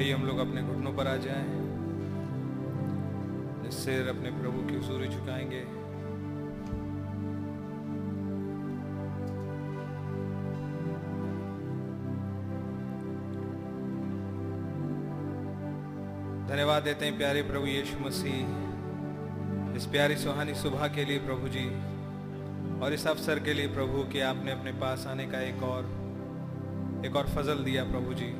आइए हम लोग अपने घुटनों पर आ जाएं, सिर अपने प्रभु की हुजूरी झुकाएंगे। धन्यवाद देते हैं प्यारे प्रभु यीशु मसीह इस प्यारी सुहानी सुबह के लिए प्रभु जी, और इस अवसर के लिए प्रभु कि आपने अपने पास आने का एक और फजल दिया प्रभु जी।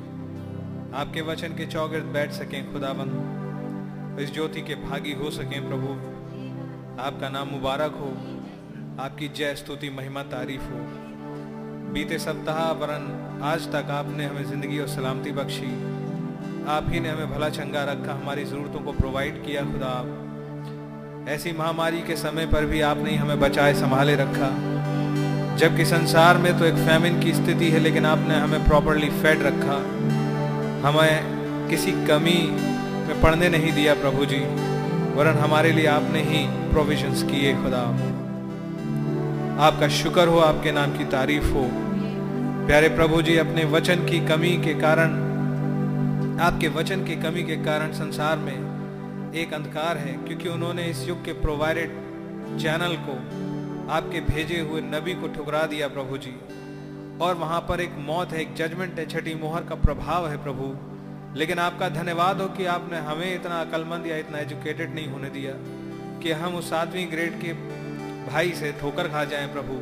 आपके वचन के चौगिर्द बैठ सकें खुदावंद, इस ज्योति के भागी हो सकें प्रभु। आपका नाम मुबारक हो, आपकी जय स्तुति महिमा तारीफ हो। बीते सप्ताह वरन आज तक आपने हमें ज़िंदगी और सलामती बख्शी, आप ही ने हमें भला चंगा रखा, हमारी ज़रूरतों को प्रोवाइड किया खुदा। आप ऐसी महामारी के समय पर भी आपने ही हमें बचाए संभाले रखा, जबकि संसार में तो एक फैमिन की स्थिति है, लेकिन आपने हमें प्रॉपरली फेड रखा, हमें किसी कमी में पड़ने नहीं दिया प्रभु जी, वरन हमारे लिए आपने ही प्रोविजंस किए खुदा। आपका शुक्र हो, आपके नाम की तारीफ हो। प्यारे प्रभु जी, अपने वचन की कमी के कारण, आपके वचन की कमी के कारण संसार में एक अंधकार है, क्योंकि उन्होंने इस युग के प्रोवाइडेड चैनल को, आपके भेजे हुए नबी को ठुकरा दिया प्रभु जी, और वहाँ पर एक मौत है, एक जजमेंट है, छठी मोहर का प्रभाव है प्रभु। लेकिन आपका धन्यवाद हो कि आपने हमें इतना अक्लमंद या इतना एजुकेटेड नहीं होने दिया कि हम उस 7वीं ग्रेड के भाई से ठोकर खा जाएं प्रभु,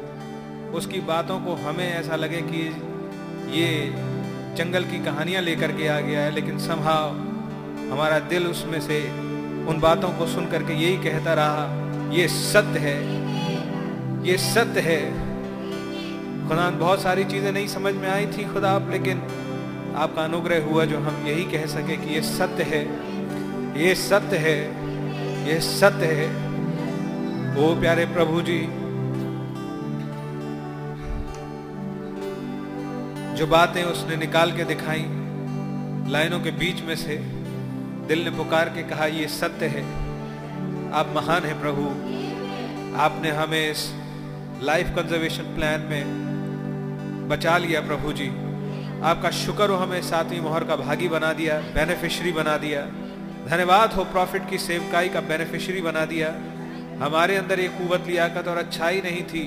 उसकी बातों को हमें ऐसा लगे कि ये जंगल की कहानियां लेकर के आ गया है, लेकिन समहाव हमारा दिल उसमें से उन बातों को सुन करके यही कहता रहा, ये सत्य है, ये सत्य है खुदा। बहुत सारी चीज़ें नहीं समझ में आई थी खुदा, लेकिन आपका अनुग्रह हुआ जो हम यही कह सके कि ये सत्य है, ये सत्य है, ये सत्य है। ओ प्यारे प्रभु जी, जो बातें उसने निकाल के दिखाई लाइनों के बीच में से, दिल ने पुकार के कहा, ये सत्य है, आप महान हैं प्रभु। आपने हमें इस लाइफ कंजर्वेशन प्लान में बचा लिया प्रभु जी, आपका शुक्र हो, हमें 7वीं मोहर का भागी बना दिया, बेनिफिशरी बना दिया। धन्यवाद हो, प्रॉफिट की सेवकाई का बेनिफिशरी बना दिया। हमारे अंदर ये कुव्वत, लियाकत और अच्छाई नहीं थी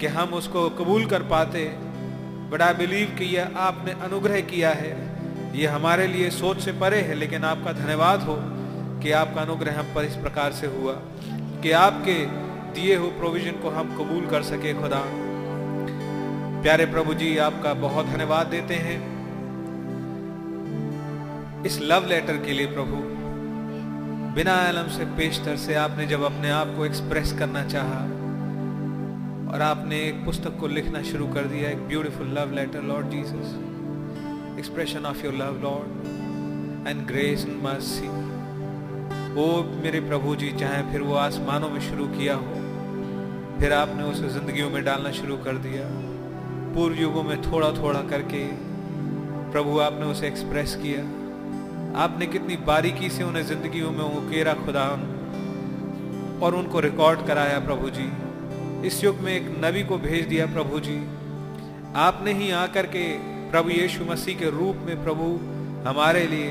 कि हम उसको कबूल कर पाते, बट आई बिलीव कि यह आपने अनुग्रह किया है, ये हमारे लिए सोच से परे है, लेकिन आपका धन्यवाद हो कि आपका अनुग्रह हम पर इस प्रकार से हुआ कि आपके दिए हुए प्रोविजन को हम कबूल कर सके खुदा। प्यारे प्रभु जी, आपका बहुत धन्यवाद देते हैं इस लव लेटर के लिए प्रभु। बिना अलम से पेशतर से आपने जब अपने आप को एक्सप्रेस करना चाहा और आपने एक पुस्तक को लिखना शुरू कर दिया, एक beautiful love letter Lord Jesus, expression of your love Lord and grace and mercy. ओ मेरे प्रभु जी, चाहे फिर वो आसमानों में शुरू किया हो, फिर आपने उसे जिंदगियों में डालना शुरू कर दिया। पूर्व युगों में थोड़ा थोड़ा करके प्रभु आपने उसे एक्सप्रेस किया, आपने कितनी बारीकी से उन्हें जिंदगियों में उकेरा खुदा, और उनको रिकॉर्ड कराया प्रभु जी। इस युग में एक नबी को भेज दिया प्रभु जी, आपने ही आकर के प्रभु यीशु मसीह के रूप में प्रभु हमारे लिए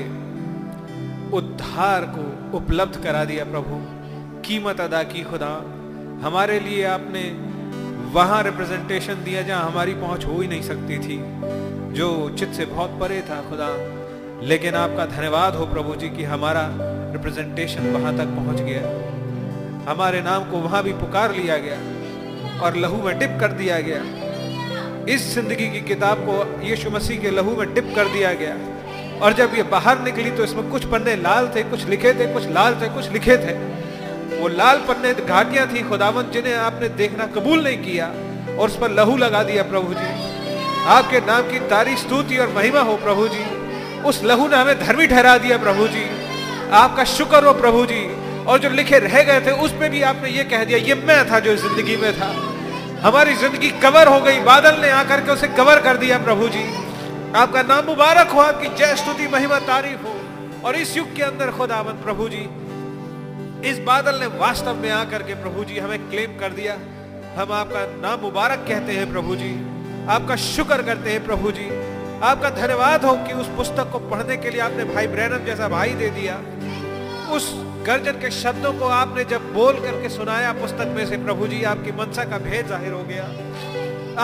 उद्धार को उपलब्ध करा दिया प्रभु, कीमत अदा की खुदा। हमारे लिए आपने वहाँ रिप्रेजेंटेशन दिया जहाँ हमारी पहुँच हो ही नहीं सकती थी, जो उचित से बहुत परे था खुदा, लेकिन आपका धन्यवाद हो प्रभु जी कि हमारा रिप्रेजेंटेशन वहाँ तक पहुँच गया, हमारे नाम को वहाँ भी पुकार लिया गया और लहू में डिप कर दिया गया। इस जिंदगी की किताब को यीशु मसीह के लहू में डिप कर दिया गया, और जब ये बाहर निकली तो इसमें कुछ पन्ने लाल थे, कुछ लिखे थे, कुछ लाल थे, कुछ लिखे थे। वो लाल पन्ने घाटियाँ थी खुदावंद, जिन्हें आपने देखना कबूल नहीं किया और उस पर लहू लगा दिया प्रभु जी। आपके नाम की तारीफ स्तुति और महिमा हो प्रभु जी। उस लहू ने हमें धर्मी ठहरा दिया प्रभु जी, आपका शुक्र हो प्रभु जी। और जो लिखे रह गए थे उस पे भी आपने ये कह दिया, ये मैं था जो जिंदगी में था। हमारी जिंदगी कवर हो गई, बादल ने आकर के उसे कवर कर दिया प्रभु जी। आपका नाम मुबारक हो, आपकी जय स्तुति महिमा तारीफ हो। और इस युग के अंदर खुदावंद प्रभु जी, इस बादल ने वास्तव में आकर के प्रभु जी हमें क्लेम कर दिया। हम आपका नाम मुबारक कहते हैं प्रभु जी, आपका शुक्र करते हैं प्रभु जी। आपका धन्यवाद हो कि उस पुस्तक को पढ़ने के लिए आपने भाई ब्रैनम जैसा भाई दे दिया। उस गर्जन के शब्दों को आपने जब बोल करके सुनाया पुस्तक में से, प्रभु जी आपकी मनसा का भेद जाहिर हो गया,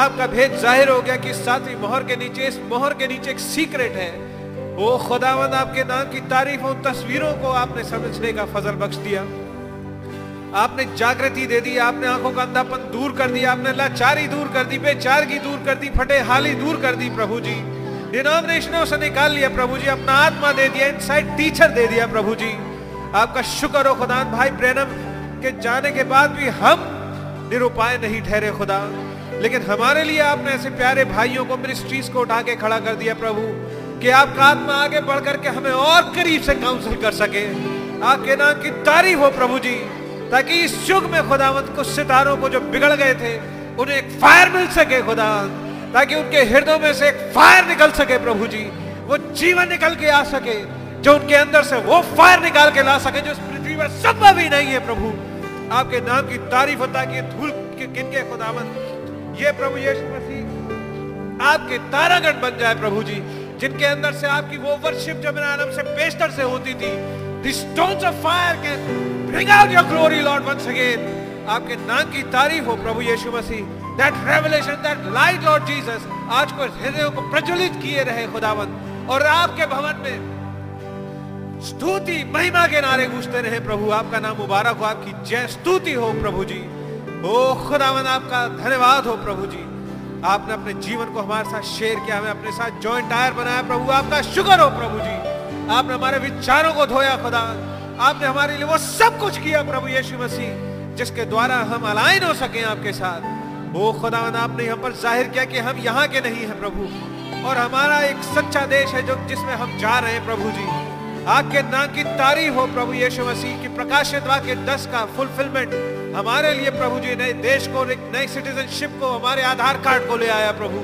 आपका भेद जाहिर हो गया कि सातवीं मोहर के नीचे, इस मोहर के नीचे एक सीक्रेट है। वो खुदावंद आपके नाम की तारीफों, तस्वीरों को आपने समझने का फजल बख्श दिया, आपने जागृति दे दी, आपने आंखों का अंधापन दूर कर दिया, आपने लाचारी दूर कर दी, बेचारगी दूर कर दी, फटे हाली दूर कर दी प्रभु जी, डिनोमिनेशनों से निकाल लिया प्रभु जी, अपना आत्मा दे दिया, इनसाइड टीचर दे दिया प्रभु जी। आपका शुक्र हो खुदा, भाई ब्रैनम के जाने के बाद भी हम निरुपाय नहीं ठहरे खुदा, लेकिन हमारे लिए आपने ऐसे प्यारे भाइयों को, मिनिस्ट्रीज को उठा के खड़ा कर दिया प्रभु, कि आपका आत्मा आगे बढ़ करके हमें और करीब से काउंसिल कर सके। आपके नाम की तारीफ हो प्रभु जी, ताकि इस युग में खुदावंत कुछ सितारों को जो बिगड़ गए थे उन्हें एक फायर मिल सके खुदावंत, ताकि उनके हृदयों में से एक फायर निकल सके प्रभु जी, वो जीवन निकल के आ सके जो उनके अंदर से, वो फायर निकाल के ला सके जो इस पृथ्वी पर संभव ही नहीं है प्रभु। आपके नाम की तारीफ हो, ताकि धूल गिनके खुदावंत ये प्रभु यीशु मसीह आपके तारागण बन जाए प्रभु जी, जिनके अंदर से आपकी वो वर्शिप जो मेरे आलम से पेशतर से होती थी, the stones of fire can bring out your glory Lord once again। आपके नाम की तारीफ हो प्रभु यीशु मसीह, that revelation, that light Lord Jesus आज को हृदयों को प्रज्वलित किए रहे खुदावंत, और आपके भवन में स्तुति महिमा के नारे गूंजते रहे प्रभु। आपका नाम मुबारक हो, आपकी जय स्तुति हो प्रभु जी। ओ खुदावंत आपका धन्यवाद हो प्रभु जी, आपने अपने जीवन को हमारे साथ शेयर किया, हमें अपने साथ जॉइंट टायर बनाया प्रभु, आपका शुक्र हो प्रभु जी। आपने हमारे विचारों को धोया खुदा, आपने हमारे लिए वो सब कुछ किया प्रभु यीशु मसीह, जिसके द्वारा हम अलाइन हो सके आपके साथ। ओ खुदावंद आपने हम पर जाहिर किया कि हम यहाँ के नहीं हैं प्रभु, और हमारा एक सच्चा देश है जो जिसमें हम जा रहे हैं प्रभु जी। आपके नाम की तारीफ हो प्रभु यीशु मसीह की प्रकाशित वाक्य 10 का फुलफिलमेंट हमारे लिए प्रभु जी, नए देश को, एक नई सिटीजनशिप को, हमारे आधार कार्ड को ले आया प्रभु।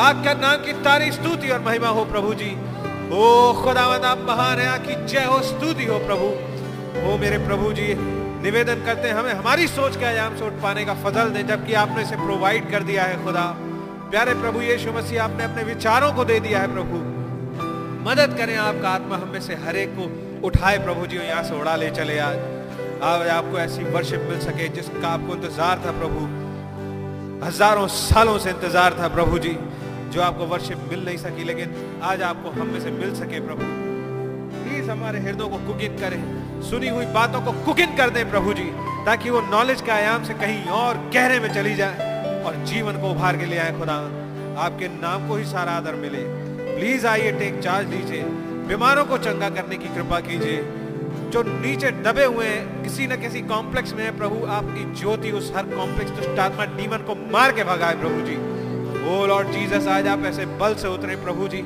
आपका नाम की तारीफ, स्तुति और महिमा हो प्रभु जी। ओ खुदावंद आप महान हैं, आपकी जय हो, स्तुति हो प्रभु। ओ मेरे प्रभु जी, निवेदन करते हैं हमें हमारी सोच के आयाम से उठ पाने का फजल दें, जबकि आपने इसे प्रोवाइड कर दिया है खुदा। प्यारे प्रभु यीशु मसीह, आपने अपने विचारों को दे दिया है प्रभु, मदद करें आपका आत्मा हम में से हर एक को उठाए प्रभु जी, और यहाँ से उड़ा ले चले आज आपको ऐसी वर्शिप मिल सके जिसका आपको इंतजार था प्रभु, हजारों सालों से इंतजार था प्रभु जी, जो आपको वर्शिप मिल नहीं सकी, लेकिन आज आपको हम में से मिल सके प्रभु। प्लीज हमारे हृदयों को कुकिंग करें, सुनी हुई बातों को कुकिंग कर दें प्रभु जी, ताकि वो नॉलेज के आयाम से कहीं और गहरे में चली जाए और जीवन को उभार के ले आए खुदा। आपके नाम को ही सारा आदर मिले। प्लीज आइए, टेक चार्ज लीजिए, बीमारों को चंगा करने की कृपा कीजिए, जो नीचे दबे हुए हैं, किसी न किसी कॉम्प्लेक्स में है प्रभु, आपकी ज्योति उस हर कॉम्प्लेक्स दुष्ट आत्मा डीमन को मार के भगाए प्रभु जी। ओ लॉर्ड जीसस, आज आप ऐसे बल से उतरे प्रभु जी,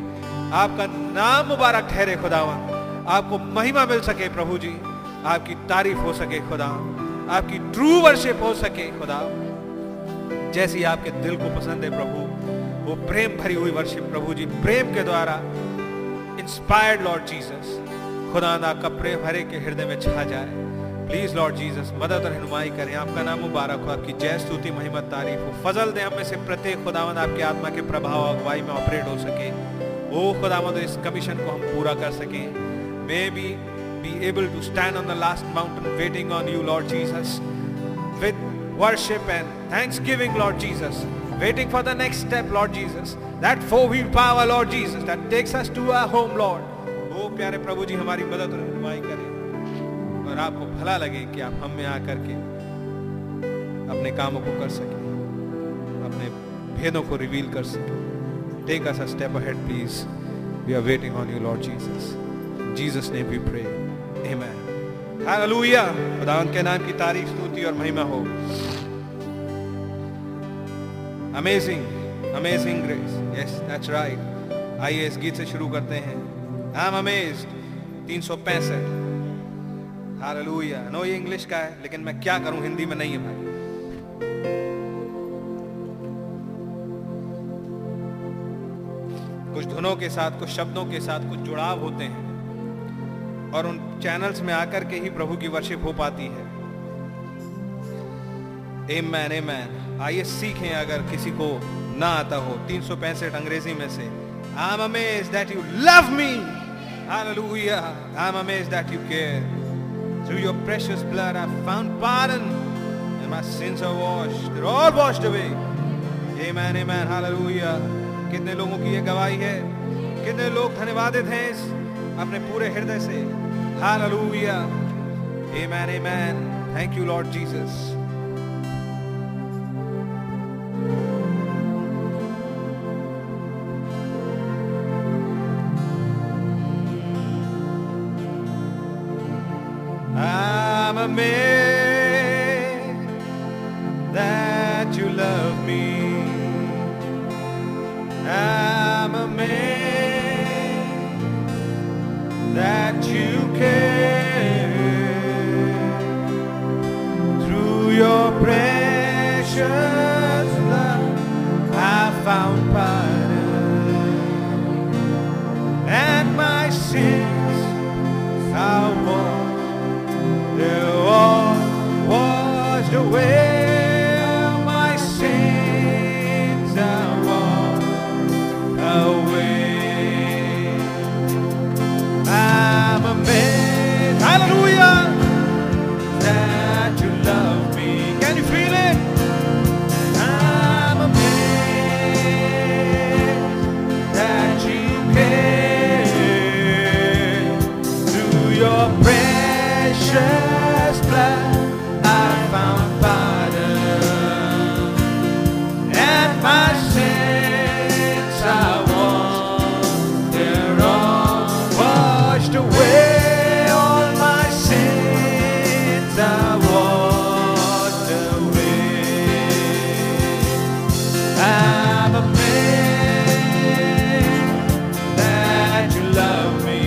आपका नाम मुबारक ठहरे खुदावन, आपको महिमा मिल सके प्रभु जी, आपकी तारीफ हो सके खुदा, आपकी ट्रू वर्शिप हो सके खुदा, जैसी आपके दिल को पसंद है प्रभु, वो प्रेम भरी हुई वर्शिप प्रभु जी, प्रेम के द्वारा इंस्पायर्ड लॉर्ड जीसस। खुदा ना आपका प्रेम हरे के हृदय में छा जाए। प्लीज लॉर्ड जीसस मदद और रहनुमाई करें। आपका नाम मुबारक हो, आपकी जय स्तुति महिमा तारीफ हो, फजल दें हमें से प्रत्येक खुदावंद, आपके आत्मा के प्रभाव अगुवाई में ऑपरेट हो सके। वो खुदावंद इस कमीशन को हम पूरा कर सकें। May be be able to stand on the last mountain waiting on you Lord Jesus with worship and thanksgiving Lord Jesus, waiting for the next step Lord Jesus, that four-wheel power Lord Jesus that takes us to our home Lord। ओ प्यारे प्रभु जी, हमारी मदद और रहनुमाई करें, और आपको भला लगे कि आप हम में आकर के अपने कामों को कर सके, अपने भेदों को रिवील कर सके। Take us a step ahead please, we are waiting on you Lord Jesus, in Jesus name we pray, amen, hallelujah। खुदा के नाम की तारीफ, स्तुति और महिमा हो। Amazing, amazing grace, yes that's right। आइए इस गीत से शुरू करते हैं। I am amazed 365, hallelujah. No ये इंग्लिश का है, लेकिन मैं क्या करूं, हिंदी में नहीं है भाई। कुछ धुनों के साथ, कुछ शब्दों के साथ कुछ जुड़ाव होते हैं, और उन चैनल्स में आकर के ही प्रभु की वर्शिप हो पाती है। Amen, amen। आइए सीखें, अगर किसी को ना आता हो। 365 अंग्रेजी में से। I am amazed that you love me. Hallelujah. I am amazed that you care. Through your precious blood I found pardon and my sins are washed. They're all washed away. Amen, amen. Hallelujah. कितने लोगों की ये गवाही है, कितने लोग धन्यवादित हैं अपने पूरे हृदय से। Hallelujah. Amen, amen. Thank you, Lord Jesus. I'm amazed that you love me. I'm amazed that you care. Through your precious love I found pardon and my sins are washed. They're all washed away, my sins are washed away. I'm amazed, hallelujah, that you love me. Can you feel it? I'm amazed that you care. Through your precious blood, I found pardon, and my sins are washed. They're all washed away. All my sins are washed away. I'm amazed that you love me.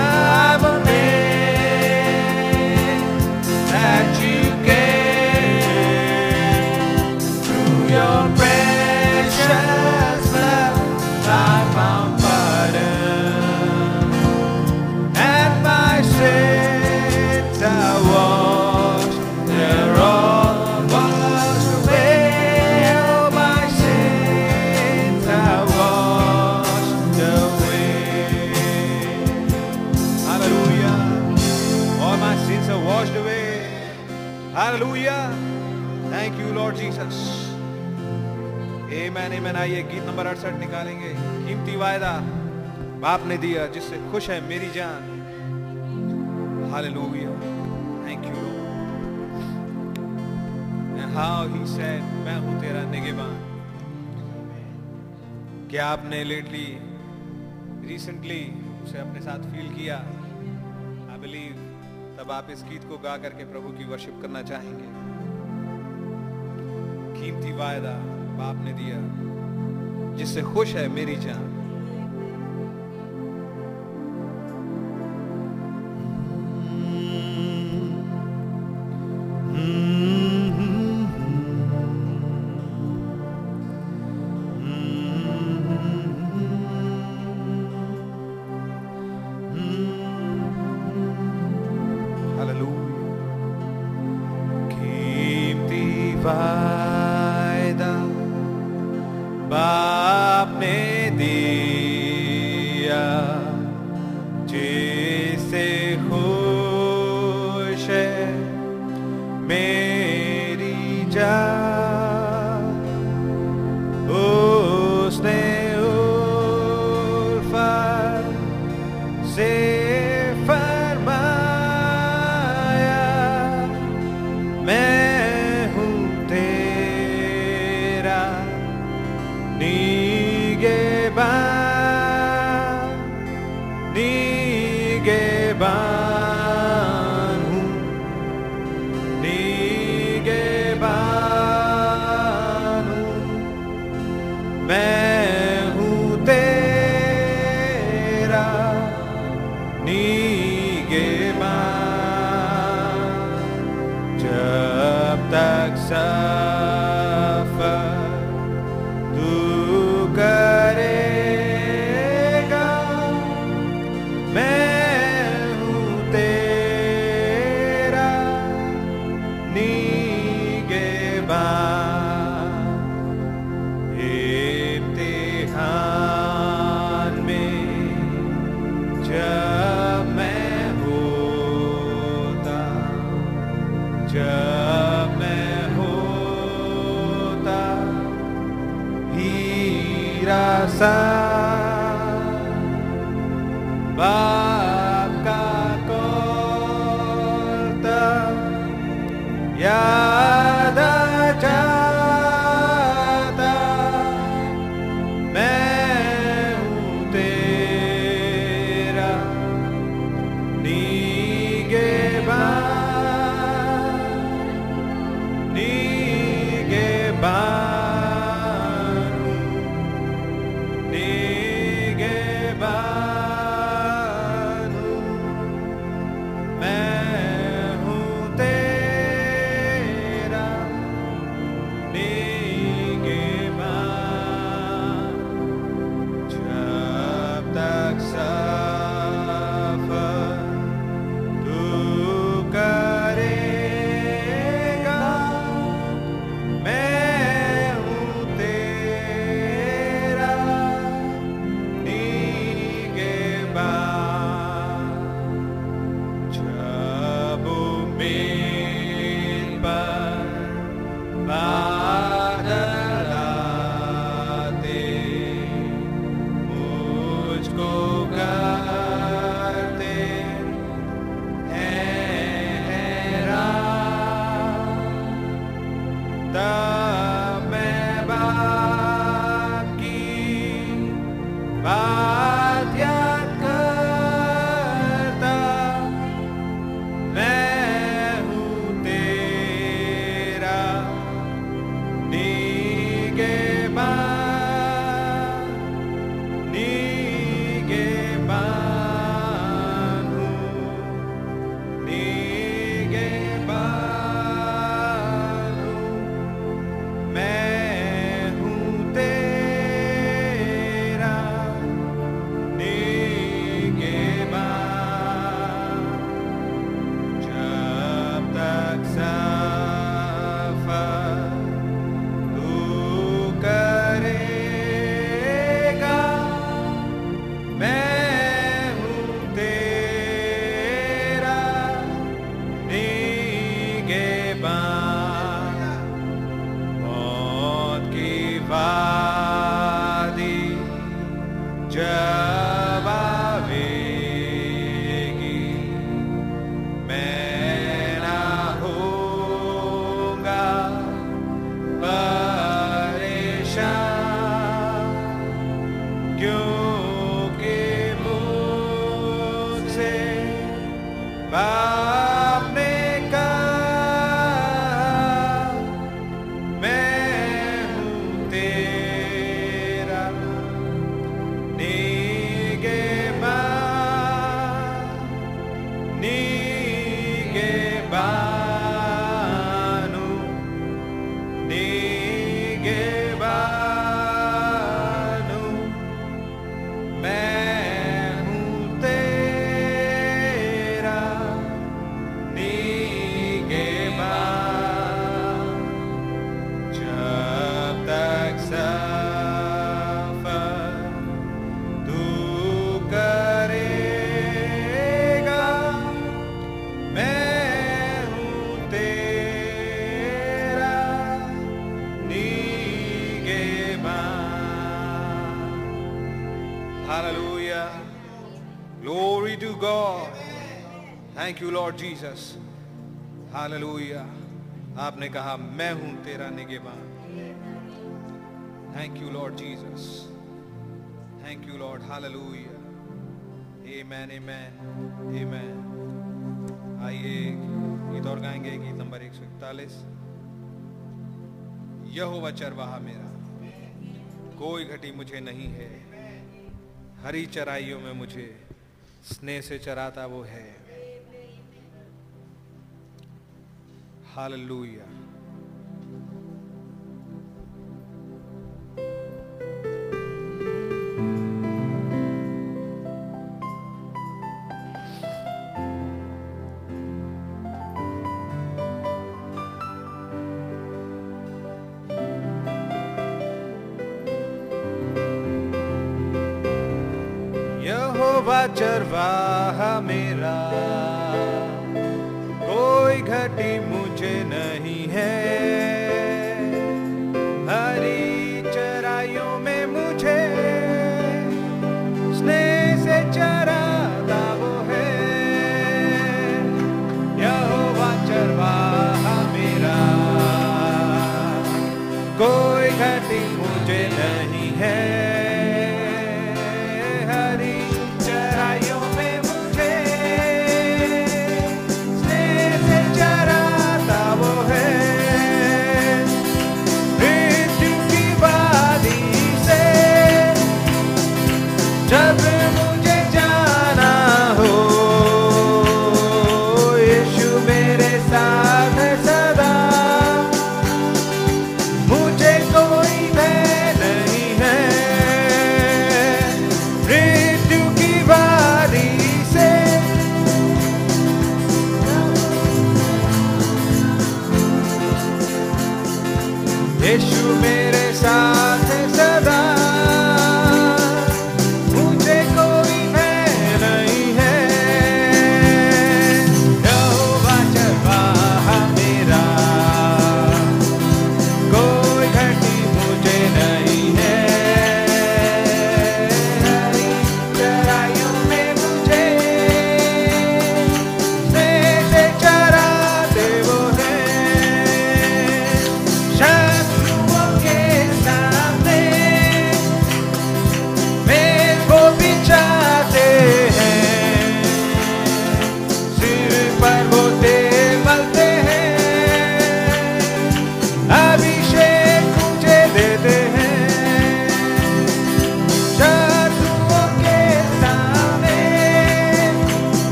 I'm amazed that you gave. Through your precious love I found pardon and my sins are washed. They're all washed away. All my sins are washed away. Hallelujah. All my sins are washed away. Hallelujah. Thank you, Lord Jesus. Amen, amen. आइए गीत number 68 निकालेंगे। कीमती वायदा बाप ने दिया जिससे खुश है मेरी जान। Hallelujah. Thank you, Lord. And how he said, मैं हूं तेरा निगहबान। क्या आपने lately, recently उसे अपने साथ फील किया? I believe. तब आप इस गीत को गा करके प्रभु की वर्शिप करना चाहेंगे। कीमती वायदा बाप ने दिया जिससे खुश है मेरी जान। जब तक सफर दूर निराशा baka korta yada jata main hu tera nige ban Thank you Lord Jesus. Hallelujah. आपने कहा मैं हूं तेरा निगेबान. Thank you Lord Jesus. Thank you Lord. Hallelujah. Amen. Amen. Amen. आइए गीत और गाएंगे. गीत नंबर 141. यहोवा चरवाहा मेरा, कोई घटी मुझे नहीं है. हरी चराइयों में मुझे स्नेह से चराता वो है. Hallelujah. यहोवा चरवाहा मेरा, कोई घटी मुझे नहीं है. हरी चराइयों में मुझे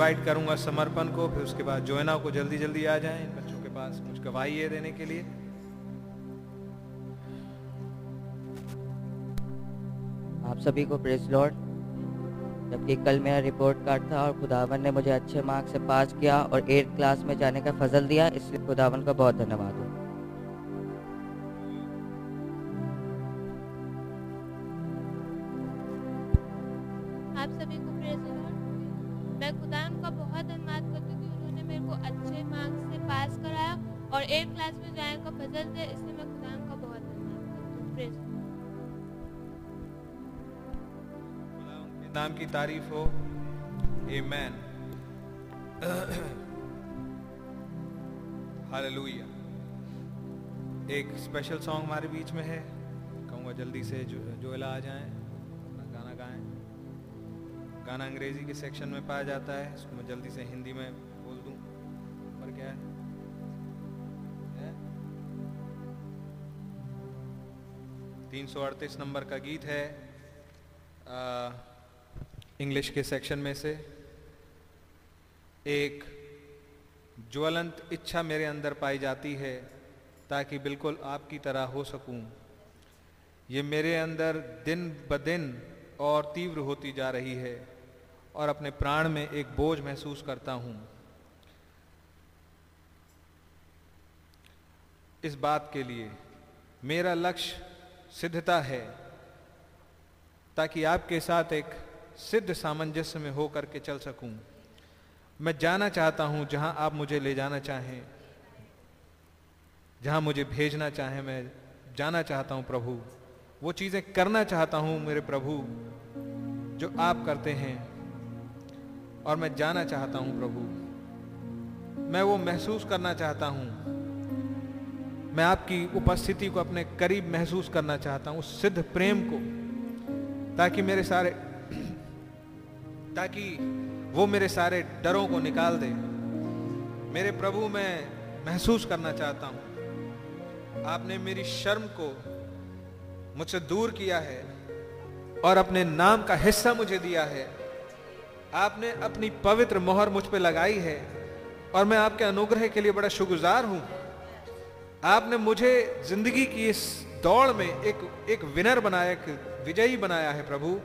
इनवाइट करूंगा समर्पण को, फिर उसके बाद जोयना को जल्दी जल्दी आ जाएं इन बच्चों के पास कुछ गवाही है देने के लिए। आप सभी को प्रेज लॉर्ड। जबकि कल मेरा रिपोर्ट कार्ड था और खुदावन ने मुझे अच्छे मार्क से पास किया और 8 क्लास में जाने का फजल दिया, इसलिए खुदावन का बहुत धन्यवाद हो। आप सभी को प्रेज लॉर्ड। मैं खुदावन का बहुत धन्यवाद करती हूँ कि उन्होंने मेरे को अच्छे मार्क्स से पास कराया और 8 क्लास में जाने का फजल दिया, इसलिए मैं खुदावन का बहुत धन्यवाद करती हूँ। प्रेज नाम की तारीफ हो। Amen, hallelujah. एक स्पेशल सॉन्ग हमारे बीच में है, कहूँगा जल्दी से जोएला आ जाएं, गाना गाएं। गाना अंग्रेजी के सेक्शन में पाया जाता है, इसको मैं जल्दी से हिंदी में बोल दूँ। पर क्या है 338 नंबर का गीत है, इंग्लिश के सेक्शन में से। एक ज्वलंत इच्छा मेरे अंदर पाई जाती है ताकि बिल्कुल आपकी तरह हो सकूं। ये मेरे अंदर दिन ब दिन और तीव्र होती जा रही है और अपने प्राण में एक बोझ महसूस करता हूं। इस बात के लिए मेरा लक्ष्य सिद्धता है ताकि आपके साथ एक सिद्ध सामंजस्य में हो करके चल सकूं। मैं जाना चाहता हूं जहां आप मुझे ले जाना चाहें, जहां मुझे भेजना चाहें, मैं जाना चाहता हूं प्रभु। वो चीजें करना चाहता हूं मेरे प्रभु जो आप करते हैं, और मैं जाना चाहता हूं प्रभु। मैं वो महसूस करना चाहता हूं, मैं आपकी उपस्थिति को अपने करीब महसूस करना चाहता हूं, उस सिद्ध प्रेम को, ताकि वो मेरे सारे डरों को निकाल दे। मेरे प्रभु मैं महसूस करना चाहता हूँ आपने मेरी शर्म को मुझसे दूर किया है और अपने नाम का हिस्सा मुझे दिया है। आपने अपनी पवित्र मोहर मुझ पे लगाई है और मैं आपके अनुग्रह के लिए बड़ा शुक्रगुजार हूँ। आपने मुझे जिंदगी की इस दौड़ में एक विनर बनाया, एक विजयी बनाया है प्रभु।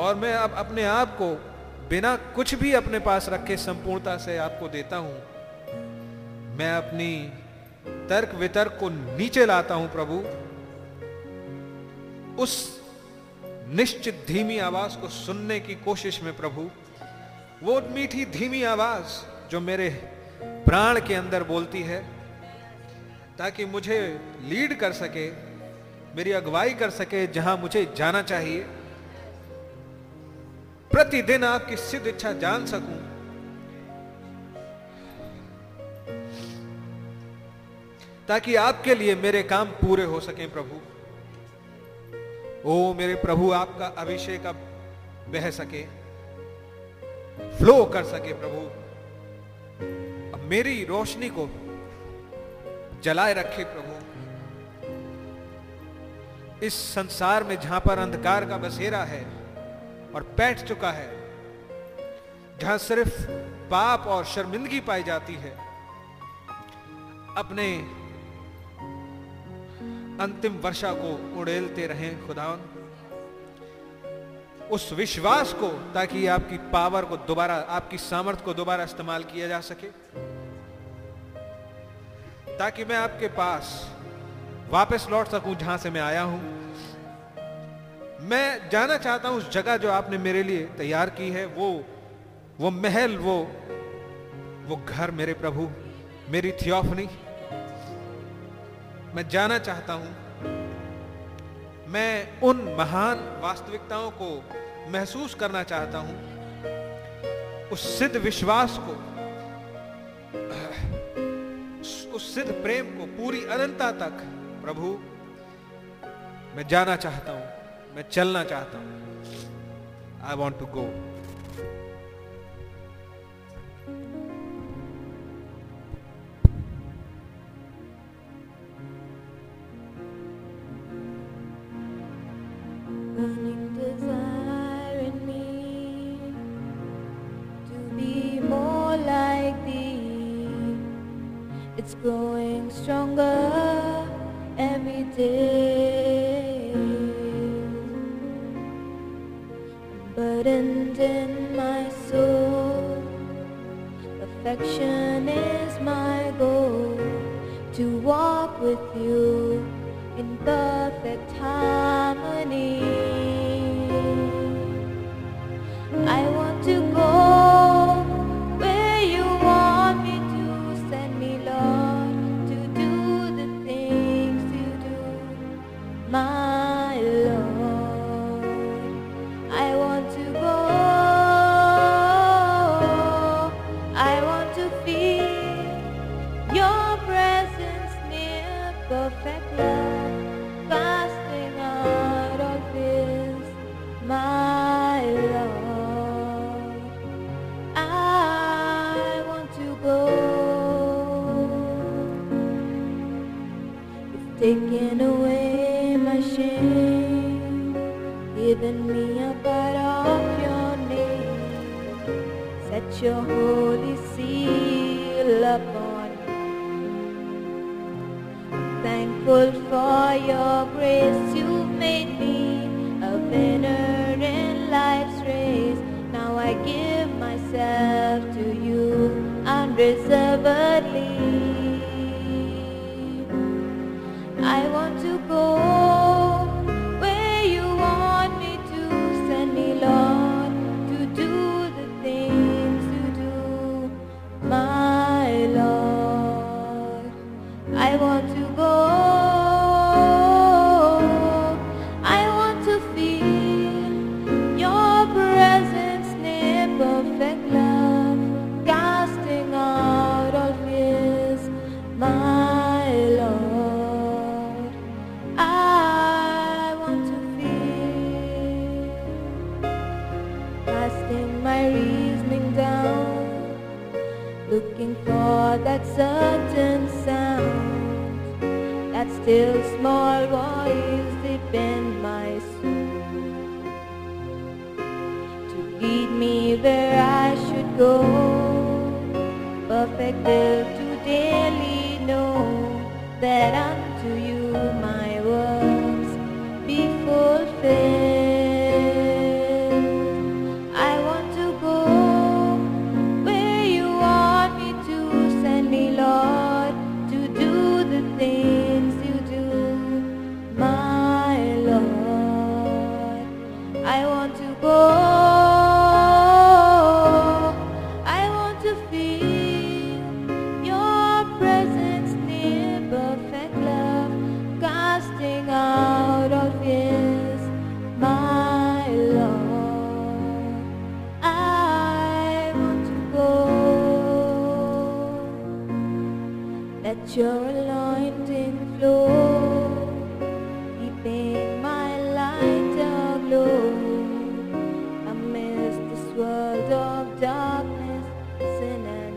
और मैं अब अपने आप को बिना कुछ भी अपने पास रखे संपूर्णता से आपको देता हूं। मैं अपनी तर्क वितर्क को नीचे लाता हूं प्रभु। उस निश्चित धीमी आवाज को सुनने की कोशिश में प्रभु, वो मीठी धीमी आवाज जो मेरे प्राण के अंदर बोलती है, ताकि मुझे लीड कर सके, मेरी अगुवाई कर सके जहां मुझे जाना चाहिए। प्रतिदिन आपकी सिद्ध इच्छा जान सकूं। ताकि आपके लिए मेरे काम पूरे हो सकें प्रभु। ओ मेरे प्रभु, आपका अभिषेक अब बह सके, फ्लो कर सके प्रभु। अब मेरी रोशनी को जलाए रखे प्रभु। इस संसार में जहां पर अंधकार का बसेरा है और पैठ चुका है, जहां सिर्फ पाप और शर्मिंदगी पाई जाती है, अपने अंतिम वर्षा को उड़ेलते रहें खुदावन, उस विश्वास को, ताकि आपकी पावर को दोबारा, आपकी सामर्थ को दोबारा इस्तेमाल किया जा सके, ताकि मैं आपके पास वापस लौट सकूं जहां से मैं आया हूं। मैं जाना चाहता हूं उस जगह जो आपने मेरे लिए तैयार की है, वो महल, वो घर मेरे प्रभु, मेरी थियोफनी। मैं जाना चाहता हूं, मैं उन महान वास्तविकताओं को महसूस करना चाहता हूं, उस सिद्ध विश्वास को, उस सिद्ध प्रेम को पूरी अनंतता तक प्रभु। मैं जाना चाहता हूं, मैं चलना चाहता हूँ। I want to go. Burning desire in me to It's growing stronger every day. I'm burdened in my soul. Perfection is my goal, to walk with you in perfect harmony. I want to go where you want me to. Send me, Lord, to do the things you do, my Lord. I want to go, I want to feel your presence near, perfect love, casting out of this, my Lord. Taking away my shame, giving me a part of your name. Set your holy seal upon me. I'm thankful for your grace. You made me a winner in life's race. Now I give myself to you unreservedly. I want to go where you want me to. Send me, Lord, to do the things you do, my Lord. I want to go, I want to feel your presence near, perfect love, casting out all fears, my Lord. My reasoning down, looking for that certain sound, that still small voice deep in my soul, to lead me where I should go. Perfect will to daily know, that unto you my works be fulfilled. Let your anointing flow, keeping my light aglow, amidst this world of darkness, sin and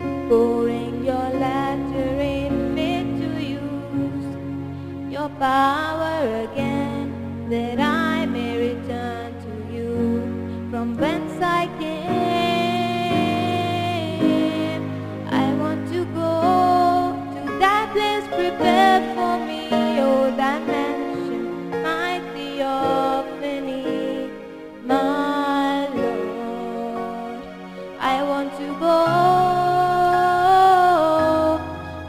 shame. Pouring your laughter in me to use your power again, that I may return to you from whence I came. Please prepare for me, oh, that mansion my theophany, my Lord. I want to go,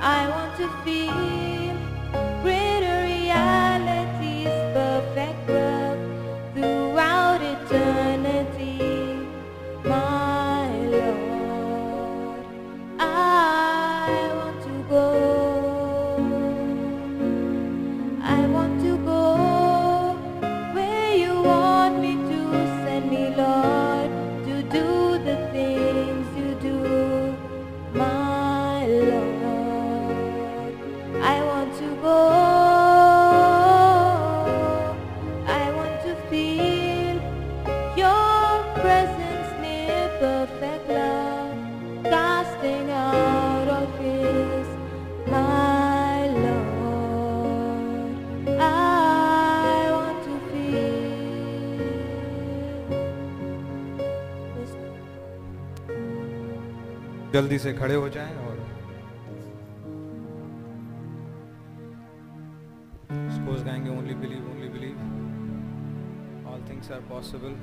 I want to feel greater realities, perfect love throughout eternity, my Lord. I want to go, Lord, to do the things you do. जल्दी से खड़े हो जाएं और scores गाएंगे। Only believe all things are possible.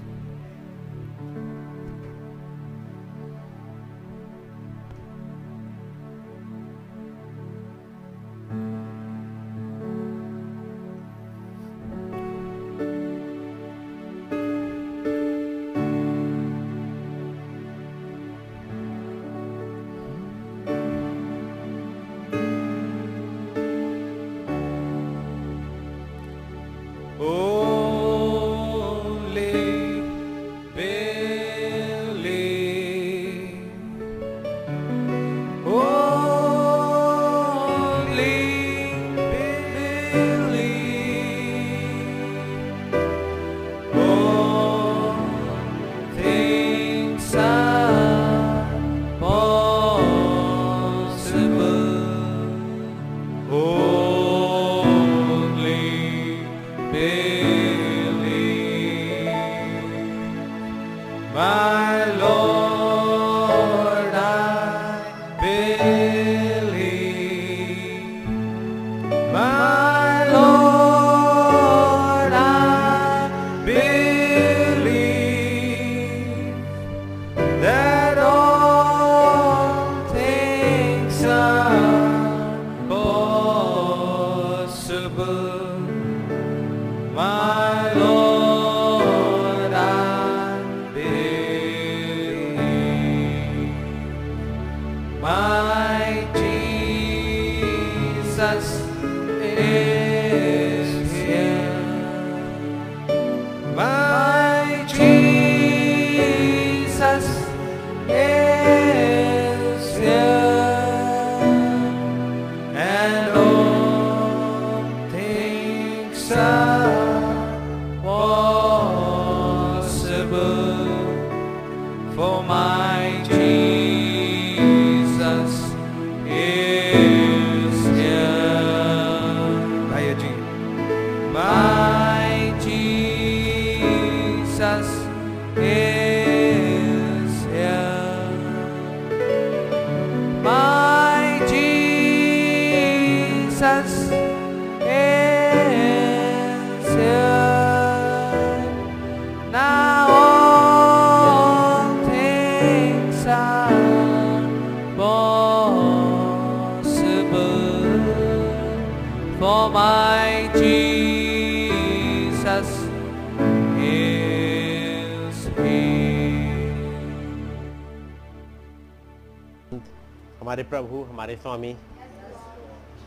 प्रभु हमारे स्वामी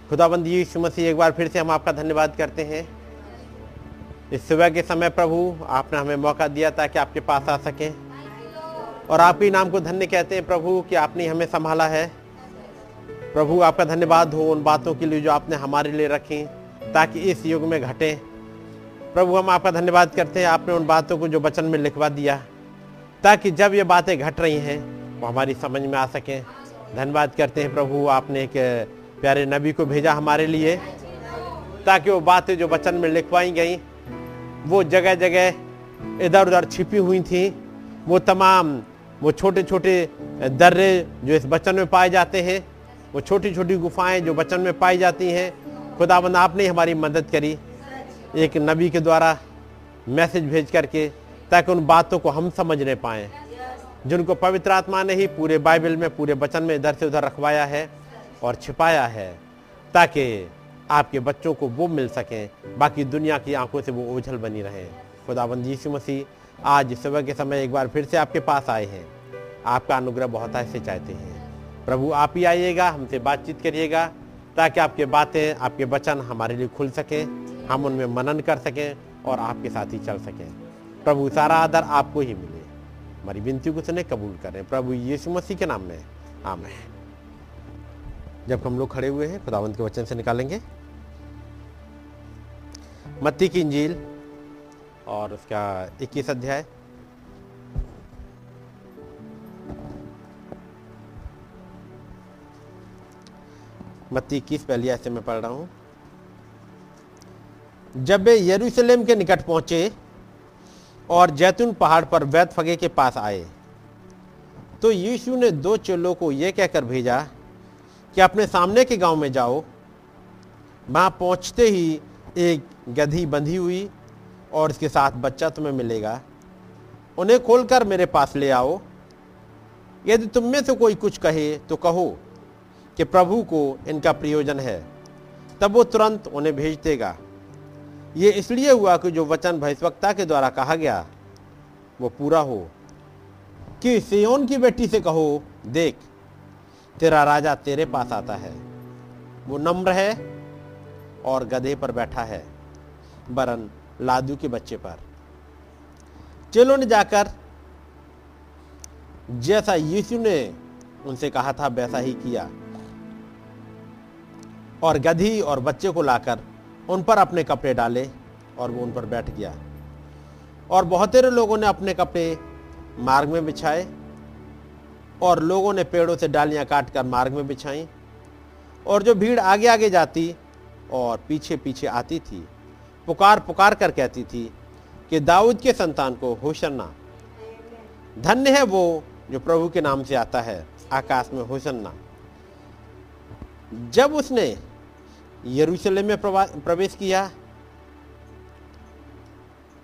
खुदाबंद यीशु मसीह, एक बार फिर से हम आपका धन्यवाद करते हैं। इस सुबह के समय प्रभु आपने हमें मौका दिया ताकि आपके पास आ सकें, और आपके नाम को धन्य कहते हैं प्रभु कि आपने हमें संभाला है। प्रभु आपका धन्यवाद हो उन बातों के लिए जो आपने हमारे लिए रखी ताकि इस युग में घटें। प्रभु हम आपका धन्यवाद करते हैं, आपने उन बातों को जो वचन में लिखवा दिया ताकि जब ये बातें घट रही हैं वो हमारी समझ में आ सकें। धन्यवाद करते हैं प्रभु, आपने एक प्यारे नबी को भेजा हमारे लिए ताकि वो बातें जो वचन में लिखवाई गई, वो जगह जगह इधर उधर छिपी हुई थी, वो तमाम वो छोटे छोटे दर्रे जो इस वचन में पाए जाते हैं, वो छोटी छोटी गुफाएं जो वचन में पाई जाती हैं, खुदावंद आपने हमारी मदद करी एक नबी के द्वारा मैसेज भेज करके ताकि उन बातों को हम समझने पाएँ जिनको पवित्र आत्मा ने ही पूरे बाइबल में पूरे वचन में इधर से उधर रखवाया है और छिपाया है ताकि आपके बच्चों को वो मिल सकें, बाकी दुनिया की आंखों से वो ओझल बनी रहें। खुदावंद यीशु मसीह आज सुबह के समय एक बार फिर से आपके पास आए हैं, आपका अनुग्रह बहुत ऐसे चाहते हैं प्रभु। आप ही आइएगा, हमसे बातचीत करिएगा ताकि आपके बातें आपके वचन हमारे लिए खुल सकें, हम उनमें मनन कर सकें और आपके साथ ही चल सकें। प्रभु सारा आदर आपको ही मिले, हमारी विनती को उसने कबूल करें प्रभु यीशु मसीह के नाम में, आमीन। जब हम लोग खड़े हुए हैं खुदावंद के वचन से निकालेंगे मत्ती की इंजील और उसका 21 अध्याय। मत्ती 21 पहली आयत से मैं पढ़ रहा हूं। जब वे यरूशलेम के निकट पहुंचे और जैतून पहाड़ पर बैतफगे के पास आए तो यीशु ने दो चेलों को यह कहकर भेजा कि अपने सामने के गांव में जाओ। वहाँ पहुँचते ही एक गधी बंधी हुई और इसके साथ बच्चा तुम्हें मिलेगा, उन्हें खोलकर मेरे पास ले आओ। यदि तुम में से कोई कुछ कहे तो कहो कि प्रभु को इनका प्रयोजन है, तब वो तुरंत उन्हें भेज देगा। ये इसलिए हुआ कि जो वचन भविष्यवक्ता के द्वारा कहा गया वो पूरा हो कि सिय्योन की बेटी से कहो, देख तेरा राजा तेरे पास आता है, वो नम्र है और गधे पर बैठा है, बरन लादू के बच्चे पर। चेलों ने जाकर जैसा यीशु ने उनसे कहा था वैसा ही किया, और गधी और बच्चे को लाकर उन पर अपने कपड़े डाले और वो उन पर बैठ गया। और बहुत से लोगों ने अपने कपड़े मार्ग में बिछाए, और लोगों ने पेड़ों से डालियां काटकर मार्ग में बिछाई, और जो भीड़ आगे आगे जाती और पीछे पीछे आती थी पुकार पुकार कर कहती थी कि दाऊद के संतान को होशन्ना, धन्य है वो जो प्रभु के नाम से आता है, आकाश में होशन्ना। जब उसने यरूशलेम में प्रवेश किया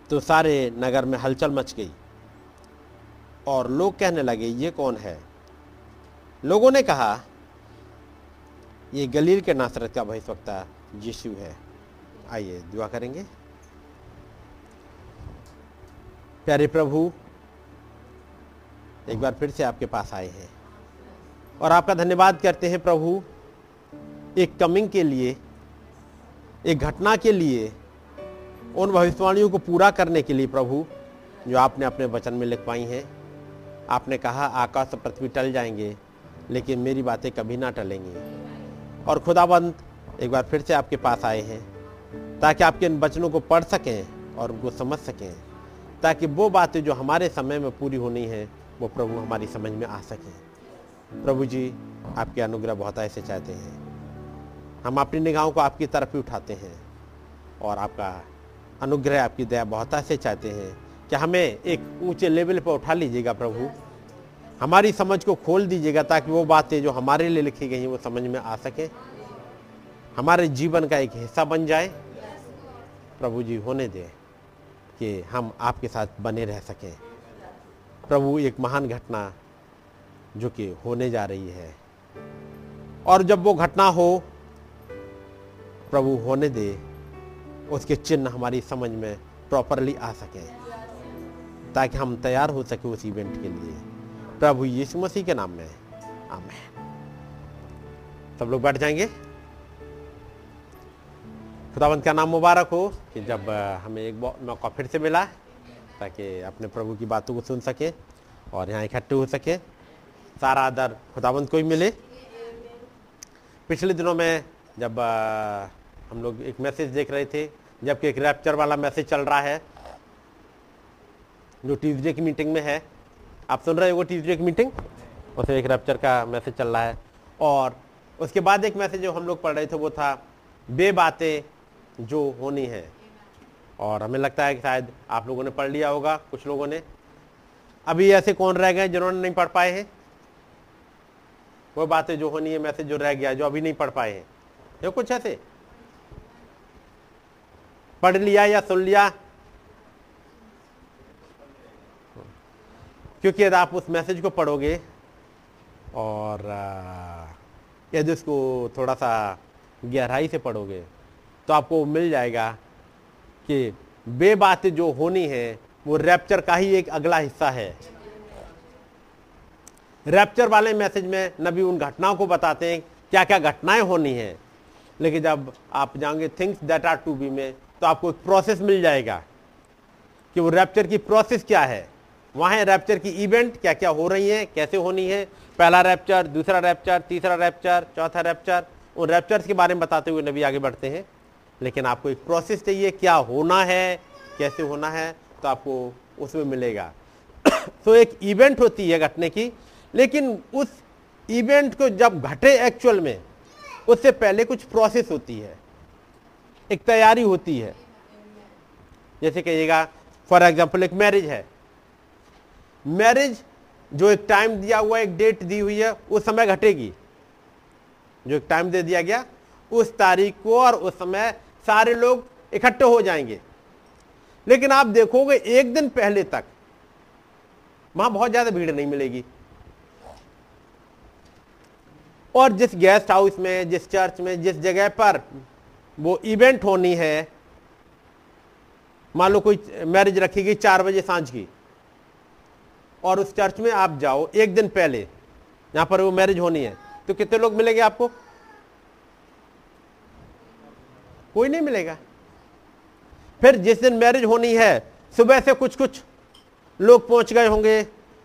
तो सारे नगर में हलचल मच गई और लोग कहने लगे, ये कौन है? लोगों ने कहा, ये गलील के नासरत का भविष्यवक्ता यीशु है। आइए दुआ करेंगे। प्यारे प्रभु, एक बार फिर से आपके पास आए हैं और आपका धन्यवाद करते हैं प्रभु, एक कमिंग के लिए, एक घटना के लिए, उन भविष्यवाणियों को पूरा करने के लिए प्रभु जो आपने अपने वचन में लिख पाई हैं। आपने कहा आकाश और पृथ्वी टल जाएंगे लेकिन मेरी बातें कभी ना टलेंगी, और खुदाबंद एक बार फिर से आपके पास आए हैं ताकि आपके इन वचनों को पढ़ सकें और उनको समझ सकें, ताकि वो बातें जो हमारे समय में पूरी होनी है वो प्रभु हमारी समझ में आ सकें। प्रभु जी, आपके अनुग्रह बहुत ऐसे चाहते हैं, हम अपनी निगाहों को आपकी तरफ ही उठाते हैं, और आपका अनुग्रह, आपकी दया बहुत से चाहते हैं कि हमें एक ऊंचे लेवल पर उठा लीजिएगा प्रभु, हमारी समझ को खोल दीजिएगा ताकि वो बातें जो हमारे लिए लिखी गई हैं वो समझ में आ सके, हमारे जीवन का एक हिस्सा बन जाए। प्रभु जी, होने दें कि हम आपके साथ बने रह सकें। प्रभु, एक महान घटना जो कि होने जा रही है, और जब वो घटना हो प्रभु होने दे उसके चिन्ह हमारी समझ में प्रॉपरली आ सके ताकि हम तैयार हो सके उस इवेंट के लिए। प्रभु यीशु मसीह के नाम में, आमीन। सब लोग बैठ जाएंगे। खुदावंत का नाम मुबारक हो कि जब हमें एक मौका फिर से मिला ताकि अपने प्रभु की बातों को सुन सके और यहाँ इकट्ठे हो सके। सारा आदर खुदावंत को ही मिले। पिछले दिनों में जब हम लोग एक मैसेज देख रहे थे, जबकि एक रैप्चर वाला मैसेज चल रहा है जो ट्यूजडे की मीटिंग में है। आप सुन रहे हो ट्यूजडे की मीटिंग, उसमें एक रैप्चर का मैसेज चल रहा है, और उसके बाद एक मैसेज जो हम लोग पढ़ रहे थे वो था बे बातें जो होनी है। और हमें लगता है कि शायद आप लोगों ने पढ़ लिया होगा, कुछ लोगों ने। अभी ऐसे कौन रह गए जिन्होंने नहीं पढ़ पाए हैं? वो बातें जो होनी है मैसेज जो रह गया, जो अभी नहीं पढ़ पाए हैं, ये कुछ ऐसे पढ़ लिया या सुन लिया? क्योंकि यदि आप उस मैसेज को पढ़ोगे और यदि उसको थोड़ा सा गहराई से पढ़ोगे तो आपको मिल जाएगा कि बे बातें जो होनी है वो रैप्चर का ही एक अगला हिस्सा है। रैप्चर वाले मैसेज में नबी उन घटनाओं को बताते हैं क्या क्या घटनाएं होनी है, लेकिन जब आप जाएंगे things that are to be में तो आपको एक प्रोसेस मिल जाएगा कि वो रैप्चर की प्रोसेस क्या है। वहाँ है रैप्चर की इवेंट क्या क्या हो रही है, कैसे होनी है, पहला रैप्चर, दूसरा रैप्चर, तीसरा रैप्चर, चौथा रैप्चर। उन रैप्चर्स के बारे में बताते हुए नबी आगे बढ़ते हैं, लेकिन आपको एक प्रोसेस चाहिए, क्या होना है, कैसे होना है, तो आपको उसमें मिलेगा। तो एक इवेंट होती है घटने की, लेकिन उस इवेंट को जब घटे एक्चुअल में, उससे पहले कुछ प्रोसेस होती है, एक तैयारी होती है। जैसे कहिएगा फॉर एग्जांपल एक मैरिज है। मैरिज जो एक टाइम दिया हुआ, एक डेट दी हुई है, उस समय घटेगी। जो एक टाइम दे दिया गया उस तारीख को और उस समय सारे लोग इकट्ठे हो जाएंगे। लेकिन आप देखोगे एक दिन पहले तक वहां बहुत ज्यादा भीड़ नहीं मिलेगी। और जिस गेस्ट हाउस में, जिस चर्च में, जिस जगह पर वो इवेंट होनी है, मान लो कोई मैरिज रखी गई 4 बजे सांझ की और उस चर्च में आप जाओ एक दिन पहले, यहां पर वो मैरिज होनी है, तो कितने लोग मिलेंगे आपको? कोई नहीं मिलेगा। फिर जिस दिन मैरिज होनी है सुबह से कुछ कुछ लोग पहुंच गए होंगे,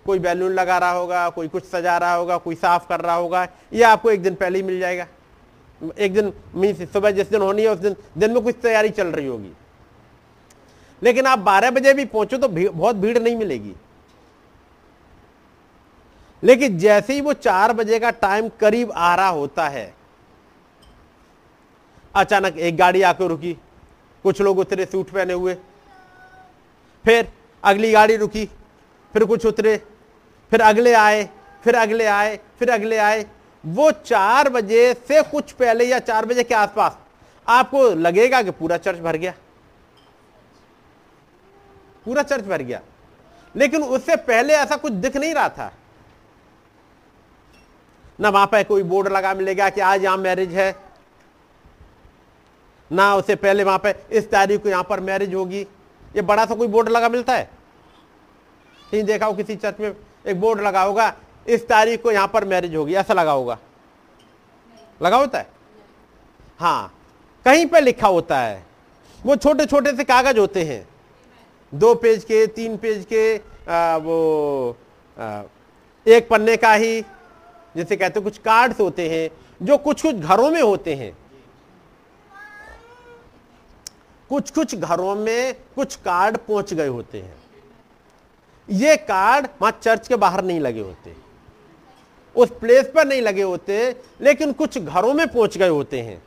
कोई बैलून लगा रहा होगा, कोई कुछ सजा रहा होगा, कोई साफ कर रहा होगा, ये आपको एक दिन पहले ही मिल जाएगा। एक दिन मीन्स सुबह जिस दिन होनी है उस दिन दिन में कुछ तैयारी चल रही होगी। लेकिन आप 12 बजे भी पहुंचो तो बहुत भीड़ नहीं मिलेगी। लेकिन जैसे ही वो 4 बजे का टाइम करीब आ रहा होता है, अचानक एक गाड़ी आकर रुकी, कुछ लोग उतरे सूट पहने हुए, फिर अगली गाड़ी रुकी, फिर कुछ उतरे, फिर अगले आए, फिर अगले आए, फिर अगले आए। वो 4 बजे से कुछ पहले या 4 बजे के आसपास आपको लगेगा कि पूरा चर्च भर गया, पूरा चर्च भर गया। लेकिन उससे पहले ऐसा कुछ दिख नहीं रहा था। ना वहां पर कोई बोर्ड लगा मिलेगा कि आज यहां मैरिज है, ना उससे पहले वहां पे इस तारीख को यहां पर मैरिज होगी, ये बड़ा सा कोई बोर्ड लगा मिलता है? कहीं देखा हो किसी चर्च में एक बोर्ड लगा होगा, इस तारीख को यहां पर मैरिज होगी, ऐसा लगा होगा? लगा होता है? हाँ, कहीं पे लिखा होता है। वो छोटे छोटे से कागज होते हैं, 2 पेज के, 3 पेज के, एक पन्ने का ही, जैसे कहते हैं कुछ कार्ड्स होते हैं जो कुछ कुछ घरों में होते हैं। कुछ कुछ घरों में कुछ कार्ड पहुंच गए होते हैं। ये कार्ड वहां चर्च के बाहर नहीं लगे होते, उस प्लेस पर नहीं लगे होते, लेकिन कुछ घरों में पहुंच गए होते हैं।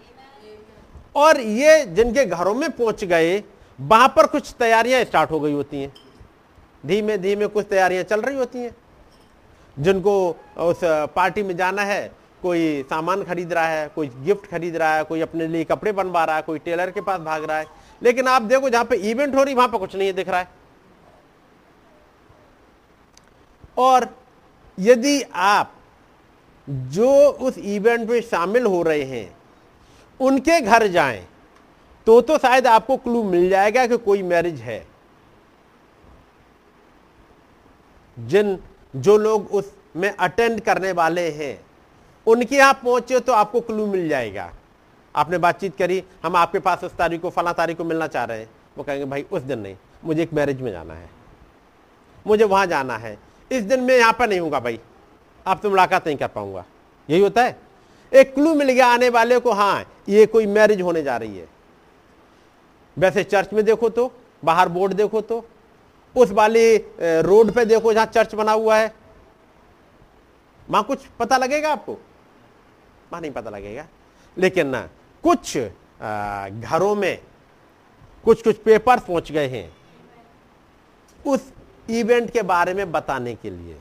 और ये जिनके घरों में पहुंच गए वहां पर कुछ तैयारियां स्टार्ट हो गई होती हैं, धीमे धीमे कुछ तैयारियां चल रही होती हैं। जिनको उस पार्टी में जाना है, कोई सामान खरीद रहा है, कोई गिफ्ट खरीद रहा है, कोई अपने लिए कपड़े बनवा रहा है, कोई टेलर के पास भाग रहा है। लेकिन आप देखो जहां पे इवेंट हो रही वहां पे कुछ नहीं दिख रहा है। और यदि आप जो उस इवेंट में शामिल हो रहे हैं उनके घर जाएं तो शायद आपको क्लू मिल जाएगा कि कोई मैरिज है। जो लोग उसमें अटेंड करने वाले हैं उनके यहां पहुंचे तो आपको क्लू मिल जाएगा। आपने बातचीत करी, हम आपके पास उस तारीख को, फला तारीख को मिलना चाह रहे हैं। वो कहेंगे भाई उस दिन नहीं, मुझे एक मैरिज में जाना है, मुझे वहां जाना है, इस दिन मैं यहां पर नहीं होगा भाई, आपसे मुलाकात नहीं कर पाऊंगा। यही होता है, एक क्लू मिल गया आने वाले को, हाँ ये कोई मैरिज होने जा रही है। वैसे चर्च में देखो तो, बाहर बोर्ड देखो तो, उस वाली रोड पे देखो जहां चर्च बना हुआ है, वहां कुछ पता लगेगा आपको? वहां नहीं पता लगेगा। लेकिन कुछ घरों में कुछ कुछ पेपर पहुंच गए हैं उस इवेंट के बारे में बताने के लिए।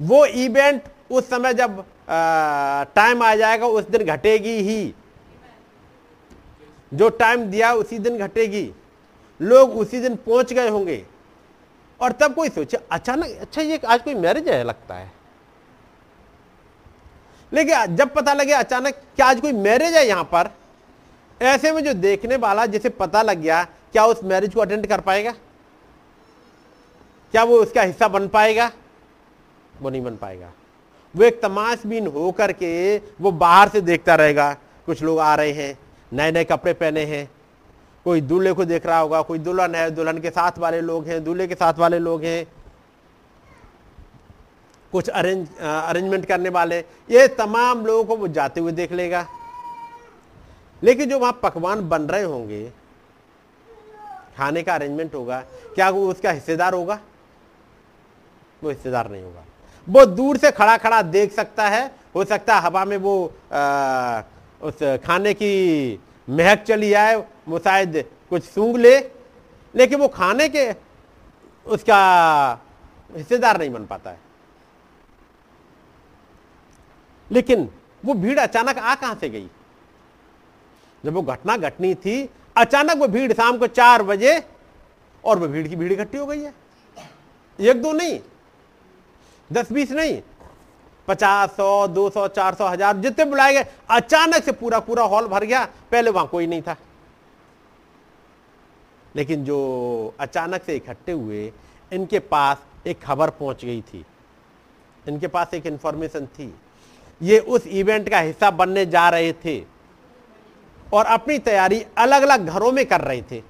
वो इवेंट उस समय जब टाइम आ जाएगा उस दिन घटेगी ही, जो टाइम दिया उसी दिन घटेगी, लोग उसी दिन पहुंच गए होंगे। और तब कोई सोचे अचानक, अच्छा ये आज कोई मैरिज है लगता है। लेकिन जब पता लगे अचानक कि आज कोई मैरिज है यहां पर, ऐसे में जो देखने वाला जिसे पता लग गया, क्या उस मैरिज को अटेंड कर पाएगा? क्या वो उसका हिस्सा बन पाएगा? वो नहीं बन पाएगा। वो एक तमाशबीन होकर के वो बाहर से देखता रहेगा, कुछ लोग आ रहे हैं, नए नए कपड़े पहने हैं, कोई दूल्हे को देख रहा होगा, कोई दुल्हन है, दुल्हन के साथ वाले लोग हैं, दूल्हे के साथ वाले लोग हैं, कुछ अरेंजमेंट करने वाले, ये तमाम लोगों को वो जाते हुए देख लेगा। लेकिन जो वहां पकवान बन रहे होंगे, खाने का अरेंजमेंट होगा, क्या वो उसका हिस्सेदार होगा? वो हिस्सेदार नहीं होगा। वो दूर से खड़ा खड़ा देख सकता है, हो सकता है हवा में वो उस खाने की महक चली आए, वो शायद कुछ सूंघ ले, लेकिन वो खाने के उसका हिस्सेदार नहीं बन पाता है। लेकिन वो भीड़ अचानक आ कहां से गई? जब वो घटना घटनी थी अचानक वो भीड़ शाम को 4 बजे और वो भीड़ की भीड़ इकट्ठी हो गई है। 1-2 नहीं, 10-20 नहीं, 50, 100, 200, 400, 1000 जितने बुलाए गए, अचानक से पूरा पूरा हॉल भर गया। पहले वहां कोई नहीं था, लेकिन जो अचानक से इकट्ठे हुए इनके पास एक खबर पहुंच गई थी, इनके पास एक इंफॉर्मेशन थी, ये उस इवेंट का हिस्सा बनने जा रहे थे और अपनी तैयारी अलग अलग घरों में कर रहे थे।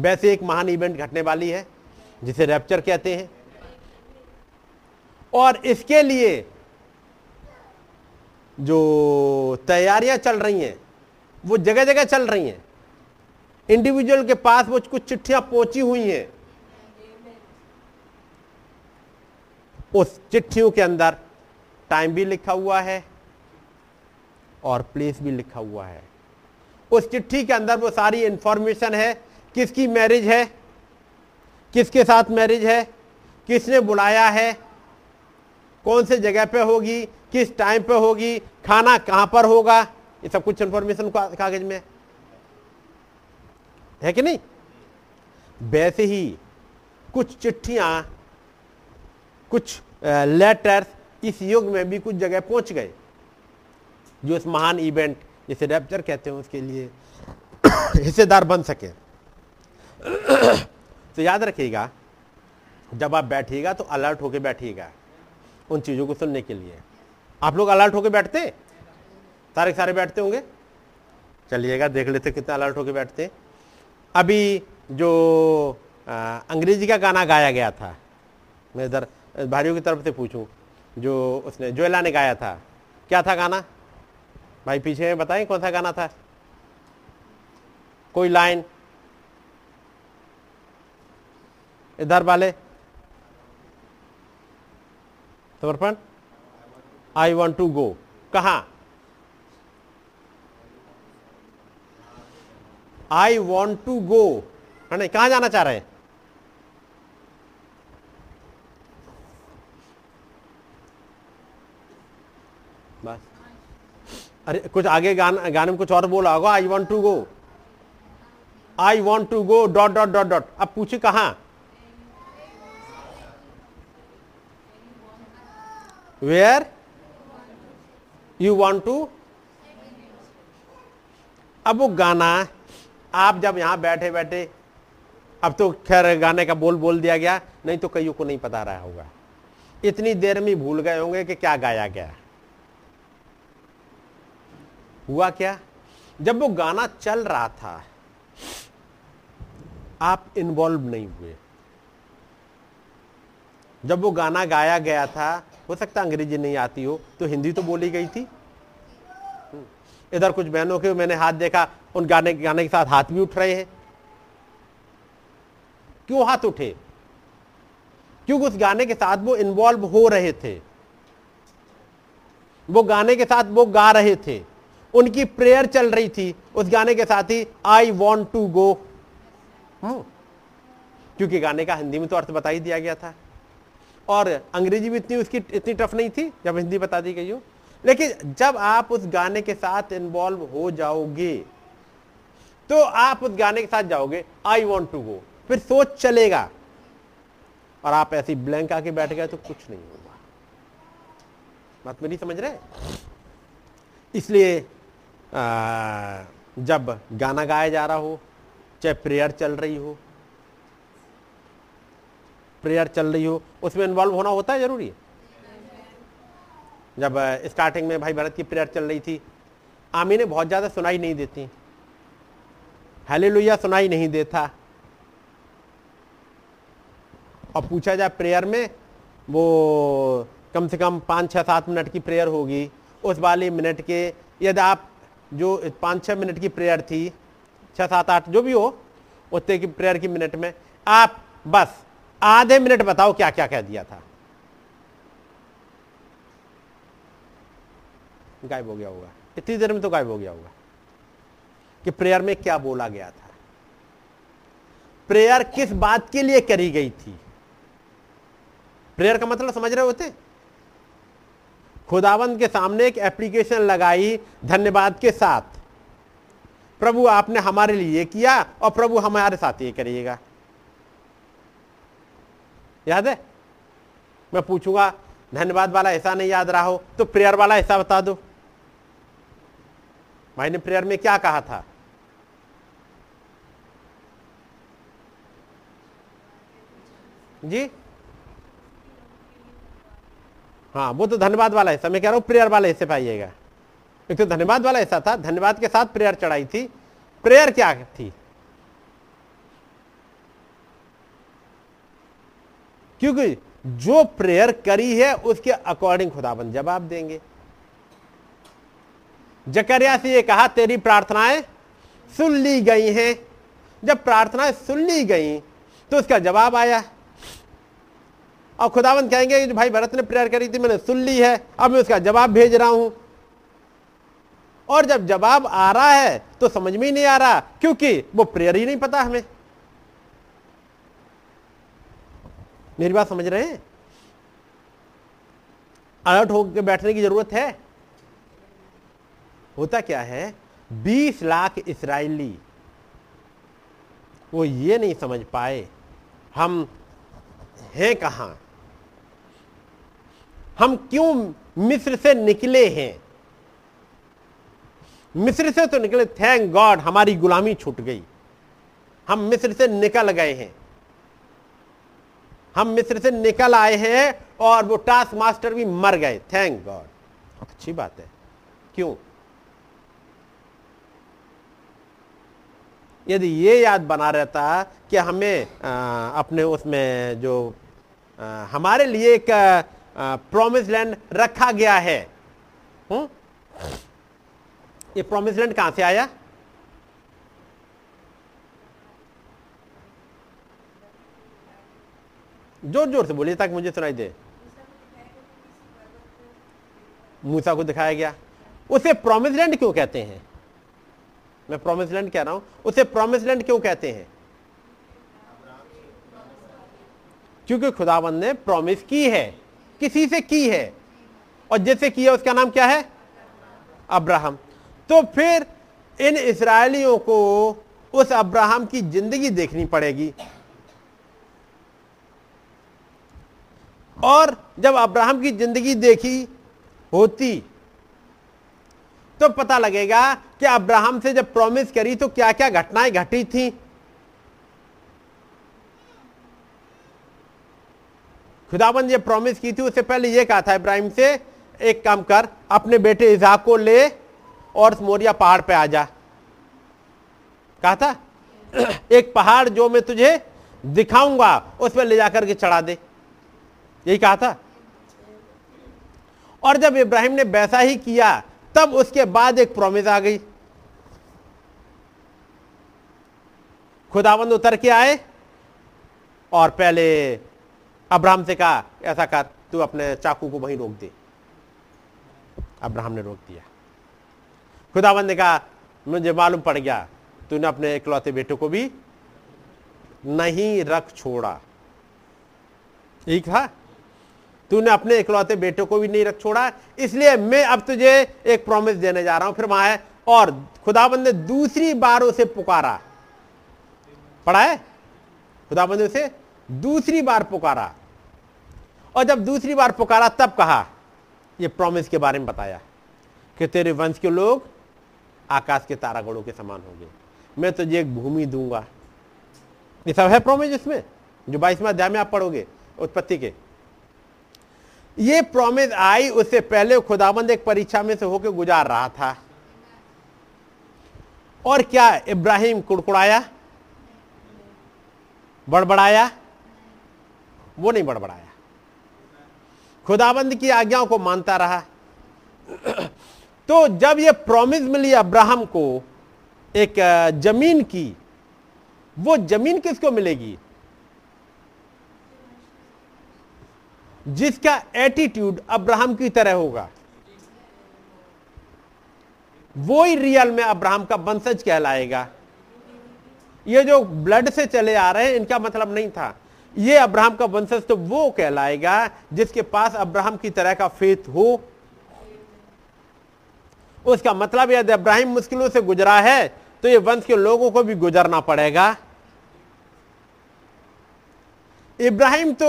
वैसे एक महान इवेंट घटने वाली है जिसे रैप्चर कहते हैं, और इसके लिए जो तैयारियां चल रही हैं वो जगह जगह चल रही हैं। इंडिविजुअल के पास वो कुछ चिट्ठियां पहुंची हुई हैं, उस चिट्ठियों के अंदर टाइम भी लिखा हुआ है और प्लेस भी लिखा हुआ है। उस चिट्ठी के अंदर वो सारी इंफॉर्मेशन है, किसकी मैरिज है, किसके साथ मैरिज है, किसने बुलाया है, कौन से जगह पे होगी, किस टाइम पे होगी, खाना कहां पर होगा, ये सब कुछ इंफॉर्मेशन कागज में है कि नहीं। वैसे ही कुछ चिट्ठियां, कुछ लेटर्स इस युग में भी कुछ जगह पहुंच गए जो इस महान इवेंट जिसे रैप्चर कहते हैं उसके लिए हिस्सेदार बन सके। तो याद रखिएगा, जब आप बैठिएगा तो अलर्ट होकर बैठिएगा उन चीजों को सुनने के लिए। आप लोग अलर्ट होकर बैठते हैं? सारे सारे बैठते होंगे। चलिएगा देख लेते कितना अलर्ट होकर बैठते हैं। अभी जो अंग्रेजी का गाना गाया गया था, मैं इधर भाइयों की तरफ से पूछूं, जो उसने जोएला ने गाया था, क्या था गाना? भाई पीछे में बताएं कौन सा गाना था, कोई लाइन? इधर वाले समर्पण, आई वॉन्ट टू गो, कहाँ? आई वॉन्ट टू गो, है ना? कहाँ जाना चाह रहे हैं? बस, अरे कुछ आगे गाने में कुछ और बोला होगा, I want to go, I want to go dot dot dot dot. अब पूछे कहाँ? Where you want to? अब वो गाना आप जब यहां बैठे बैठे, अब तो खैर गाने का बोल बोल दिया गया, नहीं तो कईयों को नहीं पता रहा होगा, इतनी देर में भूल गए होंगे कि क्या गाया गया। हुआ क्या, जब वो गाना चल रहा था आप इन्वॉल्व नहीं हुए। जब वो गाना गाया गया था, हो सकता अंग्रेजी नहीं आती हो तो हिंदी तो बोली गई थी। इधर कुछ बहनों के मैंने हाथ देखा, उन गाने के साथ हाथ भी उठ रहे हैं। क्यों हाथ उठे? क्योंकि उस गाने के साथ वो इन्वॉल्व हो रहे थे, वो गाने के साथ वो गा रहे थे, उनकी प्रेयर चल रही थी उस गाने के साथ ही, आई वॉन्ट टू गो। क्योंकि गाने का हिंदी में तो अर्थ बता ही दिया गया था और अंग्रेजी भी इतनी उसकी इतनी टफ नहीं थी जब हिंदी बता दी गई हो। लेकिन जब आप उस गाने के साथ इन्वॉल्व हो जाओगे तो आप उस गाने के साथ जाओगे, आई वॉन्ट टू गो, फिर सोच चलेगा। और आप ऐसी ब्लैंक आके बैठ गए तो कुछ नहीं होगा। बात मेरी समझ रहे? इसलिए जब गाना गाया जा रहा हो, चाहे प्रेयर चल रही हो, प्रेयर चल रही हो, उसमें इन्वॉल्व होना होता है, जरूरी है। जब स्टार्टिंग में भाई भारत की प्रेयर चल रही थी, आमीनें बहुत ज़्यादा सुनाई नहीं देती, हालेलुया सुनाई नहीं देता, और पूछा जाए प्रेयर में वो कम से कम 5, 6, 7 मिनट की प्रेयर होगी, उस वाले मिनट के यदि आप जो 5, 6 मिनट की प्रेयर थी, 6, 7, 8 जो भी हो उतने की प्रेयर की मिनट में आप बस आधे मिनट बताओ क्या क्या कह दिया था, गायब हो गया होगा। इतनी देर में तो गायब हो गया होगा कि प्रेयर में क्या बोला गया था, प्रेयर किस बात के लिए करी गई थी। प्रेयर का मतलब समझ रहे होते? खुदावंद के सामने एक एप्लीकेशन लगाई धन्यवाद के साथ, प्रभु आपने हमारे लिए किया और प्रभु हमारे साथ ये करिएगा। याद है? मैं पूछूंगा धन्यवाद वाला हिस्सा नहीं याद रहा हो तो प्रेयर वाला हिस्सा बता दो, भाई ने प्रेयर में क्या कहा था? जी हाँ, वो तो धन्यवाद वाला हिस्सा, मैं कह रहा हूं प्रेयर वाला हिस्से पाइएगा। एक तो धन्यवाद वाला हिस्सा था, धन्यवाद के साथ प्रेयर चढ़ाई थी, प्रेयर क्या थी? क्योंकि जो प्रेयर करी है उसके अकॉर्डिंग खुदाबंद जवाब देंगे। जकरिया से ये कहा तेरी प्रार्थनाएं सुन ली गई हैं। जब प्रार्थनाएं सुन ली गई तो उसका जवाब आया और खुदाबंद कहेंगे भाई भरत ने प्रेयर करी थी, मैंने सुन ली है, अब मैं उसका जवाब भेज रहा हूं। और जब जवाब आ रहा है तो समझ में ही नहीं आ रहा क्योंकि वो प्रेयर ही नहीं पता हमें। मेरी बात समझ रहे हैं? अलर्ट होकर बैठने की जरूरत है। होता क्या है, 20 लाख इस्राइली वो ये नहीं समझ पाए हम हैं कहां, हम क्यों मिस्र से निकले हैं। मिस्र से तो निकले, थैंक गॉड हमारी गुलामी छूट गई, हम मिस्र से निकल गए हैं, हम मिस्र से निकल आए हैं और वो टास्क मास्टर भी मर गए, थैंक गॉड, अच्छी बात है। क्यों? यदि ये याद बना रहता कि हमें अपने उसमें जो हमारे लिए एक प्रॉमिस लैंड रखा गया है, ये प्रॉमिस लैंड कहां से आया? जोर जोर से बोलिए ताकि मुझे सुनाई दे। मूसा को दिखाया गया, उसे प्रॉमिस लैंड क्यों कहते हैं? मैं प्रॉमिस लैंड कह रहा हूं, उसे प्रॉमिस लैंड क्यों कहते हैं? क्योंकि खुदावंद ने प्रॉमिस की है, किसी से की है, और जिसे की है उसका नाम क्या है? अब्राहम। तो फिर इन इस्राएलियों को उस अब्राहम की जिंदगी देखनी पड़ेगी। और जब अब्राहम की जिंदगी देखी होती तो पता लगेगा कि अब्राहम से जब प्रॉमिस करी तो क्या क्या घटनाएं घटी थी। खुदाबंद ये प्रॉमिस की थी, उससे पहले ये कहा था इब्राहिम से, एक काम कर अपने बेटे इसहाक को ले और मोरिया पहाड़ पे आ जा। कहा था एक पहाड़ जो मैं तुझे दिखाऊंगा उस पर ले जाकर के चढ़ा दे, यही कहा था। और जब इब्राहिम ने वैसा ही किया तब उसके बाद एक प्रॉमिस आ गई, खुदावंद उतर के आए और पहले अब्राहम से कहा ऐसा कर, तू अपने चाकू को वहीं रोक दे। अब्राहम ने रोक दिया। खुदावंद ने कहा मुझे मालूम पड़ गया तूने अपने इकलौते बेटे को भी नहीं रख छोड़ा, ठीक है, तूने अपने इकलौते बेटों को भी नहीं रख छोड़ा, इसलिए मैं अब तुझे एक प्रॉमिस देने जा रहा हूं। फिर वहां है और खुदाबंद ने दूसरी बार उसे पुकारा, पढ़ा है, खुदाबंद ने उसे दूसरी बार पुकारा, और जब दूसरी बार पुकारा तब कहा, ये प्रॉमिस के बारे में बताया कि तेरे वंश के लोग आकाश के तारागढ़ों के समान होंगे, मैं तुझे एक भूमि दूंगा। ये सब है प्रॉमिस इसमें, जो 22वें अध्याय में आप पढ़ोगे उत्पत्ति के। ये प्रॉमिस आई, उससे पहले खुदाबंद एक परीक्षा में से होकर गुजार रहा था, और क्या इब्राहिम कुड़कुड़ाया, बड़बड़ाया? वो नहीं बड़बड़ाया, खुदाबंद की आज्ञाओं को मानता रहा। तो जब ये प्रॉमिस मिली अब्राहम को एक जमीन की, वो जमीन किसको मिलेगी? जिसका एटीट्यूड अब्राहम की तरह होगा, वो ही रियल में अब्राहम का वंशज कहलाएगा। ये जो ब्लड से चले आ रहे हैं इनका मतलब नहीं था, ये अब्राहम का वंशज तो वो कहलाएगा जिसके पास अब्राहम की तरह का फेथ हो। उसका मतलब यदि अब्राहिम मुश्किलों से गुजरा है तो ये वंश के लोगों को भी गुजरना पड़ेगा। इब्राहिम तो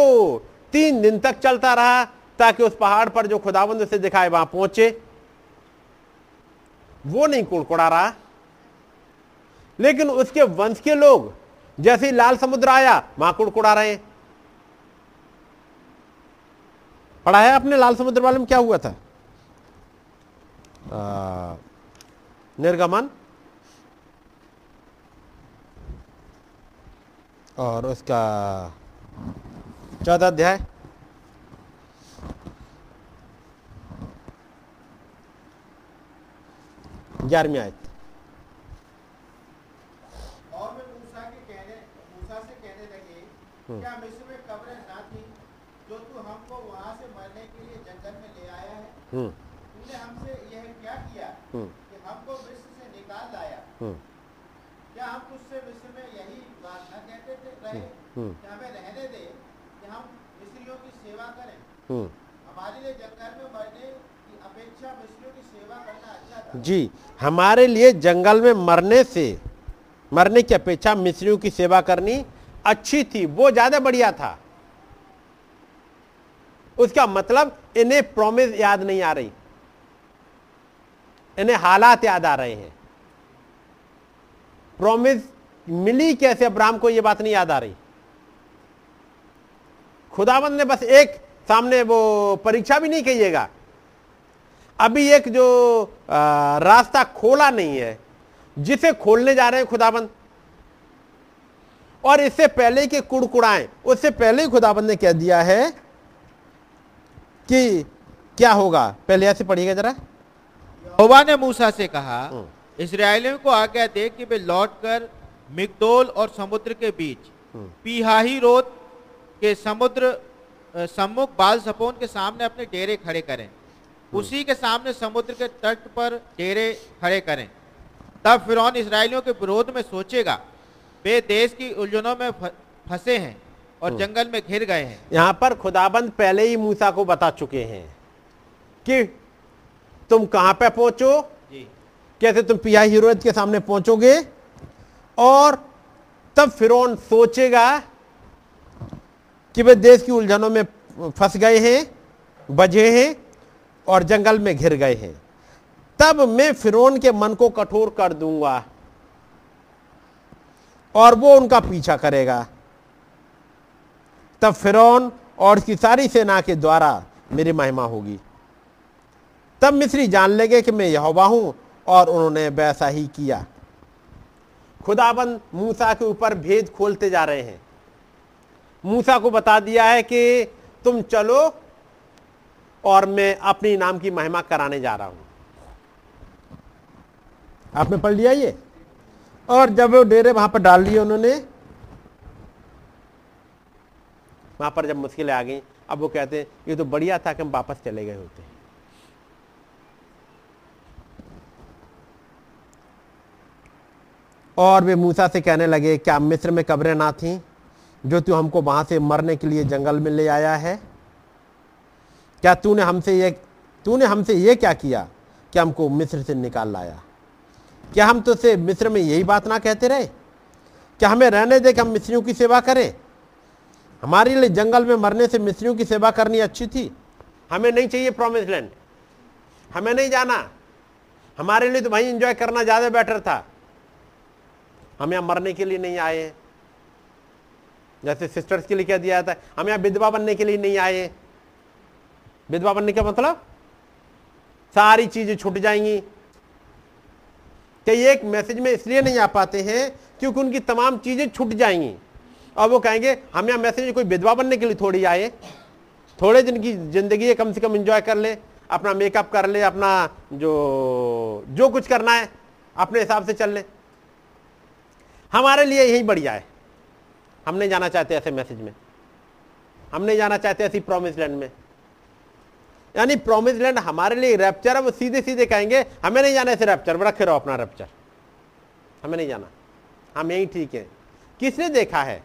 3 दिन तक चलता रहा ताकि उस पहाड़ पर जो खुदावंद उसे दिखाए वहां पहुंचे। वो नहीं कुड़कुड़ा रहा, लेकिन उसके वंश के लोग जैसे ही लाल समुद्र आया वहां कुड़कुड़ा रहे। पढ़ा है आपने लाल समुद्र वाले में क्या हुआ था? निर्गमन और उसका 14 अध्याय। और मैं मूसा से कहने लगे, क्या मिस्र में कब्रें ना थी जो तू हमको वहां से मरने के लिए जंगल में ले आया है? तूने हमसे यह क्या किया कि हमको मिस्र से निकाल लाया? क्या हम तुझसे मिस्र में यही बात न कहते रहे कि हमें रहने दे कि हम मिस्रियों की सेवा करें? हमारे लिए जंगल में मरने जी, हमारे लिए जंगल में मरने की अपेक्षा मिस्रियों की सेवा करनी अच्छी थी, वो ज्यादा बढ़िया था। उसका मतलब इन्हें प्रॉमिस याद नहीं आ रही, इन्हें हालात याद आ रहे हैं। प्रॉमिस मिली कैसे अब्राहम को ये बात नहीं याद आ रही। खुदावंद ने बस एक सामने वो परीक्षा भी नहीं कहिएगा, अभी एक जो रास्ता खोला नहीं है जिसे खोलने जा रहे हैं खुदाबंद। और इससे पहले कि कुड़कुड़ाएं, उससे पहले ही खुदाबंद ने कह दिया है कि क्या होगा। पहले ऐसे पढ़िएगा जरा। यहोवा ने मूसा से कहा, इस्राएलियों को आज्ञा दे कि वे लौटकर मिग्दोल और समुद्र के बीच पीहाहीरोत के समुद्र सम्मुख बाल सपोन के सामने अपने डेरे खड़े करें, उसी के सामने समुद्र के तट पर डेरे खड़े करें। तब फिरौन इस्राएलियों के विरोध में सोचेगा, वे देश की उलझनों में फंसे हैं और जंगल में घिर गए हैं। यहाँ पर खुदाबंद पहले ही मूसा को बता चुके हैं कि तुम कहाँ पे पहुंचो, कैसे तुम पीहाहीरोत के सामने पहुंचोगे। और तब फिरौन सोचेगा कि वे देश की उलझनों में फंस गए हैं, बजे हैं और जंगल में घिर गए हैं। तब मैं फिरौन के मन को कठोर कर दूंगा और वो उनका पीछा करेगा। तब फिरौन और उसकी सारी सेना के द्वारा मेरी महिमा होगी। तब मिस्री जान लेंगे कि मैं यहोवा हूं, और उन्होंने वैसा ही किया। खुदाबंद मूसा के ऊपर भेद खोलते जा रहे हैं। मूसा को बता दिया है कि तुम चलो और मैं अपने नाम की महिमा कराने जा रहा हूं। आपने पढ़ लिया ये। और जब वो डेरे वहां पर डाल लिए उन्होंने, वहां पर जब मुश्किलें आ गई, अब वो कहते हैं ये तो बढ़िया था कि हम वापस चले गए होते। और वे मूसा से कहने लगे, क्या मिस्र में कब्रें ना थीं जो तू हमको वहां से मरने के लिए जंगल में ले आया है? क्या तूने हमसे ये क्या किया कि हमको मिस्र से निकाल लाया? क्या हम तुझसे मिस्र में यही बात ना कहते रहे? क्या हमें रहने दे कि हम मिस्रियों की सेवा करें? हमारे लिए जंगल में मरने से मिस्रियों की सेवा करनी अच्छी थी। हमें नहीं चाहिए प्रॉमिस लैंड, हमें नहीं जाना। हमारे लिए तो वहीं एंजॉय करना ज़्यादा बेटर था। हम यहाँ मरने के लिए नहीं आए हैं, जैसे सिस्टर्स के लिए कह दिया था। हम यहाँ विधवा बनने के लिए नहीं आए। विधवा बनने का मतलब सारी चीजें छूट जाएंगी। कई एक मैसेज में इसलिए नहीं आ पाते हैं क्योंकि उनकी तमाम चीजें छूट जाएंगी और वो कहेंगे हम यहाँ मैसेज में कोई विधवा बनने के लिए थोड़ी आए। थोड़े जिनकी जिंदगी है कम से कम एंजॉय कर ले, अपना मेकअप कर ले, अपना जो कुछ करना है अपने हिसाब से चल ले। हमारे लिए यही बढ़िया है। हम नहीं जाना चाहते ऐसे मैसेज में, हम नहीं जाना चाहते ऐसी प्रॉमिस लैंड में। यानी प्रॉमिस लैंड हमारे लिए रैप्चर है। वो सीधे सीधे कहेंगे हमें नहीं जाना ऐसे रैप्चर, रखे रहो अपना रैप्चर, हमें नहीं जाना, हम यही ठीक है। किसने देखा है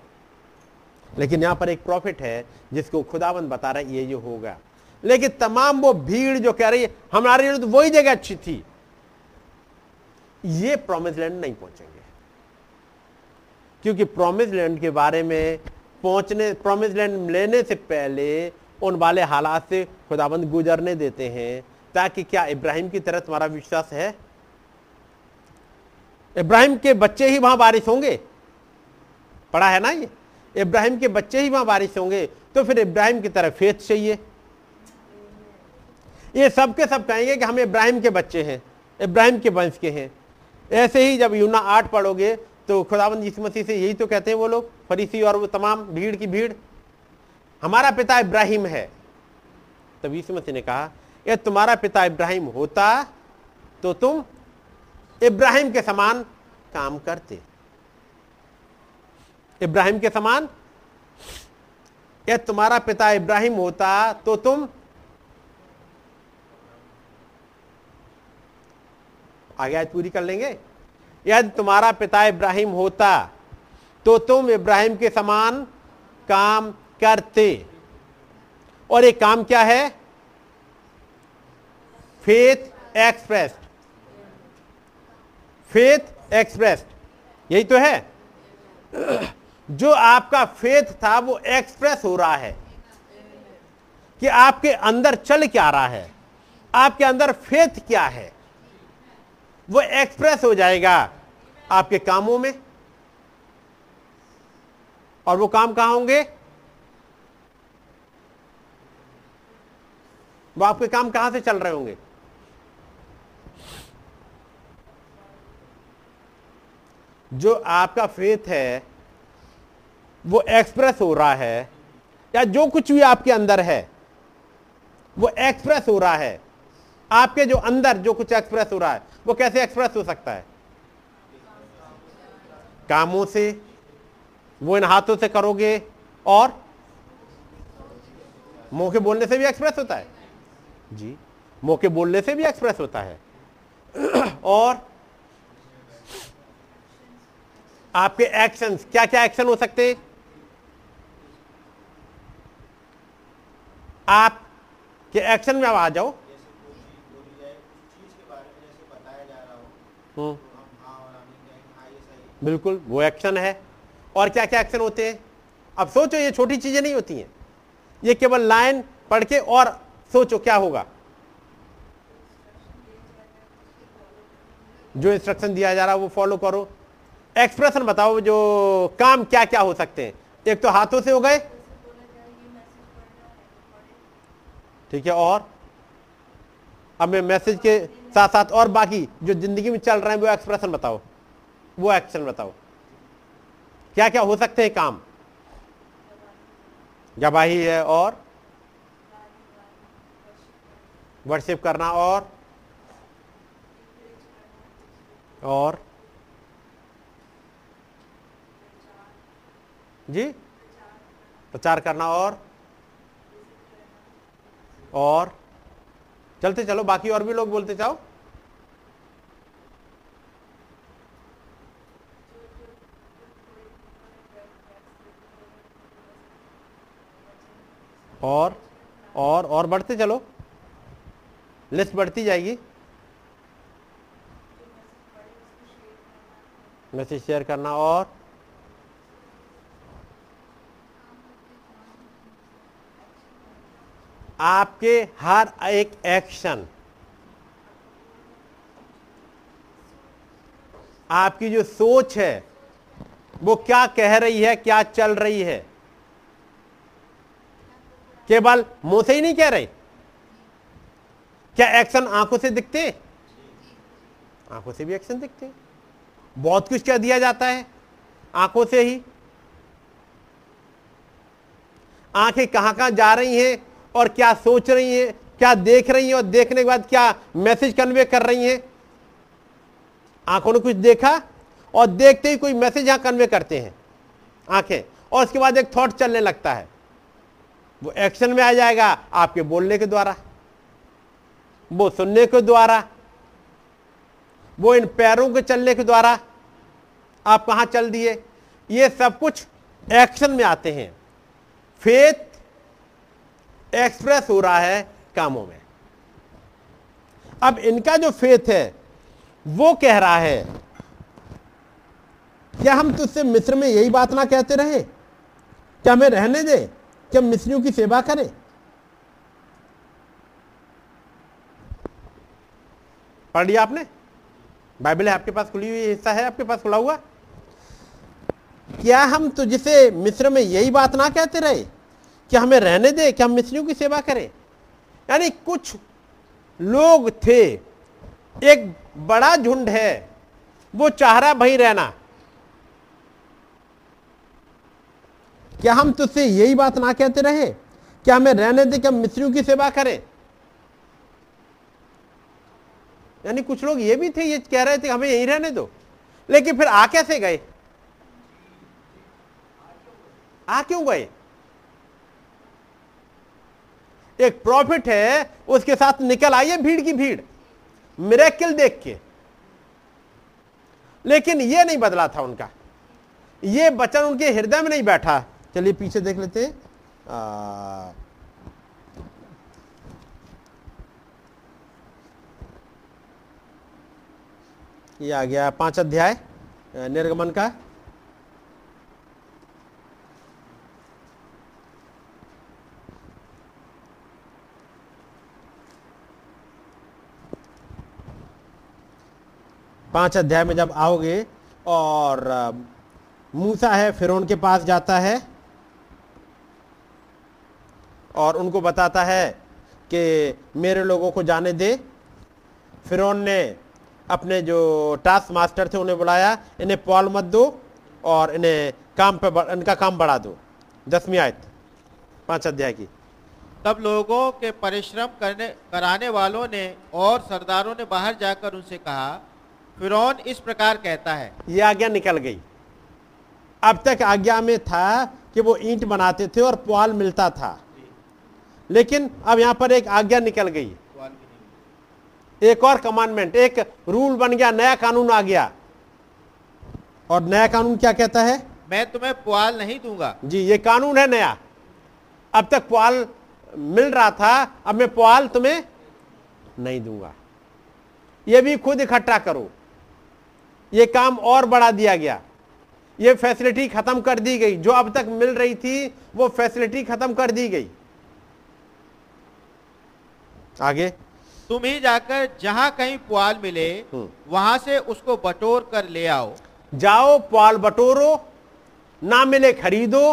लेकिन यहाँ पर एक प्रॉफिट है जिसको खुदावन बता रहा है ये जो होगा। लेकिन तमाम वो भीड़ जो कह रही है हमारे लिए तो वही जगह अच्छी थी, ये प्रॉमिस लैंड नहीं पहुंचेंगे, क्योंकि प्रॉमिस लैंड के बारे में पहुंचने, प्रॉमिस लैंड लेने से पहले उन वाले हालात से खुदाबंद गुजरने देते हैं, ताकि क्या इब्राहिम की तरह तुम्हारा विश्वास है? इब्राहिम के बच्चे ही वहां वारिस होंगे, पढ़ा है ना ये, इब्राहिम के बच्चे ही वहां वारिस होंगे, तो फिर इब्राहिम की तरह फेथ चाहिए। ये सब के सब कहेंगे कि हम इब्राहिम के बच्चे हैं, इब्राहिम के वंश के हैं। ऐसे ही जब यूहन्ना 8 पढ़ोगे तो खुदावंद यीशु मसीह से यही तो कहते हैं वो लोग, फरीसी और वो तमाम भीड़ की भीड़, हमारा पिता इब्राहिम है। तब यीशु मसीह ने कहा ये तुम्हारा पिता इब्राहिम होता तो तुम इब्राहिम के समान काम करते, इब्राहिम के समान। यह तुम्हारा पिता इब्राहिम होता तो तुम, आगे आज पूरी कर लेंगे, यदि तुम्हारा पिता इब्राहिम होता तो तुम इब्राहिम के समान काम करते। और ये काम क्या है? फेथ एक्सप्रेस्ड, फेथ एक्सप्रेस्ड, यही तो है। जो आपका फेथ था वो एक्सप्रेस हो रहा है कि आपके अंदर चल क्या रहा है, आपके अंदर फेथ क्या है, वो एक्सप्रेस हो जाएगा आपके कामों में। और वो काम कहां होंगे? वो आपके काम कहां से चल रहे होंगे? जो आपका फेथ है वो एक्सप्रेस हो रहा है, या जो कुछ भी आपके अंदर है वो एक्सप्रेस हो रहा है। आपके जो अंदर जो कुछ एक्सप्रेस हो रहा है वो कैसे एक्सप्रेस हो सकता है? कामों से, वो इन हाथों से करोगे और मुंह के बोलने से भी एक्सप्रेस होता है जी, मुंह के बोलने से भी एक्सप्रेस होता है। और आपके एक्शंस, क्या क्या एक्शन हो सकते? आप के एक्शन में आप आ जाओ। बिल्कुल, वो एक्शन है। और क्या क्या एक्शन होते हैं? अब सोचो, ये छोटी चीजें नहीं होती हैं, ये केवल लाइन पढ़ के और सोचो क्या होगा। जो इंस्ट्रक्शन दिया जा रहा है वो फॉलो करो। एक्सप्रेशन बताओ, जो काम क्या क्या हो सकते हैं। एक तो हाथों से हो गए, ठीक है, और अब मैं मैसेज के साथ साथ और बाकी जो जिंदगी में चल रहे हैं वो एक्सप्रेशन बताओ, वो एक्शन बताओ, क्या क्या हो सकते हैं काम। गवाही है, और वर्शिप करना, और जी प्रचार करना, और चलते चलो, बाकी और भी लोग बोलते जाओ। और बढ़ते चलो, लिस्ट बढ़ती जाएगी। मैसेज शेयर करना, और आपके हर एक एक्शन, आपकी जो सोच है वो क्या कह रही है, क्या चल रही है। केवल मुंह से ही नहीं कह रही, क्या एक्शन आंखों से दिखते? आंखों से भी एक्शन दिखते, बहुत कुछ क्या दिया जाता है आंखों से ही। आंखें कहां कहां जा रही हैं और क्या सोच रही हैं, क्या देख रही हैं, और देखने के बाद क्या मैसेज कन्वे कर रही हैं। आंखों ने कुछ देखा और देखते ही कोई मैसेज यहां कन्वे करते हैं आंखें, और उसके बाद एक थॉट चलने लगता है, वो एक्शन में आ जाएगा आपके बोलने के द्वारा, वो सुनने के द्वारा, वो इन पैरों के चलने के द्वारा। आप कहां चल दिए, ये सब कुछ एक्शन में आते हैं। फेथ एक्सप्रेस हो रहा है कामों में। अब इनका जो फेथ है वो कह रहा है क्या हम तुझसे मिस्र में यही बात ना कहते रहे, क्या हमें रहने दे, क्या मिस्रियों की सेवा करें। पढ़ लिया आपने, बाइबल है आपके पास, खुली हुई हिस्सा है आपके पास खुला हुआ। क्या हम तुझसे मिस्र में यही बात ना कहते रहे, क्या हमें रहने दे, क्या हम मिस्रियों की सेवा करें। यानी कुछ लोग थे, एक बड़ा झुंड है, वो चाह रहा वहीं रहना। क्या हम तुझसे यही बात ना कहते रहे, क्या हमें रहने दे, क्या मिस्रियों की सेवा करें। यानी कुछ लोग ये भी थे, ये कह रहे थे हमें यहीं रहने दो, लेकिन फिर आ कैसे गए, आ क्यों गए। एक प्रॉफिट है, उसके साथ निकल आई है भीड़ की भीड़ मिरेकल देख के, लेकिन यह नहीं बदला था उनका, यह वचन उनके हृदय में नहीं बैठा। चलिए पीछे देख लेते हैं। ये आ गया 5 अध्याय निर्गमन का। पांच अध्याय में जब आओगे और मूसा है फिरौन के पास जाता है और उनको बताता है कि मेरे लोगों को जाने दे। फिरौन ने अपने जो टास्क मास्टर थे उन्हें बुलाया, इन्हें पॉल मत दो और इन्हें काम पे इनका काम बढ़ा दो। 10वीं आयत 5 अध्याय की। तब लोगों के परिश्रम कराने वालों ने और सरदारों ने बाहर जाकर उनसे कहा, फिरौन इस प्रकार कहता है। ये आज्ञा निकल गई। अब तक आज्ञा में था कि वो ईंट बनाते थे और पुआल मिलता था, लेकिन अब यहाँ पर एक आज्ञा निकल गई, एक और कमांडमेंट, एक रूल बन गया, नया कानून आ गया। और नया कानून क्या कहता है, मैं तुम्हें पुआल नहीं दूंगा। जी, ये कानून है नया। अब तक पुआल मिल रहा था, अब मैं पुआल तुम्हें नहीं दूंगा। ये भी खुद इकट्ठा करो। ये काम और बढ़ा दिया गया, ये फैसिलिटी खत्म कर दी गई, जो अब तक मिल रही थी वो फैसिलिटी खत्म कर दी गई। आगे, तुम ही जाकर जहां कहीं पुआल मिले वहां से उसको बटोर कर ले आओ। जाओ पुआल बटोरो, ना मिले खरीदो।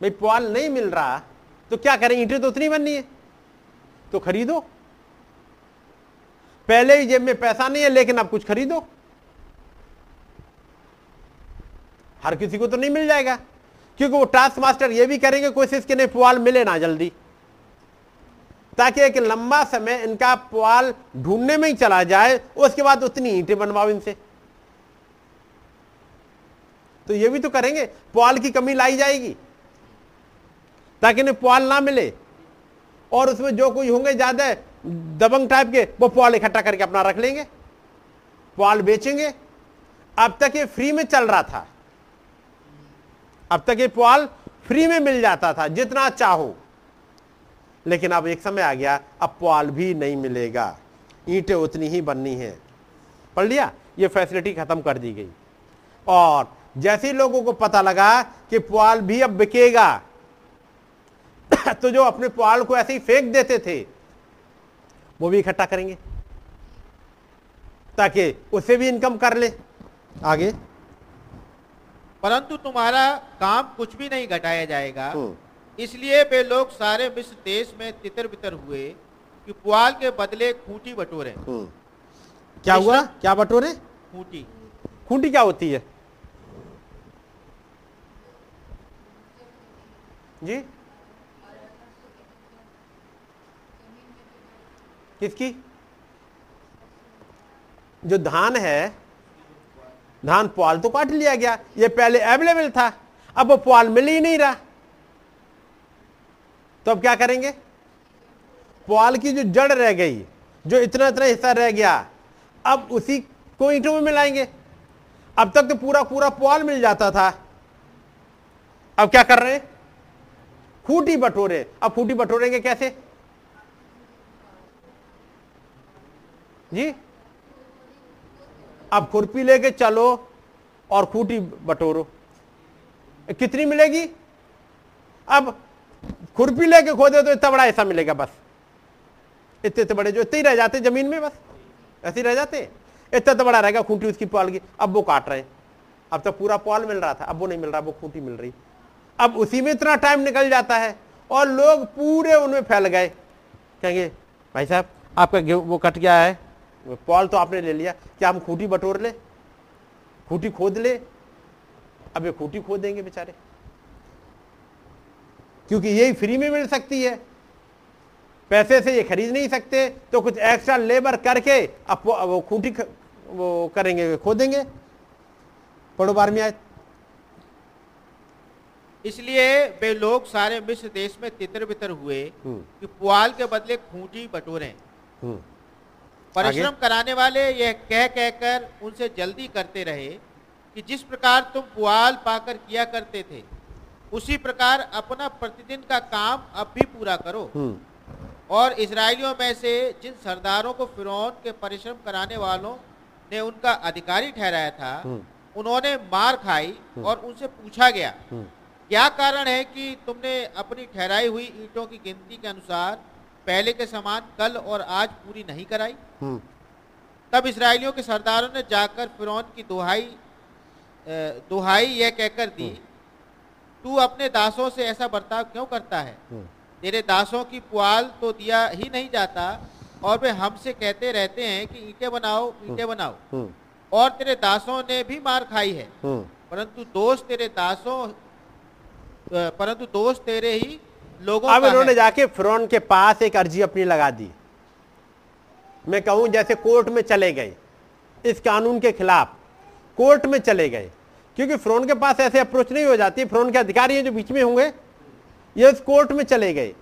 भाई पुआल नहीं मिल रहा तो क्या करें, ईंटें तो उतनी बननी है, तो खरीदो। पहले ही जेब में पैसा नहीं है लेकिन अब कुछ खरीदो। हर किसी को तो नहीं मिल जाएगा, क्योंकि वो टास्क मास्टर ये भी करेंगे कोशिश कि नहीं पुआल मिले ना जल्दी, ताकि एक लंबा समय इनका पुआल ढूंढने में ही चला जाए, उसके बाद उतनी ईंटें बनवाओ इनसे। तो ये भी तो करेंगे, पुआल की कमी लाई जाएगी ताकि इन्हें पुआल ना मिले, और उसमें जो कोई होंगे ज्यादा दबंग टाइप के वो पुआल इकट्ठा करके अपना रख लेंगे, पुआल बेचेंगे। अब तक ये फ्री में चल रहा था, अब तक ये पुआल फ्री में मिल जाता था जितना चाहो, लेकिन अब एक समय आ गया अब पुआल भी नहीं मिलेगा, ईंटें उतनी ही बननी है। पढ़ लिया, ये फैसिलिटी खत्म कर दी गई। और जैसे ही लोगों को पता लगा कि पुआल भी अब बिकेगा तो जो अपने पुआल को ऐसे ही फेंक देते थे वो भी इकट्ठा करेंगे ताकि उसे भी इनकम कर ले। आगे, परंतु तुम्हारा काम कुछ भी नहीं घटाया जाएगा। इसलिए वे लोग सारे मिस्र देश में तितर बितर हुए कि पुआल के बदले खूंटी बटोरे। क्या हुआ, क्या बटोरे, खूंटी। खूंटी क्या होती है जी, किसकी? जो धान है, धान पुआल तो काट लिया गया, ये पहले अवेलेबल था, अब वो पुआल मिल ही नहीं रहा, तो अब क्या करेंगे, पुआल की जो जड़ रह गई, जो इतना इतना हिस्सा रह गया, अब उसी को ईंटों में मिलाएंगे। अब तक तो पूरा पूरा पुआल मिल जाता था, अब क्या कर रहे हैं? फूटी बटोरे। अब फूटी बटोरेंगे कैसे जी? अब खुरपी लेके चलो और खूटी बटोरो, कितनी मिलेगी? अब खुरपी लेके खोदे तो इतना बड़ा ऐसा मिलेगा, बस इतने बड़े जो इतने ही रह जाते जमीन में, बस ऐसे ही रह जाते, इतना बड़ा रहेगा खूंटी उसकी पॉल की। अब वो काट रहे हैं, अब तो पूरा पॉल मिल रहा था, अब वो नहीं मिल रहा, वो खूंटी मिल रही। अब उसी में इतना टाइम निकल जाता है और लोग पूरे उनमें फैल गए, कहेंगे भाई साहब आपका गेहूं वो कट गया है, पॉल तो आपने ले लिया, क्या हम खूंटी बटोर ले, खूंटी खोद ले? अब ये खूंटी खोद देंगे बेचारे, क्योंकि यही फ्री में मिल सकती है, पैसे से ये खरीद नहीं सकते, तो कुछ एक्स्ट्रा लेबर करके अब वो खूंटी वो करेंगे, खोदेंगे। पढ़ो 12वीं आयत। इसलिए वे लोग सारे मिस्र देश में तितर बितर हुए कि पुआल के बदले खूंटी बटोरें। परिश्रम कराने वाले यह कह कहकर उनसे जल्दी करते रहे कि जिस प्रकार तुम पुआल पाकर किया करते थे उसी प्रकार अपना प्रतिदिन का काम अब भी पूरा करो। और इस्राएलियों में से जिन सरदारों को फिरौन के परिश्रम कराने वालों ने उनका अधिकारी ठहराया था, उन्होंने मार खाई और उनसे पूछा गया, क्या कारण है कि तुमने अपनी ठहराई हुई ईंटों की गिनती के अनुसार पहले के समान कल और आज पूरी नहीं कराई? तब इस्राएलियों के सरदारों ने जाकर फिरौन की दुहाई यह कहकर दी, तू अपने दासों से ऐसा बर्ताव क्यों करता है? तेरे दासों की पुआल तो दिया ही नहीं जाता और वे हमसे कहते रहते हैं कि ईंटें बनाओ, ईंटें बनाओ। और तेरे दासों ने भी मार खाई है, परंतु दोष तेरे ही लोगों का है। अब इन्होंने जाके फिरौन के पास एक अर्जी अपनी लगा दी, मैं कहूं जैसे कोर्ट में चले गए, इस कानून के खिलाफ कोर्ट में चले गए, क्योंकि फिरौन के पास ऐसे अप्रोच नहीं हो जाती, फिरौन के अधिकारी हैं जो बीच में होंगे, ये इस कोर्ट में चले गए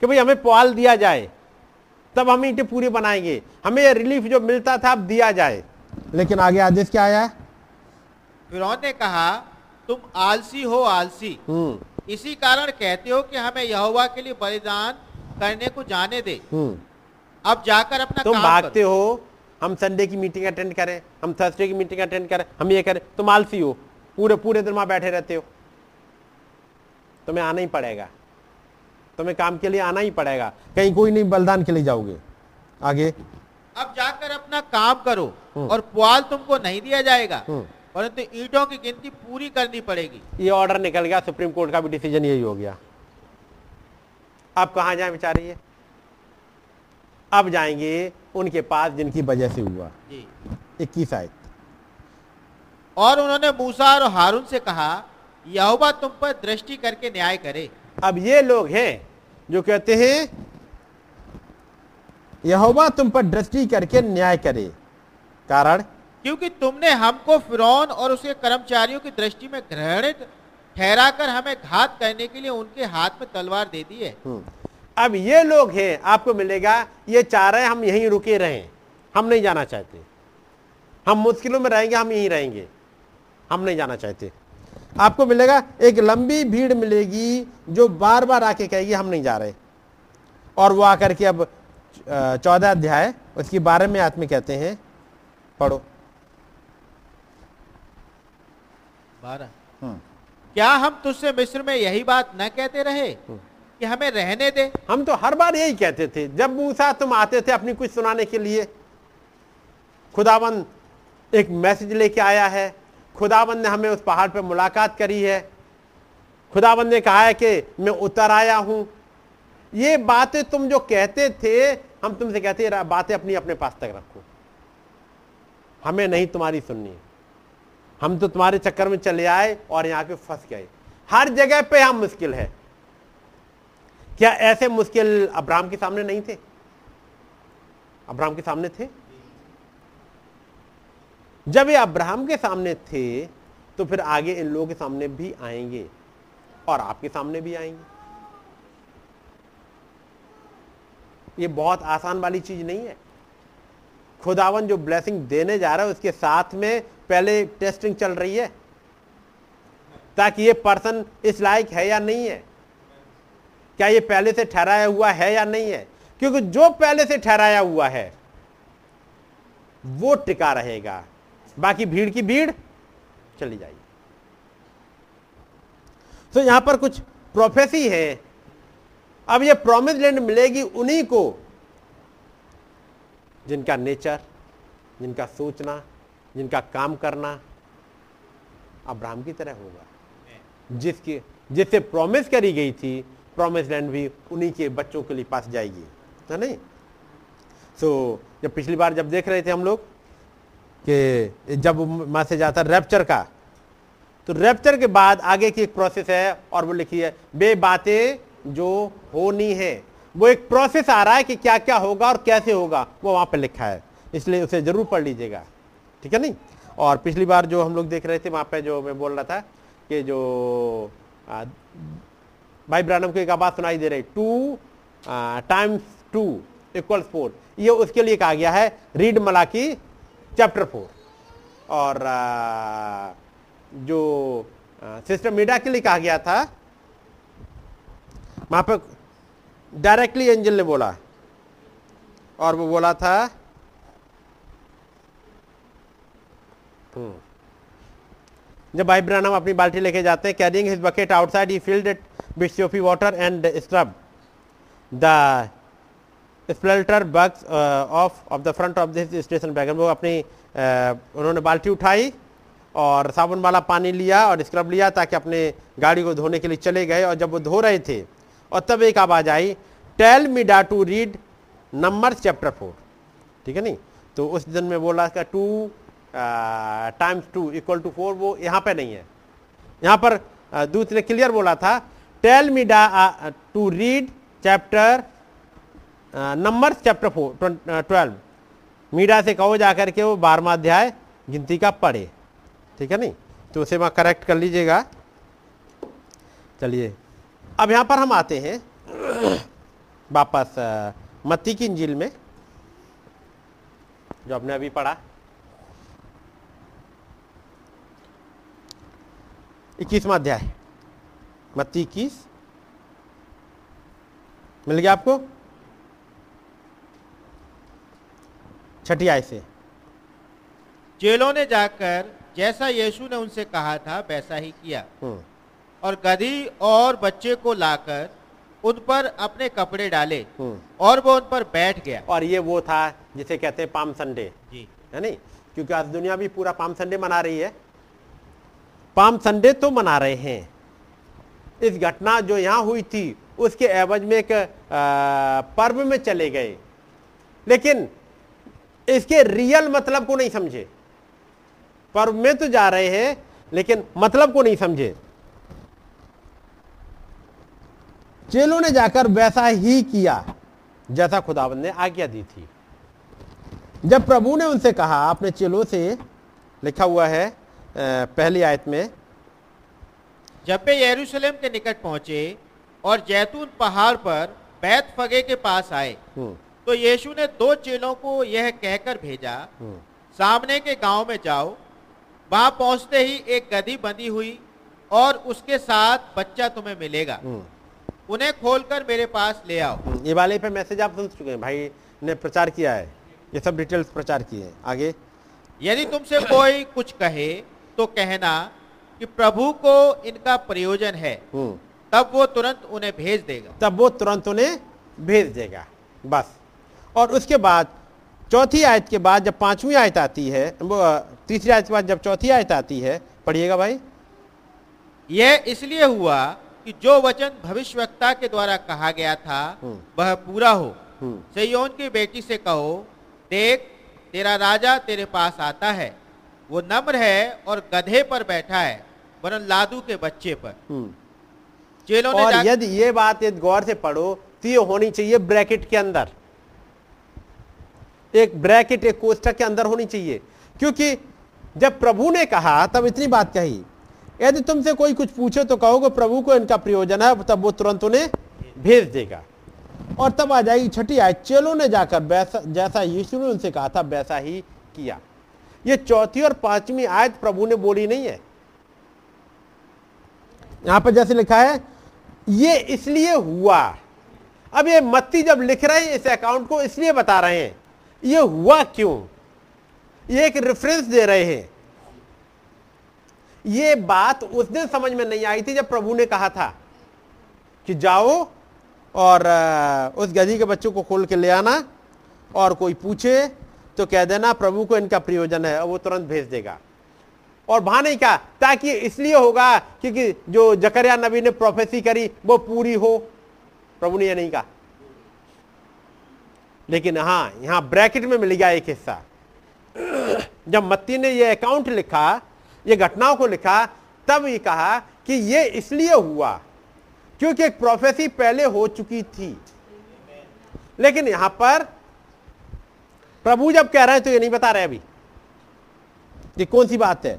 कि भाई हमें पुआल दिया जाए, तब हम ईंटें पूरी बनाएंगे, हमें ये रिलीफ जो मिलता था अब दिया जाए। लेकिन आगे आदेश क्या आया? फिरौन ने कहा, तुम आलसी हो, आलसी, इसी कारण कहते हो कि हमें यहोवा के लिए बलिदान करने को जाने दे, अब जाकर अपना तुम काम भागते हो, हम संडे की मीटिंग अटेंड करें, हम थर्सडे की मीटिंग अटेंड करें, हम ये करें, तुम आलसी हो, पूरे पूरे दिन वहां बैठे रहते हो, तुम्हें आना ही पड़ेगा, तुम्हें काम के लिए आना ही पड़ेगा, कहीं कोई नहीं बलिदान के लिए जाओगे। आगे, अब जाकर अपना काम करो और पुआल तुमको नहीं दिया जाएगा, परंतु ईंटों की गिनती पूरी करनी पड़ेगी। ये ऑर्डर निकल गया, सुप्रीम कोर्ट का भी डिसीजन यही हो गया। अब कहां जाए बेचारे ये? अब जाएंगे उनके पास जिनकी वजह से हुआ। 21 आयत। और उन्होंने मूसा और हारून से कहा, यहोवा तुम पर दृष्टि करके न्याय करे। अब ये लोग हैं जो कहते हैं यहोवा तुम पर दृष्टि करके न्याय करे, कारण क्योंकि तुमने हमको फिरौन और उसके कर्मचारियों की दृष्टि में घृणित ठहराकर हमें घात करने के लिए उनके हाथ में तलवार दे दी है। अब ये लोग हैं, आपको मिलेगा, ये चाह रहे हम यहीं रुके रहें, हम नहीं जाना चाहते, हम मुश्किलों में रहेंगे, हम यहीं रहेंगे, हम नहीं जाना चाहते। आपको मिलेगा एक लंबी भीड़ मिलेगी जो बार बार आके कहेगी हम नहीं जा रहे। और वो आकर के अब 14 अध्याय उसकी 12वीं आयत में कहते हैं, पढ़ो 12। क्या हम तुझसे मिस्र में यही बात न कहते रहे कि हमें रहने दे? हम तो हर बार यही कहते थे, जब मूसा तुम आते थे अपनी कुछ सुनाने के लिए, खुदावंद एक मैसेज लेके आया है, खुदाबंद ने हमें उस पहाड़ पर मुलाकात करी है, खुदाबंद ने कहा है कि मैं उतर आया हूं, ये बातें तुम जो कहते थे, हम तुमसे कहते बातें अपनी अपने पास तक रखो, हमें नहीं तुम्हारी सुननी, हम तो तुम्हारे चक्कर में चले आए और यहां पे फंस गए। हर जगह पे हम मुश्किल है। क्या ऐसे मुश्किल अब्राहम के सामने नहीं थे? अब्राहम के सामने थे। जब ये अब्राहम के सामने थे तो फिर आगे इन लोगों के सामने भी आएंगे और आपके सामने भी आएंगे। ये बहुत आसान वाली चीज नहीं है। खुदावन जो ब्लेसिंग देने जा रहा है उसके साथ में पहले टेस्टिंग चल रही है, ताकि ये पर्सन इस लायक है या नहीं है, क्या ये पहले से ठहराया हुआ है या नहीं है। क्योंकि जो पहले से ठहराया हुआ है वो टिका रहेगा, बाकी भीड़ की भीड़ चली जाएगी। तो यहां पर कुछ प्रोफेसी है। अब ये प्रॉमिस लैंड मिलेगी उन्हीं को जिनका नेचर, जिनका सोचना, जिनका काम करना अब्राहम की तरह होगा, जिसकी जिससे प्रॉमिस करी गई थी। प्रॉमिस लैंड भी उन्हीं के बच्चों के लिए पास जाएगी, है नहीं। सो जब पिछली बार जब देख रहे थे हम लोग कि जब मैसेज आता रैप्चर का, तो रैप्चर के बाद आगे की एक प्रोसेस है और वो लिखी है बे बातें जो होनी है, वो एक प्रोसेस आ रहा है कि क्या क्या होगा और कैसे होगा, वो वहाँ पर लिखा है, इसलिए उसे जरूर पढ़ लीजिएगा, ठीक है नहीं। और पिछली बार जो हम लोग देख रहे थे वहाँ पे जो मैं बोल रहा था कि जो भाई ब्रानम को एक आवाज़ सुनाई दे रही 2 times 2 equals 4, ये उसके लिए कहा गया है। Read Malachi chapter 4। और जो सिस्टर मीडा के लिए कहा गया था वहाँ पर डायरेक्टली एंजल ने बोला, और वो बोला था जब भाई ब्रानम अपनी बाल्टी लेके जाते हैं, carrying his bucket outside he filled it with soapy water and scrub the splatter bugs off the front of this station wagon. वो अपनी उन्होंने बाल्टी उठाई और साबुन वाला पानी लिया और स्क्रब लिया ताकि अपने गाड़ी को धोने के लिए चले गए। और जब वो धो रहे थे और तब एक आवाज़ आई tell मीडा to read Numbers chapter 4, ठीक है नहीं। तो उस दिन में बोला इसका 2 times 2 equal to 4, वो यहाँ पे नहीं है। यहाँ पर दूत ने क्लियर बोला था tell मीडा to read chapter numbers chapter 12। मीडा से कहो जाकर के वो 12वां अध्याय गिनती का पढ़े, ठीक है नहीं। तो उसे वहाँ करेक्ट कर लीजिएगा। चलिए अब यहाँ पर हम आते हैं वापस मत्ती की इंजील में जो हमने अभी पढ़ा, 21वां अध्याय, मत्ती 21 मिल गया आपको, छठी आय से। चेलों ने जाकर जैसा यीशु ने उनसे कहा था वैसा ही किया और गधी और बच्चे को लाकर उन पर अपने कपड़े डाले और वो उन पर बैठ गया। और ये वो था जिसे कहते हैं पाम संडे, है नहीं, क्योंकि आज दुनिया भी पूरा पाम संडे मना रही है। पाम संडे तो मना रहे हैं, इस घटना जो यहाँ हुई थी उसके एवज में एक पर्व में चले गए, लेकिन इसके रियल मतलब को नहीं समझे। पर्व में तो जा रहे हैं लेकिन मतलब को नहीं समझे। चेलों ने जाकर वैसा ही किया जैसा खुदावंद ने आज्ञा दी थी। जब प्रभु ने उनसे कहा, अपने चेलों से लिखा हुआ है पहली आयत में, जब वे यरूशलेम के निकट पहुंचे और जैतून पहाड़ पर बैतफगे के पास आए तो यीशु ने दो चेलों को यह कहकर भेजा सामने के गांव में जाओ, वहां पहुंचते ही एक गधी बंधी हुई और उसके साथ बच्चा तुम्हें मिलेगा, उन्हें खोलकर मेरे पास ले आओ। ये वाले पे मैसेज आप सुन चुके हैं, भाई ने प्रचार किया है, ये सब डिटेल्स प्रचार किए हैं। आगे, यदि तुमसे कोई कुछ कहे तो कहना कि प्रभु को इनका प्रयोजन है, तब वो तुरंत उन्हें भेज देगा। बस। और उसके बाद चौथी आयत के बाद जब पांचवी आयत आती है, तीसरी आयत के बाद जब चौथी आयत आती है, पढ़िएगा भाई। यह इसलिए हुआ कि जो वचन भविष्यवक्ता के द्वारा कहा गया था वह पूरा हो। सिय्योन की बेटी से कहो, देख तेरा राजा तेरे पास आता है, वो नम्र है और गधे पर बैठा है, वरन लादू के बच्चे पर। चेलों ने और यदि ये बात गौर से पढ़ो तो ये होनी चाहिए ब्रैकेट के अंदर, एक ब्रैकेट एक कोष्ठक के अंदर होनी चाहिए, क्योंकि जब प्रभु ने कहा तब इतनी बात कही, यदि तुमसे कोई कुछ पूछे तो कहोगे प्रभु को इनका प्रयोजन है, तब वो तुरंत उन्हें भेज देगा। और तब आ जाएगी छठी आयत, चेलों ने जाकर वैसा जैसा यीशु ने उनसे कहा था वैसा ही किया। ये चौथी और पांचवी आयत प्रभु ने बोली नहीं है, यहाँ पर जैसे लिखा है ये इसलिए हुआ। अब ये मत्ती जब लिख रहे हैं इस अकाउंट को इसलिए बता रहे हैं ये हुआ क्यों, ये एक रेफरेंस दे रहे हैं। ये बात उस दिन समझ में नहीं आई थी जब प्रभु ने कहा था कि जाओ और उस गधी के बच्चों को खोल के ले आना और कोई पूछे तो कह देना प्रभु को इनका प्रयोजन है और वो तुरंत भेज देगा। और वहां नहीं कहा ताकि इसलिए होगा क्योंकि जो जकरिया नबी ने प्रोफेसी करी वो पूरी हो, प्रभु ने यह नहीं कहा। लेकिन हां यहां ब्रैकेट में मिल गया एक हिस्सा। जब मत्ती ने यह अकाउंट लिखा, ये घटनाओं को लिखा, तब ये कहा कि ये इसलिए हुआ क्योंकि एक प्रोफेसी पहले हो चुकी थी। लेकिन यहां पर प्रभु जब कह रहे हैं तो ये नहीं बता रहे अभी ये कौन सी बात है,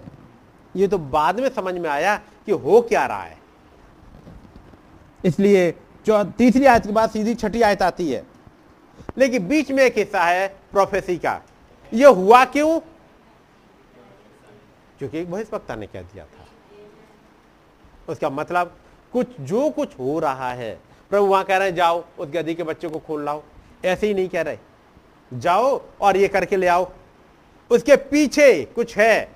ये तो बाद में समझ में आया कि हो क्या रहा है। इसलिए तीसरी आयत के बाद सीधी छठी आयत आती है, लेकिन बीच में एक हिस्सा है प्रोफेसी का। यह हुआ क्यों, क्योंकि एक भविष्यवक्ता ने कह दिया था। उसका मतलब कुछ जो कुछ हो रहा है, प्रभु वहां कह रहे हैं जाओ उस गधी के बच्चे को खोल लाओ, ऐसे ही नहीं कह रहे जाओ और ये करके ले आओ। उसके पीछे कुछ है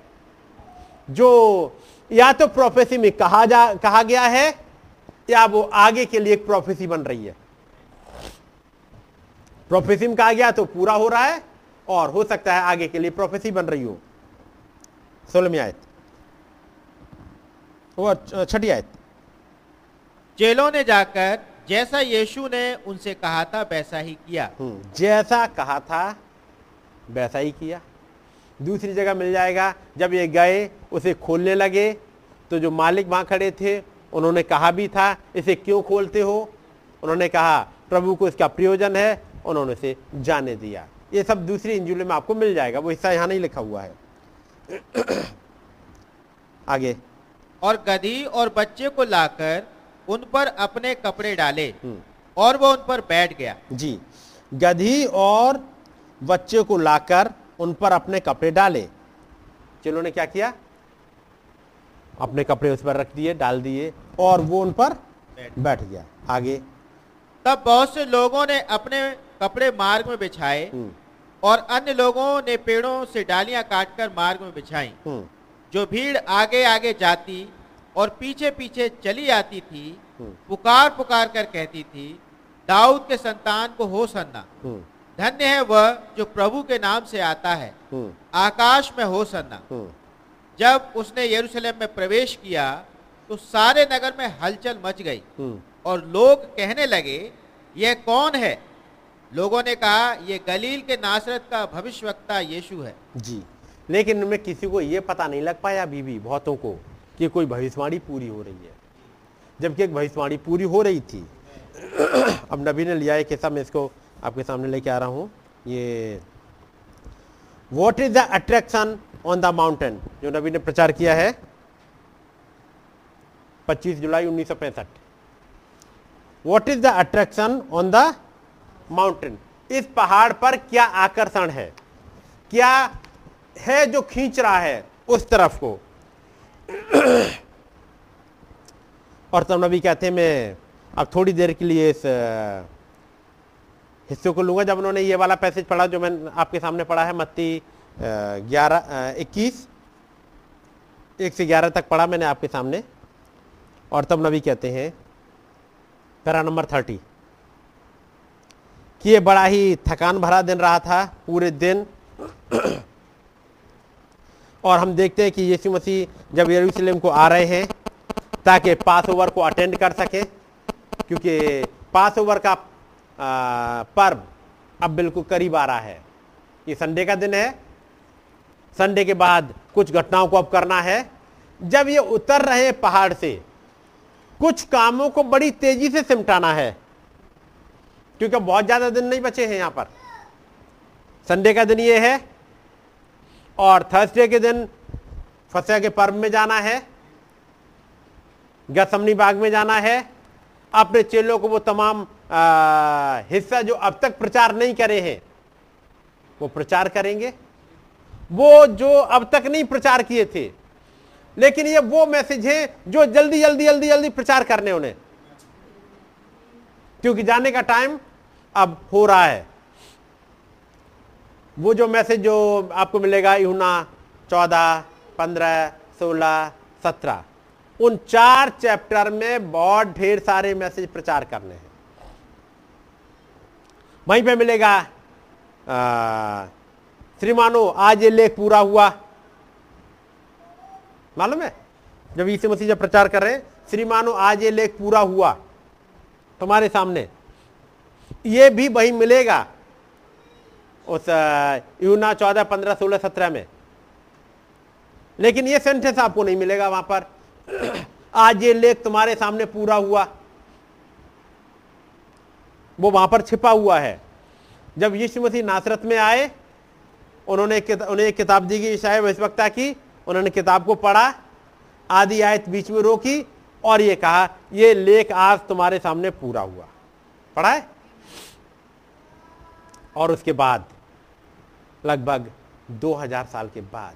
जो या तो प्रोफेसी में कहा गया है या वो आगे के लिए एक प्रोफेसी बन रही है। प्रोफेसी में कहा गया तो पूरा हो रहा है और हो सकता है आगे के लिए प्रोफेसी बन रही हो। 16वीं आयत और छठी आयत। चेलों ने जाकर जैसा यीशु ने उनसे कहा था वैसा ही किया। जैसा कहा था वैसा ही किया। दूसरी जगह मिल जाएगा जब ये गए उसे खोलने लगे तो जो मालिक वहां खड़े थे उन्होंने कहा भी था इसे क्यों खोलते हो, उन्होंने कहा प्रभु को इसका प्रयोजन है, उन्होंने इसे जाने दिया। ये सब दूसरी इंजील में आपको मिल जाएगा, वो हिस्सा यहाँ नहीं लिखा हुआ है। आगे, और गधी और बच्चे को लाकर उन पर अपने कपड़े डाले और वो उन पर बैठ गया। जी, गधी और बच्चे को लाकर उन पर अपने कपड़े डाले। चेलों ने क्या किया, अपने कपड़े उस पर रख दिए, डाल दिए और वो उन पर बैठ गया। आगे, तब बहुत से लोगों ने अपने कपड़े मार्ग में बिछाए और अन्य लोगों ने पेड़ों से डालियां काटकर मार्ग में बिछाई। जो भीड़ आगे आगे जाती और पीछे पीछे चली आती थी पुकार पुकार कर कहती थी, दाऊद के संतान को होसन्ना, धन्य है वह जो प्रभु के नाम से आता है, आकाश में होसन्ना। जब उसने यरूशलेम में प्रवेश किया तो सारे नगर में हलचल मच गई और लोग कहने लगे यह कौन है। लोगों ने कहा यह गलील के नासरत का भविष्यवक्ता यीशु है। जी, लेकिन उनमें किसी को यह पता नहीं लग पाया अभी भी बहुतों को कि कोई भविष्यवाणी पूरी हो रही है, जबकि एक भविष्यवाणी पूरी हो रही थी। अब नबी ने लिया एक हिस्सा, मैं इसको आपके सामने लेके आ रहा हूँ। ये what is the attraction on the mountain जो नबी ने प्रचार किया है 25 जुलाई 1965। What is the attraction on the mountain, इस पहाड़ पर क्या आकर्षण है, क्या है जो खींच रहा है उस तरफ को। और तब नबी कहते हैं मैं अब थोड़ी देर के लिए इस हिस्से को लूंगा जब उन्होंने ये वाला पैसेज पढ़ा जो मैंने आपके सामने पढ़ा है मत्ती 11:21-11 तक पढ़ा मैंने आपके सामने। और तब नबी कहते हैं पैरा नंबर 30 कि ये बड़ा ही थकान भरा दिन रहा था पूरे दिन। और हम देखते हैं कि यीशु मसीह जब यरूशलेम को आ रहे हैं ताकि पासओवर को अटेंड कर सके, क्योंकि पासओवर का पर्व अब बिल्कुल करीब आ रहा है। ये संडे का दिन है, संडे के बाद कुछ घटनाओं को अब करना है। जब ये उतर रहे हैं पहाड़ से कुछ कामों को बड़ी तेजी से सिमटाना है क्योंकि बहुत ज्यादा दिन नहीं बचे हैं। यहां पर संडे का दिन ये है और थर्सडे के दिन फसह के पर्व में जाना है, गसमनी बाग में जाना है, अपने चेलों को वो तमाम हिस्सा जो अब तक प्रचार नहीं करे हैं वो प्रचार करेंगे, वो जो अब तक नहीं प्रचार किए थे लेकिन ये वो मैसेज है जो जल्दी जल्दी जल्दी जल्दी प्रचार करने उन्हें, क्योंकि जाने का टाइम अब हो रहा है। वो जो मैसेज जो आपको मिलेगा यूहन्ना 14, 15, 16, 17, उन 4 चैप्टर में बहुत ढेर सारे मैसेज प्रचार करने हैं। वहीं पे मिलेगा श्रीमानो आज ये लेख पूरा हुआ, मालूम है जब यीशु मसीह जब प्रचार कर रहे हैं श्रीमानो आज ये लेख पूरा हुआ तुम्हारे सामने, ये भी वही मिलेगा उस यूहन्ना 14, 15, 16, 17 में। लेकिन ये सेंटेंस आपको नहीं मिलेगा वहां पर, आज ये लेख तुम्हारे सामने पूरा हुआ, वो वहां पर छिपा हुआ है। जब यीशु मसीह नासरत में आए उन्हें एक किताब दी गई शायद भविष्यवक्ता की, उन्होंने किताब को पढ़ा, आधी आयत बीच में रोकी और ये कहा ये लेख आज तुम्हारे सामने पूरा हुआ, पढ़ा है। और उसके बाद लगभग 2000 साल के बाद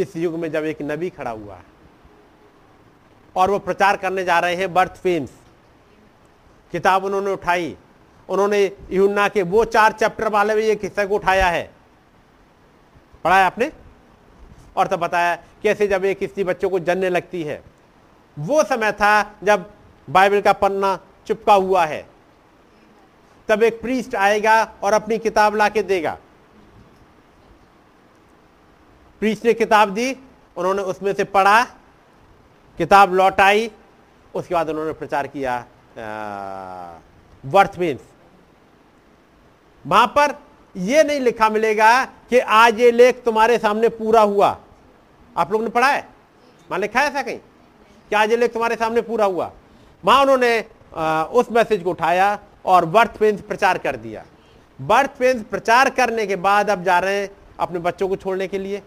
इस युग में जब एक नबी खड़ा हुआ और वो प्रचार करने जा रहे हैं बर्थ फेम्स, किताब उन्होंने उठाई, उन्होंने यूहन्ना के वो 4 चैप्टर वाले में ये हिस्से को उठाया है, पढ़ा है आपने, और तब बताया कैसे जब एक स्त्री बच्चों को जन्ने लगती है। वो समय था जब बाइबल का पन्ना चिपका हुआ है, तब एक प्रीस्ट आएगा और अपनी किताब लाके देगा। प्रीस्ट ने किताब दी, उन्होंने उसमें से पढ़ा, किताब लौटाई, उसके बाद उन्होंने प्रचार किया बर्थ फेम्स। वहां पर यह नहीं लिखा मिलेगा कि आज ये लेख तुम्हारे सामने पूरा हुआ, आप लोग ने पढ़ा है वहां लिखा है ऐसा कहीं कि आज ये लेख तुम्हारे सामने पूरा हुआ। वहां उन्होंने उस मैसेज को उठाया और बर्थ फेम्स प्रचार कर दिया। बर्थ फेम्स प्रचार करने के बाद अब जा रहे हैं अपने बच्चों को छोड़ने के लिए,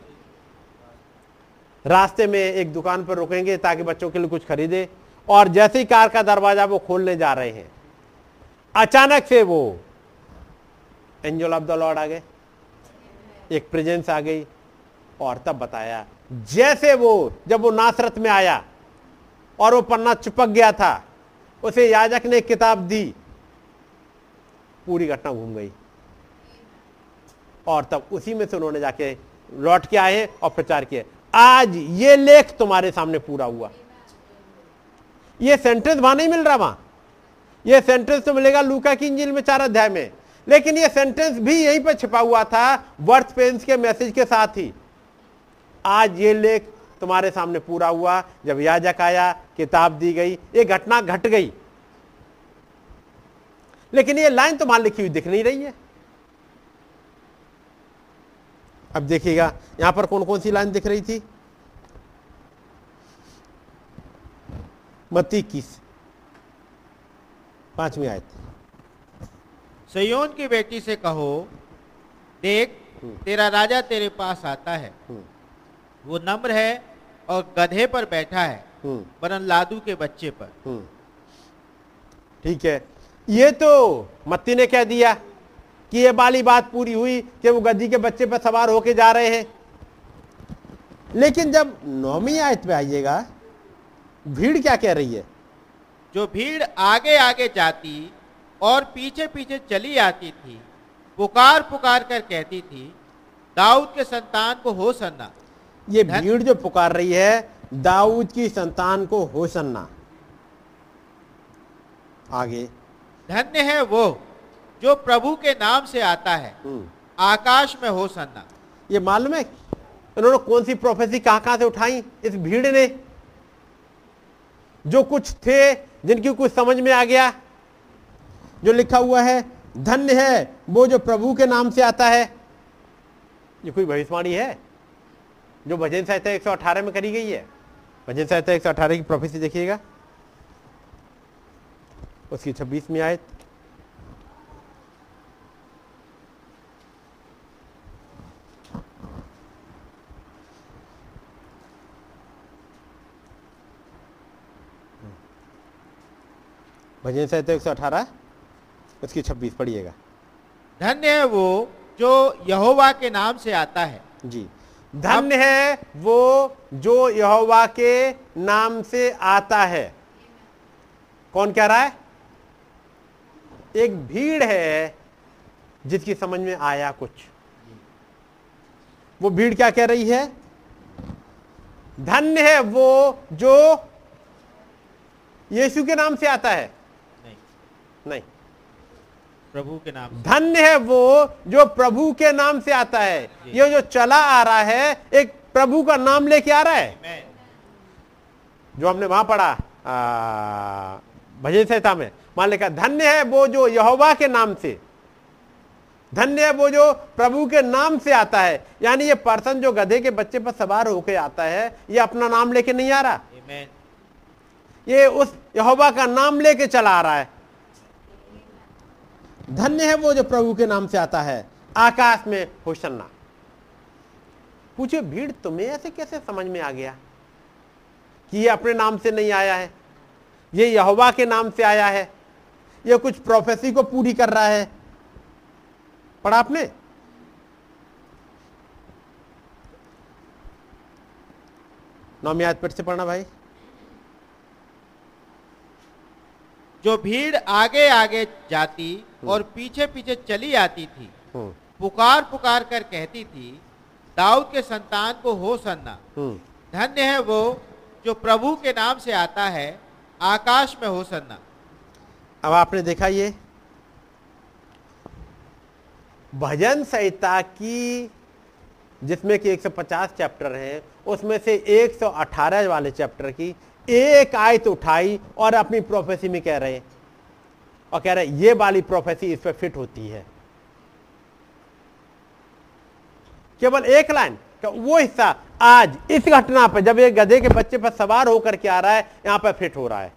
रास्ते में एक दुकान पर रुकेंगे ताकि बच्चों के लिए कुछ खरीदे, और जैसे ही कार का दरवाजा वो खोलने जा रहे हैं अचानक से वो एंजल ऑफ द लॉर्ड आ गए, एक प्रेजेंस आ गई। और तब बताया जैसे वो जब वो नासरत में आया और वो पन्ना चिपक गया था, उसे याजक ने किताब दी, पूरी घटना घूम गई। और तब उसी में से उन्होंने जाके लौट के आए और प्रचार किया आज ये लेख तुम्हारे सामने पूरा हुआ। ये सेंटेंस वहां नहीं मिल रहा, वहां ये सेंटेंस तो मिलेगा लूका की इंजील में 4 अध्याय में, लेकिन ये सेंटेंस भी यहीं पर छिपा हुआ था बर्थ फेम्स के मैसेज के साथ ही। आज ये लेख तुम्हारे सामने पूरा हुआ, जब याजक आया किताब दी गई, ये घटना घट गई, लेकिन ये लाइन तो वहां लिखी हुई दिख नहीं रही है। अब देखिएगा यहां पर कौन कौन सी लाइन दिख रही थी। मत्ती 21, 5वीं आयत, सिय्योन की बेटी से कहो देख तेरा राजा तेरे पास आता है, वो नम्र है और गधे पर बैठा है वरन लादू के बच्चे पर। ठीक है, ये तो मत्ती ने कह दिया कि ये वाली बात पूरी हुई कि वो गधी के बच्चे पर सवार होके जा रहे हैं। लेकिन जब 9वीं आयत में आइएगा, भीड़ क्या कह रही है, जो भीड़ आगे आगे जाती और पीछे पीछे चली आती थी पुकार पुकार कर कहती थी दाऊद के संतान को होशन्ना। ये भीड़ जो पुकार रही है दाऊद की संतान को होशन्ना। आगे धन्य है वो जो प्रभु के नाम से आता है आकाश में होशन्ना। ये मालूम है उन्होंने कौन सी प्रोफेसी कहां से उठाई इस भीड़ ने, जो कुछ थे जिनकी कुछ समझ में आ गया, जो लिखा हुआ है धन्य है वो जो प्रभु के नाम से आता है। ये कोई भविष्यवाणी है जो भजन संहिता 118 में करी गई है। भजन संहिता 118 की प्रोफेसी देखिएगा, उसकी 26वीं आयत, भजन संहिता 118 उसकी 26 पढ़िएगा। धन्य है वो जो यहोवा के नाम से आता है। जी, धन्य है वो जो यहोवा के नाम से आता है। कौन कह रहा है? एक भीड़ है जिसकी समझ में आया कुछ। वो भीड़ क्या कह रही है? धन्य है वो जो यीशु के नाम से आता है। नहीं, प्रभु के नाम। धन्य है वो जो प्रभु के नाम से आता है। ये जो चला आ रहा है एक प्रभु का नाम लेके आ रहा है, जो हमने वहां पढ़ा भजन संहिता में। मान लिखा धन्य है वो जो यहोवा के नाम से, धन्य है वो जो प्रभु के नाम से आता है। यानी ये पर्सन जो गधे के बच्चे पर सवार होकर आता है, ये अपना नाम लेके नहीं आ रहा, ये उस यहोवा का नाम लेके चला आ रहा है। धन्य है वो जो प्रभु के नाम से आता है, आकाश में होशन्ना। पूछे भीड़ तुम्हें ऐसे कैसे समझ में आ गया कि ये अपने नाम से नहीं आया है, ये यहोवा के नाम से आया है, ये कुछ प्रोफेसी को पूरी कर रहा है। पढ़ा आपने? नौवीं आयत फिर से पढ़ना भाई। जो भीड़ आगे आगे जाती और पीछे पीछे चली आती थी, पुकार पुकार कर कहती थी, दाऊद के संतान को होशन्ना। धन्य है वो जो प्रभु के नाम से आता है, आकाश में होशन्ना। अब आपने देखा ये भजन संहिता की, जिसमें कि 150 चैप्टर हैं, उसमें से 118 वाले चैप्टर की एक आयत उठाई और अपनी प्रोफेसी में कह रहे हैं और कह रहे हैं ये वाली प्रोफेसी इस पर फिट होती है। केवल एक लाइन का वो हिस्सा आज इस घटना पर, जब एक गधे के बच्चे पर सवार होकर के आ रहा है, यहां पर फिट हो रहा है।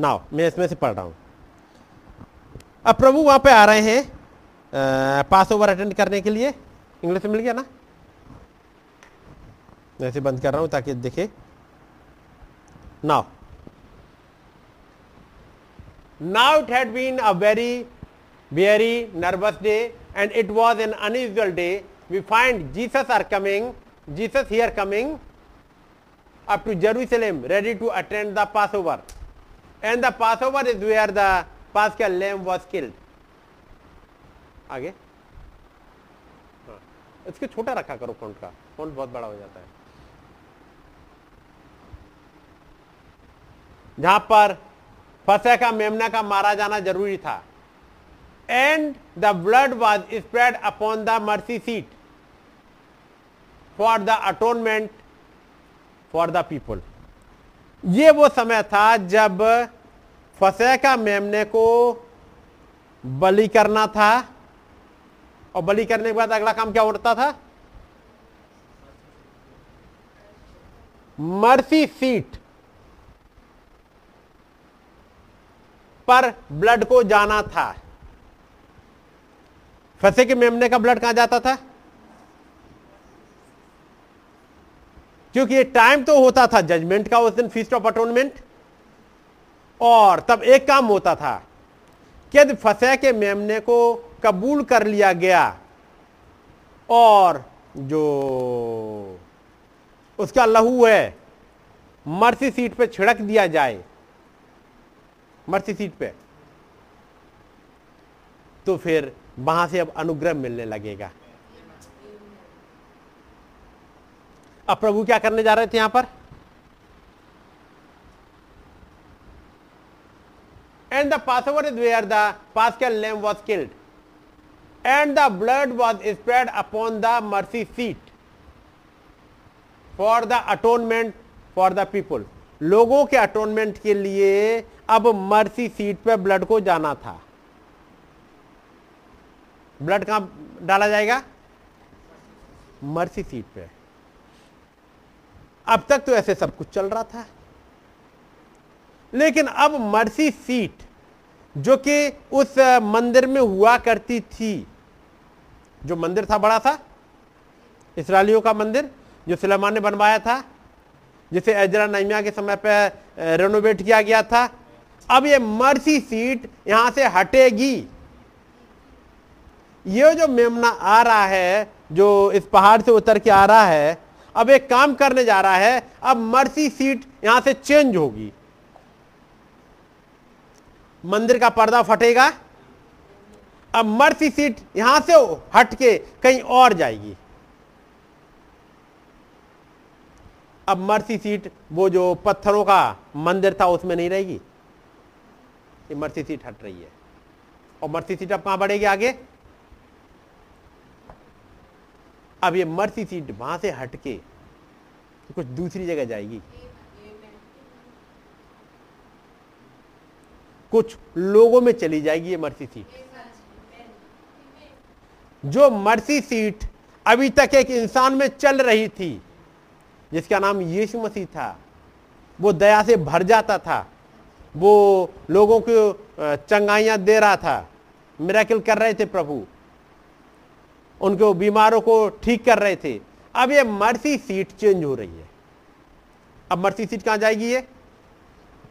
नाउ मैं इसमें से पढ़ रहा हूं। अब प्रभु वहां पे आ रहे हैं पास ओवर अटेंड करने के लिए। इंग्लिश में मिल गया ना? ऐसे बंद कर रहा हूं ताकि दिखे। Now it had been a very weary, nervous day, and it was an unusual day. We find Jesus here coming up to Jerusalem, ready to attend the Passover, and the Passover is where the Paschal lamb was killed. आगे इसको छोटा रखा करो, font का font बहुत बड़ा हो जाता है। जहां पर फसह का मेमना का मारा जाना जरूरी था। And the blood was spread upon the mercy seat for the atonement for the people. ये वो समय था जब फसह का मेमने को बलि करना था, और बलि करने के बाद अगला काम क्या होता था? मर्सी सीट पर ब्लड को जाना था। फंसे के मेमने का ब्लड कहां जाता था? क्योंकि ये टाइम तो होता था जजमेंट का, उस दिन फीस्ट ऑफ अटोनमेंट, और तब एक काम होता था कि यदि फंसे के मेमने को कबूल कर लिया गया और जो उसका लहू है मर्सी सीट पे छिड़क दिया जाए, मर्सी सीट पे, तो फिर वहां से अब अनुग्रह मिलने लगेगा। अब प्रभु क्या करने जा रहे थे यहां पर? And the Passover is where the paschal lamb was killed and the blood was spread upon the mercy seat for the atonement for the people. लोगों के अटोनमेंट के लिए अब मर्सी सीट पर ब्लड को जाना था। ब्लड कहां डाला जाएगा? मर्सी सीट पे। अब तक तो ऐसे सब कुछ चल रहा था, लेकिन अब मर्सी सीट जो कि उस मंदिर में हुआ करती थी, जो मंदिर था बड़ा सा इस्राएलियों का मंदिर, जो सुलेमान ने बनवाया था, जिसे एजरा नहिम्याह के समय पर रेनोवेट किया गया था, अब ये मर्सी सीट यहां से हटेगी। ये जो मेमना आ रहा है जो इस पहाड़ से उतर के आ रहा है, अब एक काम करने जा रहा है, अब मर्सी सीट यहां से चेंज होगी। मंदिर का पर्दा फटेगा, अब मर्सी सीट यहां से हट के कहीं और जाएगी। अब मर्सी सीट वो जो पत्थरों का मंदिर था उसमें नहीं रहेगी, ये मर्सी सीट हट रही है। और मर्सी सीट अब कहां बढ़ेगी आगे? अब ये मर्सी सीट वहां से हटके कुछ दूसरी जगह जाएगी। कुछ लोगों में चली जाएगी ये मर्सी सीट। जो मर्सी सीट अभी तक एक इंसान में चल रही थी जिसका नाम यीशु मसीह था, वो दया से भर जाता था, वो लोगों को चंगाइयां दे रहा था, मिरेकल कर रहे थे प्रभु, उनके बीमारों को ठीक कर रहे थे। अब ये मर्सी सीट चेंज हो रही है। अब मर्सी सीट कहां जाएगी? ये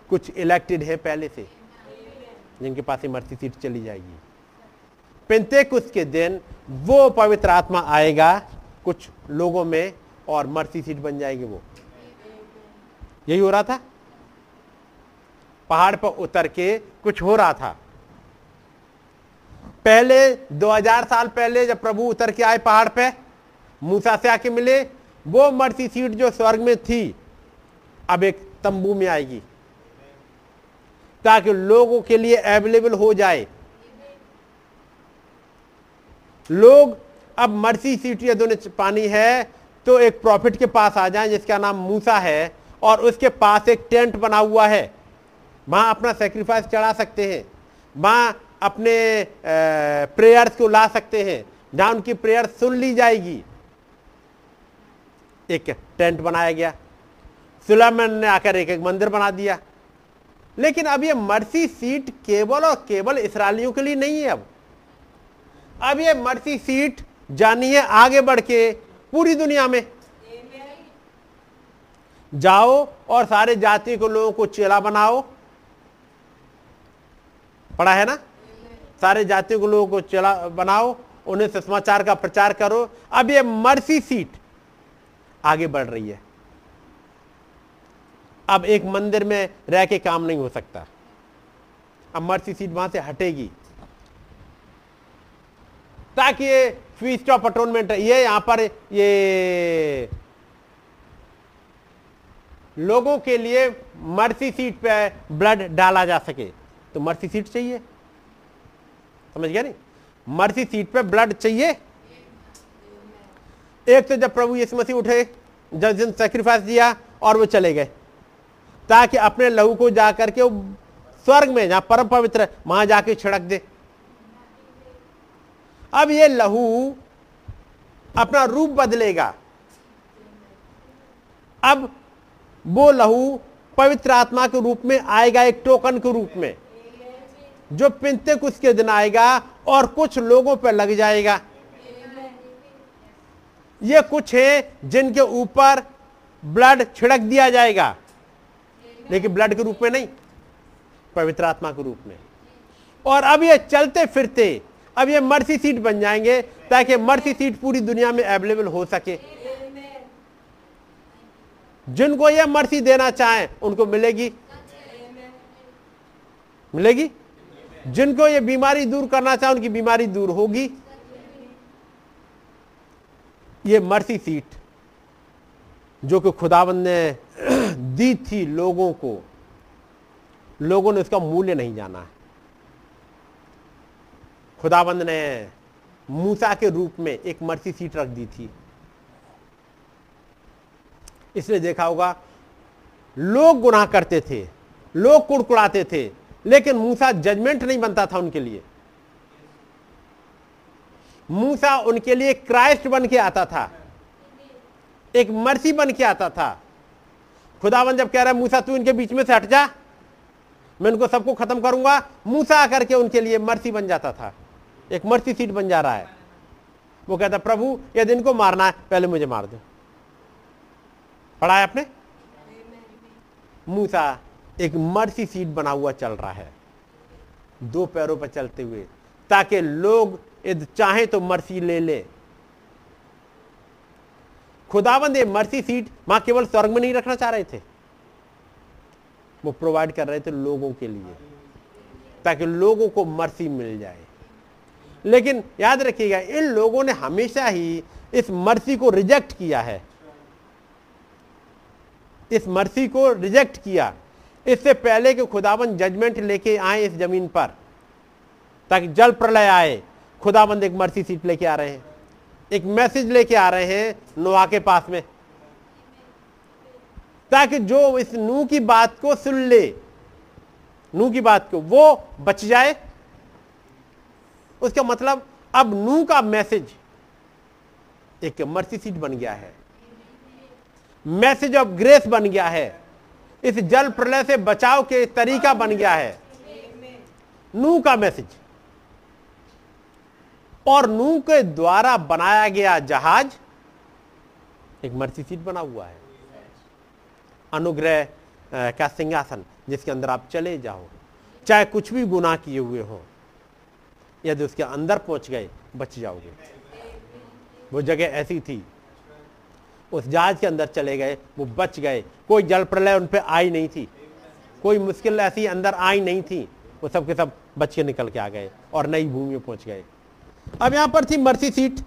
कुछ इलेक्टेड है पहले से जिनके पास ये मर्सी सीट चली जाएगी। पेंतेकुस्त के दिन वो पवित्र आत्मा आएगा कुछ लोगों में और मर्सी सीट बन जाएगी वो। यही हो रहा था, पहाड़ पर उतर के कुछ हो रहा था। पहले 2000 साल पहले जब प्रभु उतर के आए पहाड़ पे, मूसा से आके मिले, वो मर्सी सीट जो स्वर्ग में थी अब एक तंबू में आएगी ताकि लोगों के लिए अवेलेबल हो जाए। लोग अब मर्सी सीट यदि उन्हें पानी है तो एक प्रॉफिट के पास आ जाए जिसका नाम मूसा है, और उसके पास एक टेंट बना हुआ है, वहां अपना सेक्रीफाइस चढ़ा सकते हैं, वहां अपने प्रेयर्स को ला सकते हैं, जहां उनकी प्रेयर सुन ली जाएगी। एक टेंट बनाया गया, सुलेमान ने आकर एक एक मंदिर बना दिया। लेकिन अब ये मर्सी सीट केवल और केवल इस्राएलियों के लिए नहीं है। अब ये मर्सी सीट जानी है आगे बढ़ के पूरी दुनिया में, जाओ और सारे जाति को लोगों को चेला बनाओ। पढ़ा है ना, सारे जातियों के लोगों को चला बनाओ, उन्हें सुसमाचार का प्रचार करो। अब ये मर्सी सीट आगे बढ़ रही है। अब एक मंदिर में रह के काम नहीं हो सकता, अब मर्सी सीट वहां से हटेगी ताकि ये फीस्ट ऑफ अटोनमेंट, ये यहां पर ये लोगों के लिए मर्सी सीट पे ब्लड डाला जा सके। तो मर्सी सीट चाहिए, समझ गया नहीं? मर्सी सीट पे ब्लड चाहिए। एक तो जब प्रभु यीशु मसीह उठे, जब जिन सेक्रीफाइस दिया और वो चले गए ताकि अपने लहू को जाकर के वो स्वर्ग में जहां परम पवित्र वहां जाके छिड़क दे। अब ये लहू अपना रूप बदलेगा। अब वो लहू पवित्र आत्मा के रूप में आएगा, एक टोकन के रूप में जो पिंतेकुस्त के दिन आएगा और कुछ लोगों पर लग जाएगा। ये कुछ है जिनके ऊपर ब्लड छिड़क दिया जाएगा, लेकिन ब्लड के रूप में नहीं, पवित्र आत्मा के रूप में। और अब ये चलते फिरते अब ये मर्सी सीट बन जाएंगे ताकि मर्सी सीट पूरी दुनिया में अवेलेबल हो सके। जिनको ये मर्सी देना चाहें उनको मिलेगी, मिलेगी। जिनको ये बीमारी दूर करना चाहे उनकी बीमारी दूर होगी। ये मर्सी सीट जो कि खुदावंद ने दी थी लोगों को, लोगों ने उसका मूल्य नहीं जाना है। खुदावंद ने मूसा के रूप में एक मर्सी सीट रख दी थी, इसलिए देखा होगा लोग गुनाह करते थे, लोग कुड़कुड़ाते थे, लेकिन मूसा जजमेंट नहीं बनता था उनके लिए। मूसा उनके लिए क्राइस्ट बन के आता था, एक मर्सी बन के आता था। खुदावन जब कह रहा है मूसा तू इनके बीच में से हट जा, मैं इनको सबको खत्म करूंगा, मूसा आकर के उनके लिए मर्सी बन जाता था, एक मर्सी सीट बन जा रहा है। वो कहता प्रभु यदि इनको मारना है पहले मुझे मार दो। पढ़ा है आपने, मूसा एक मर्सी सीट बना हुआ चल रहा है, दो पैरों पर चलते हुए, ताकि लोग यदि चाहे तो मर्सी ले ले, खुदावंद ये मर्सी सीट मां केवल स्वर्ग में नहीं रखना चाह रहे थे, वो प्रोवाइड कर रहे थे लोगों के लिए ताकि लोगों को मर्सी मिल जाए। लेकिन याद रखिएगा इन लोगों ने हमेशा ही इस मर्सी को रिजेक्ट किया है, इस मर्सी को रिजेक्ट किया इससे पहले कि खुदावंद जजमेंट लेके आए इस जमीन पर ताकि जल प्रलय आए। खुदावंद एक मर्सी सीट लेके आ रहे हैं, एक मैसेज लेके आ रहे हैं नोआ के पास में ताकि जो इस नूह की बात को सुन ले, नूह की बात को, वो बच जाए। उसका मतलब अब नूह का मैसेज एक मर्सी सीट बन गया है, मैसेज ऑफ ग्रेस बन गया है, इस जल प्रलय से बचाव के तरीका बन गया है नूह का मैसेज। और नूह के द्वारा बनाया गया जहाज एक मर्सी सीट बना हुआ है, अनुग्रह का सिंहासन जिसके अंदर आप चले जाओ, चाहे कुछ भी गुनाह किए हुए हो, यदि उसके अंदर पहुंच गए बच जाओगे। वो जगह ऐसी थी, उस जहाज के अंदर चले गए, वो बच गए, कोई जल प्रलय उन पे आई नहीं थी, कोई मुश्किल ऐसी अंदर आई नहीं थी, वो सब के सब बच के निकल के आ गए और नई भूमि में पहुंच गए। अब यहां पर थी mercy seat.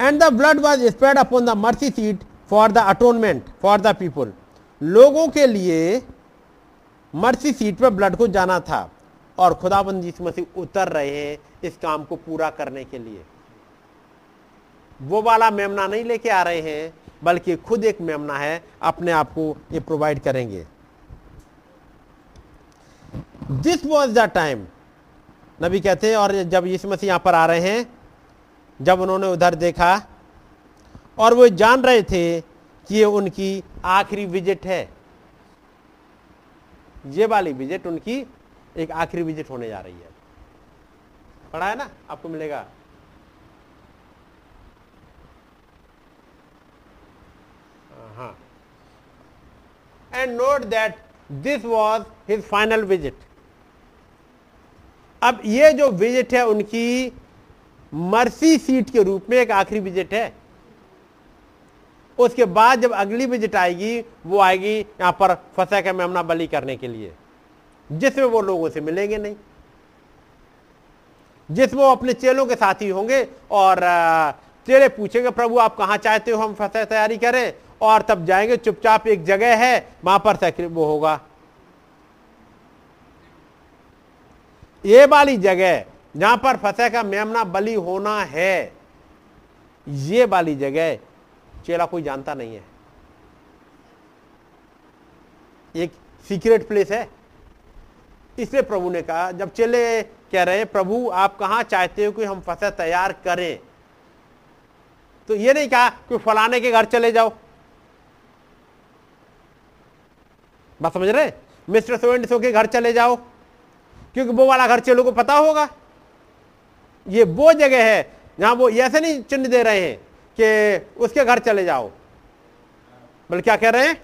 And the blood was spread upon the mercy seat for the atonement for the people. लोगों के लिए मर्सी सीट पर ब्लड को जाना था और खुदावंद यीशु मसीह उतर रहे हैं इस काम को पूरा करने के लिए। वो वाला मेमना नहीं लेके आ रहे हैं बल्कि खुद एक मेमना है, अपने आप को ये प्रोवाइड करेंगे। दिस वॉज द टाइम, नबी कहते हैं, और जब यीशु मसीह यहाँ पर आ रहे हैं, जब उन्होंने उधर देखा और वो जान रहे थे कि ये उनकी आखिरी विजिट है, ये वाली विजिट उनकी एक आखिरी विजिट होने जा रही है। पढ़ा है ना, आपको मिलेगा। हाँ, and note that this was his final visit. अब ये जो विजिट है उनकी मर्सी सीट के रूप में एक आखिरी विजिट है। उसके बाद जब अगली विजिट आएगी, वो आएगी यहां पर फसह का मेमना बलि करने के लिए, जिसमें वो लोगों से मिलेंगे नहीं, जिसमें वो अपने चेलों के साथ ही होंगे और चेले पूछेंगे प्रभु आप कहाँ चाहते हो हम फसह तैयारी करें, और तब जाएंगे। चुपचाप एक जगह है वहां पर वो होगा, ये वाली जगह जहां पर फसह का मेमना बलि होना है, ये वाली जगह चेला कोई जानता नहीं है, एक सीक्रेट प्लेस है। इसलिए प्रभु ने कहा, जब चेले कह रहे हैं प्रभु आप कहां चाहते हो कि हम फसह तैयार करें, तो ये नहीं कहा कि फलाने के घर चले जाओ। बात समझ रहे, मिस्टर सो एंड सो के घर चले जाओ, क्योंकि वो वाला घर चेलों को पता होगा। ये वो जगह है जहां वो ऐसे नहीं चिन्ह दे रहे हैं कि उसके घर चले जाओ, बल्कि क्या कह रहे हैं,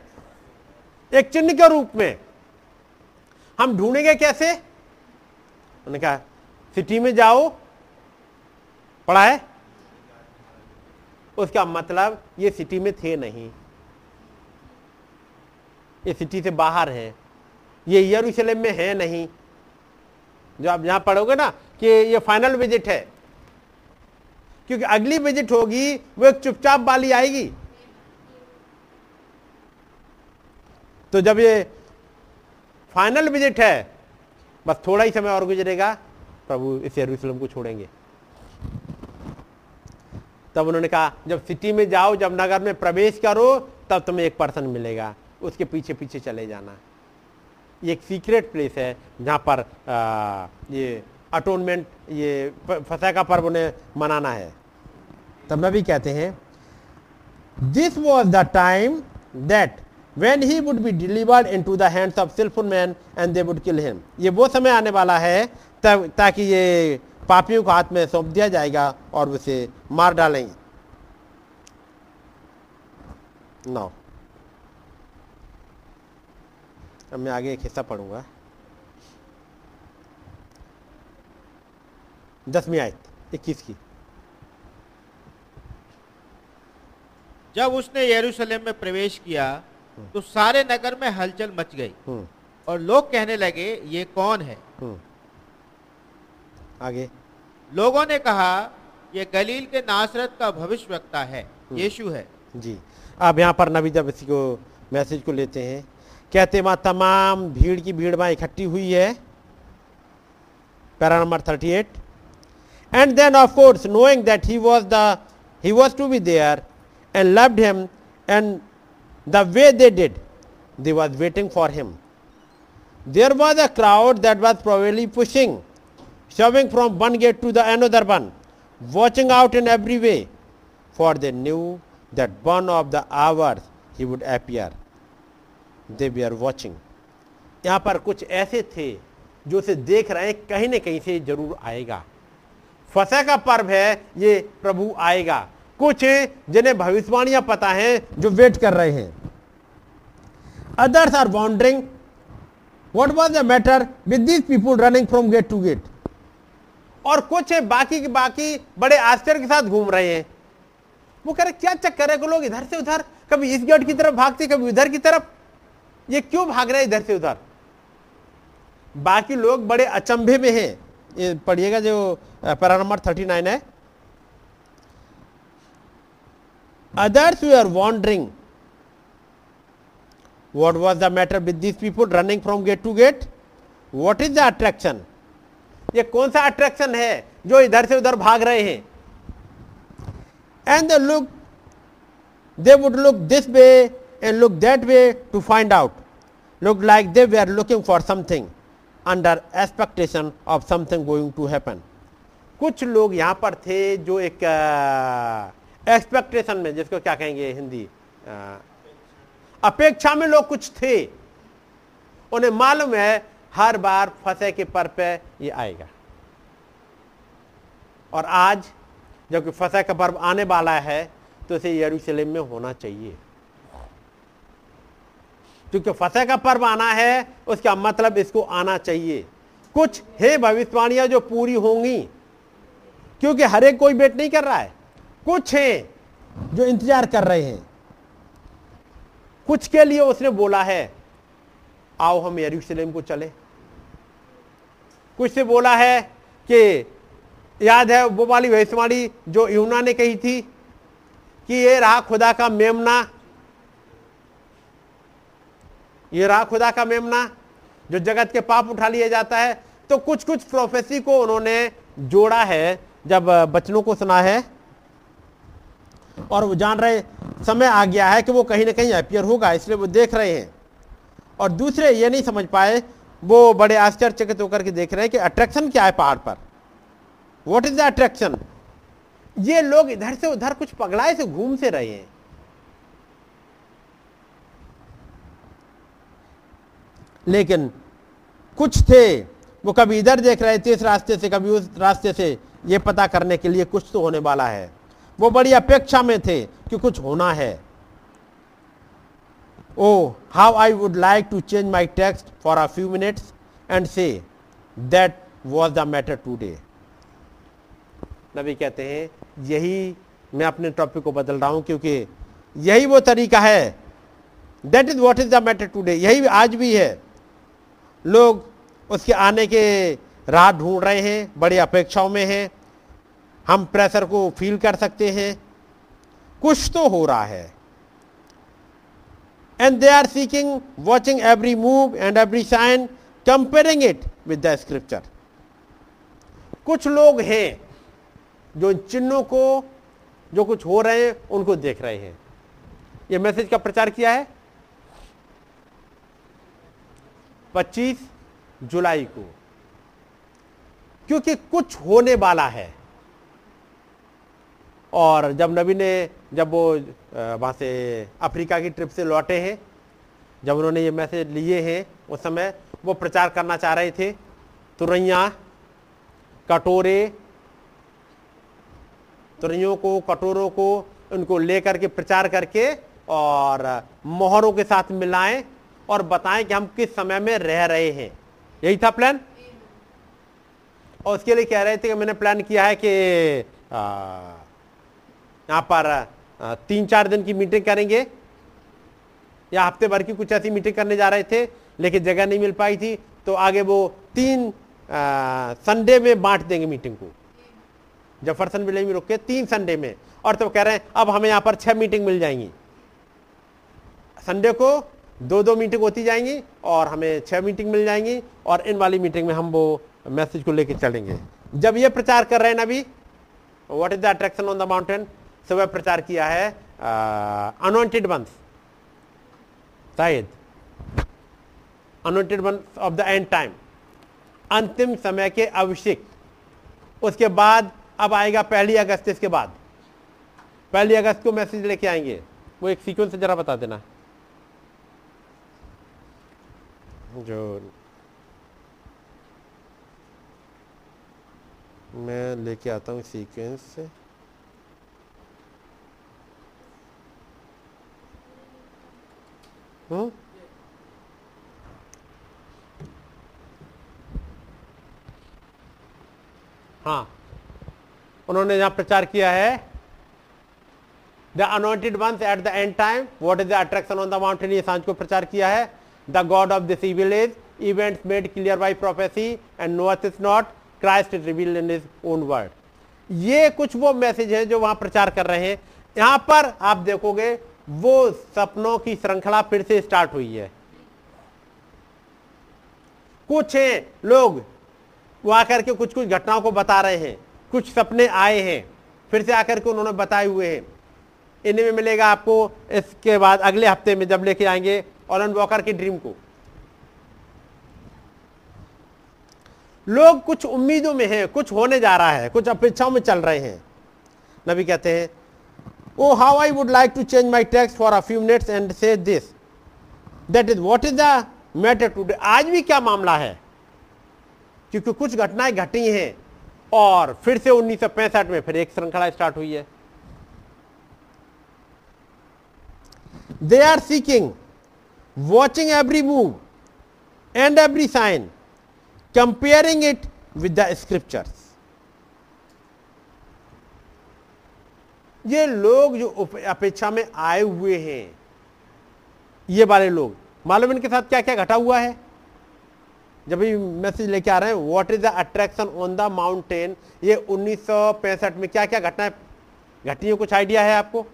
एक चिन्ह के रूप में। हम ढूंढेंगे कैसे? उन्होंने कहा सिटी में जाओ, पढ़ा है। उसका मतलब ये सिटी में थे नहीं, ये सिटी से बाहर है, ये यरूशलेम में है नहीं। जो आप यहां पढ़ोगे ना कि ये फाइनल विजिट है, क्योंकि अगली विजिट होगी वो एक चुपचाप वाली आएगी। तो जब ये फाइनल विजिट है, बस थोड़ा ही समय और गुजरेगा, प्रभु इस यरूशलेम को छोड़ेंगे। तब उन्होंने कहा जब सिटी में जाओ, जब नगर में प्रवेश करो, तब तुम्हें एक पर्सन मिलेगा, उसके पीछे पीछे चले जाना। ये एक सीक्रेट प्लेस है जहाँ पर ये अटोनमेंट, ये फसह का पर्व उन्हें मनाना है। तब नबी कहते हैं this was the time that when he would be delivered into the hands of sinful man and they would kill him. ये वो समय आने वाला है तब, ताकि ये पापियों को हाथ में सौंप दिया जाएगा और उसे मार डालेंगे। नौ, अब मैं आगे एक हिस्सा पढ़ूंगा, 10वीं आयत 21 की। जब उसने यरूशलेम में प्रवेश किया तो सारे नगर में हलचल मच गई और लोग कहने लगे ये कौन है। आगे लोगों ने कहा ये गलील के नासरत का भविष्यवक्ता है, यीशु है। जी, अब यहाँ पर नबी जब इसी को मैसेज को लेते हैं, कहते वहाँ तमाम भीड़ की भीड़ वहाँ इकट्ठी हुई है। Para number 38 and then of course knowing that he was to be there and loved him and the way they did, they was waiting for him. There was a crowd that was probably pushing, shoving from one gate to the another one, watching out in every way, for they knew that one of the hours he would appear. They were watching. यहाँ पर कुछ ऐसे थे जो उसे देख रहे हैं, कहीं न कहीं से जरूर आएगा। फसह का पर्व है, ये प्रभु आएगा। कुछ जिन्हें भविष्यवाणियां पता हैं, जो वेट कर रहे हैं। Others are wondering what was the matter with these people running from gate to gate. और कुछ है बाकी के बाकी बड़े आश्चर्य के साथ घूम रहे हैं। वो कह रहे क्या चक्कर है कि लोग इधर से उधर, कभी इस गेट की तरफ भागते, कभी उधर की तरफ, ये क्यों भाग रहे इधर से उधर। बाकी लोग बड़े अचंभे में हैं। ये पढ़िएगा जो पैरा नंबर 39 है। Others were wondering what was the matter with this people running from gate to gate. What is the attraction, ये कौन सा अट्रैक्शन है जो इधर से उधर भाग रहे हैं। And look they would look this way and look that way to find out, look like they were are looking for something under expectation of something going to happen. कुछ लोग यहाँ पर थे जो एक एक्सपेक्टेशन में, जिसको क्या कहेंगे हिंदी, अपेक्षा में लोग कुछ थे। उन्हें मालूम है हर बार फसह के पर्व पे ये आएगा। और आज जबकि फसह का पर्व आने वाला है तो इसे यरूशलेम में होना चाहिए, क्योंकि फसह का पर्व आना है, उसका मतलब इसको आना चाहिए। कुछ है भविष्यवाणियां जो पूरी होंगी, क्योंकि हर एक कोई वेट नहीं कर रहा है। कुछ हैं जो इंतजार कर रहे हैं। कुछ के लिए उसने बोला है आओ हम यरूशलेम को चले। कुछ से बोला है कि याद है वो वाली भविष्यवाणी जो यूहन्ना ने कही थी कि ये रहा खुदा का मेमना, ये रहा खुदा का मेमना जो जगत के पाप उठा लिया जाता है। तो कुछ कुछ प्रोफेसी को उन्होंने जोड़ा है जब बच्चों को सुना है, और वो जान रहे समय आ गया है कि वो कहीं ना कहीं अपियर होगा, इसलिए वो देख रहे हैं। और दूसरे ये नहीं समझ पाए, वो बड़े आश्चर्यचकित होकर के देख रहे हैं कि अट्रैक्शन क्या है पहाड़ पर, व्हाट इज द अट्रैक्शन। ये लोग इधर से उधर कुछ पगलाए से घूम से रहे हैं। लेकिन कुछ थे वो कभी इधर देख रहे थे इस रास्ते से, कभी उस रास्ते से, ये पता करने के लिए कुछ तो होने वाला है। वो बड़ी अपेक्षा में थे कि कुछ होना है। Oh how I would like to change my text for a few minutes and say that was the matter today. नबी कहते हैं यही, मैं अपने टॉपिक को बदल रहा हूं क्योंकि यही वो तरीका है। That is what is the matter today, यही आज भी है। लोग उसके आने के राह ढूंढ रहे हैं, बड़ी अपेक्षाओं में हैं। हम प्रेशर को फील कर सकते हैं, कुछ तो हो रहा है। And they are seeking watching every move and every sign comparing it with the scripture. कुछ लोग हैं जो चिन्हों को, जो कुछ हो रहे हैं उनको देख रहे हैं। ये मैसेज का प्रचार किया है 25 जुलाई को, क्योंकि कुछ होने वाला है। और जब नबी ने, जब वो वहाँ से अफ्रीका की ट्रिप से लौटे हैं, जब उन्होंने ये मैसेज लिए हैं, उस समय वो प्रचार करना चाह रहे थे। तुरैयाँ, कटोरे, तुरैयों को, कटोरों को, उनको लेकर के प्रचार करके और मोहरों के साथ मिलाएं और बताएं कि हम किस समय में रह रहे हैं। यही था प्लान। और उसके लिए कह रहे थे कि मैंने प्लान किया है कि यहाँ पर तीन चार दिन की मीटिंग करेंगे या हफ्ते भर की कुछ ऐसी मीटिंग करने जा रहे थे, लेकिन जगह नहीं मिल पाई थी, तो आगे वो 3 संडे में बांट देंगे मीटिंग को। जफरसन विलेज में रुक के 3 संडे में, और तो कह रहे हैं अब हमें यहाँ पर 6 मीटिंग मिल जाएंगी। संडे को 2-2 मीटिंग होती जाएंगी और हमें 6 मीटिंग मिल जाएंगी, और इन वाली मीटिंग में हम वो मैसेज को लेके चलेंगे। जब ये प्रचार कर रहे हैं ना अभी, what is the attraction on the mountain, सुबह प्रचार किया है अनवांटेड वंस, शायद unwanted ones of the end time, अंतिम समय के अभिषेक। उसके बाद अब आएगा 1 अगस्त, इसके बाद 1 अगस्त को मैसेज लेके आएंगे। वो एक सीक्वेंस से जरा बता देना जो मैं लेके आता हूँ सीक्वेंस से। हाँ, उन्होंने यहाँ प्रचार किया है the anointed ones at the end time, what is the attraction on the mountain, ये सांझ को प्रचार किया है। The God of this evil is events made clear by prophecy and Noah's is not, Christ is revealed in his own word. ये कुछ वो message है जो वहां प्रचार कर रहे हैं। यहाँ पर आप देखोगे वो सपनों की श्रृंखला फिर से स्टार्ट हुई है। कुछ लोग वहां करके कुछ कुछ घटनाओं को बता रहे हैं, कुछ सपने आए हैं फिर से आकर के उन्होंने बताए हुए हैं। इनमें मिलेगा आपको इसके बाद अगले हफ्ते में जब लेके आएंगे ऑलन वॉकर की ड्रीम को। लोग कुछ उम्मीदों में हैं, कुछ होने जा रहा है, कुछ अपेक्षाओं में चल रहे हैं। नबी कहते हैं oh how I would like to change my text for a few minutes and say this that is what is the matter today. आज भी क्या मामला है, क्योंकि कुछ घटनाएं घटी हैं और फिर से 1965 में फिर एक श्रृंखला स्टार्ट हुई है। They are seeking watching every move and every sign comparing it with the scriptures. ये लोग जो अपेक्षा में आए हुए हैं, ये वाले लोग, मालूम इनके साथ क्या क्या घटा हुआ है। जब ये मैसेज लेके आ रहे हैं what is the attraction on the mountain, ये 1965 में क्या क्या घटनाएं घटी है, कुछ आइडिया है आपको?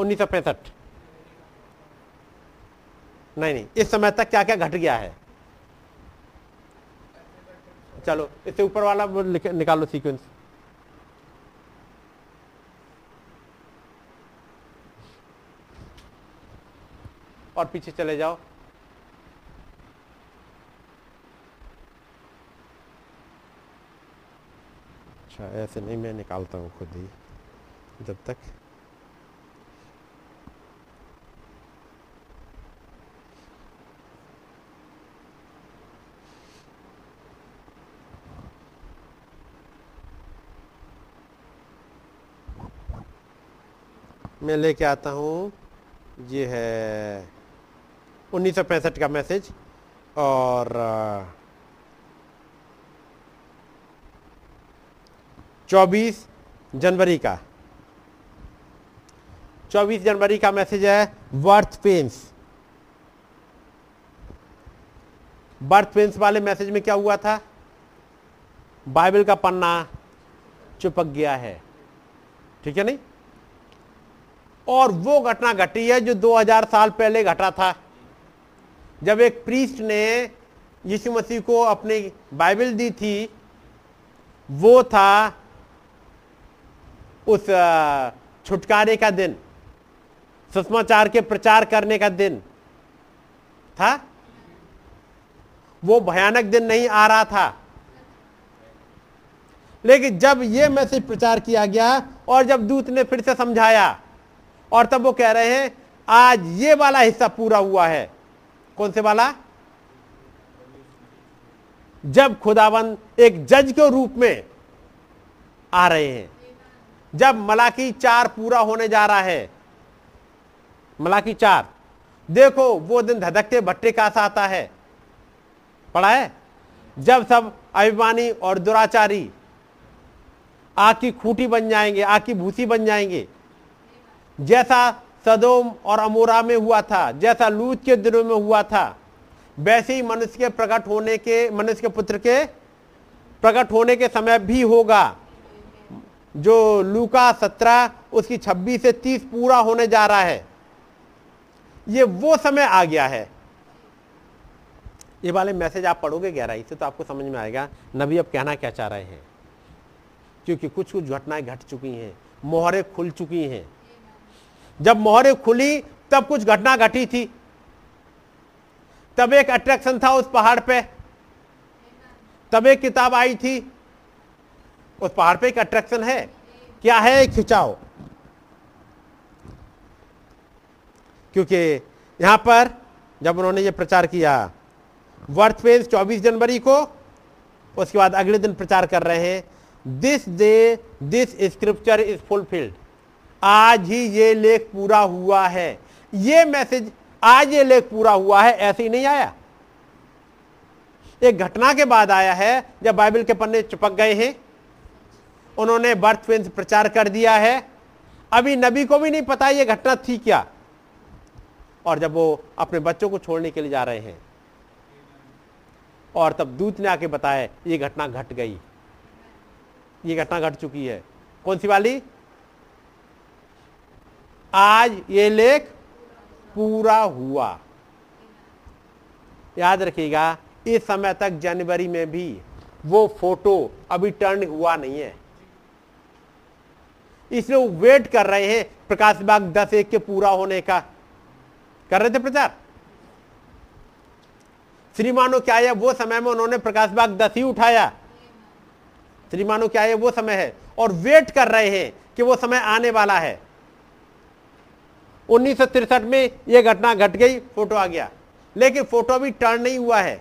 1965 नहीं, इस समय तक क्या क्या घट गया है। चलो इससे ऊपर वाला निकालो सीक्वेंस। और पीछे चले जाओ, अच्छा ऐसे नहीं, मैं निकालता हूँ खुद ही जब तक। मैं लेके आता हूँ, ये है 1965 का मैसेज, और 24 जनवरी का मैसेज है बर्थ पेन्स। वाले मैसेज में क्या हुआ था, बाइबल का पन्ना चिपक गया है, ठीक है नहीं, और वो घटना घटी है जो 2000 साल पहले घटा था, जब एक प्रीस्ट ने यीशु मसीह को अपनी बाइबल दी थी। वो था उस छुटकारे का दिन, सुसमाचार के प्रचार करने का दिन था। वो भयानक दिन नहीं आ रहा था, लेकिन जब ये मैसेज प्रचार किया गया और जब दूत ने फिर से समझाया, और तब वो कह रहे हैं आज ये वाला हिस्सा पूरा हुआ है। कौन से वाला? जब खुदावंद एक जज के रूप में आ रहे हैं, जब मलाकी 4 पूरा होने जा रहा है। मलाकी 4 देखो, वो दिन धधकते भट्टे का सा आता है, पढ़ा है, जब सब अभिमानी और दुराचारी आग की खूंटी बन जाएंगे, आग की भूसी बन जाएंगे, जैसा सदोम और अमोरा में हुआ था, जैसा लूत के दिनों में हुआ था, वैसे ही मनुष्य के प्रकट होने के, मनुष्य के पुत्र के प्रकट होने के समय भी होगा, जो लूका 17 उसकी 26 से 30 पूरा होने जा रहा है। ये वो समय आ गया है। ये वाले मैसेज आप पढ़ोगे गहराई से तो आपको समझ में आएगा नबी अब कहना क्या चाह रहे हैं, क्योंकि कुछ कुछ घटनाएं घट चुकी हैं, मोहरें खुल चुकी हैं। जब मोहरें खुली तब कुछ घटना घटी थी, तब एक अट्रैक्शन था उस पहाड़ पे, तब एक किताब आई थी। उस पहाड़ पे एक अट्रैक्शन है, क्या है? खिंचाव। क्योंकि यहां पर जब उन्होंने ये प्रचार किया वर्थ 24 जनवरी को, उसके बाद अगले दिन प्रचार कर रहे हैं this day this scripture is fulfilled, आज ही ये लेख पूरा हुआ है, ये मैसेज आज ये लेख पूरा हुआ है। ऐसे ही नहीं आया, एक घटना के बाद आया है। जब बाइबल के पन्ने चिपक गए हैं, उन्होंने बर्थ पेन से प्रचार कर दिया है, अभी नबी को भी नहीं पता ये घटना थी क्या, और जब वो अपने बच्चों को छोड़ने के लिए जा रहे हैं और तब दूत ने आके बताया ये घटना घट गई, ये घटना घट चुकी है। कौन सी वाली? आज ये लेख पूरा हुआ। याद रखिएगा इस समय तक जनवरी में भी वो फोटो अभी टर्न हुआ नहीं है, इसलिए वो वेट कर रहे हैं प्रकाश बाग 10:1 के पूरा होने का। कर रहे थे प्रचार श्रीमानो, क्या है वो समय में उन्होंने प्रकाश बाग 10 ही उठाया। श्रीमानो क्या है वो समय है, और वेट कर रहे हैं कि वो समय आने वाला है। 1963 में यह घटना घट गई, फोटो आ गया, लेकिन फोटो भी टर्न नहीं हुआ है।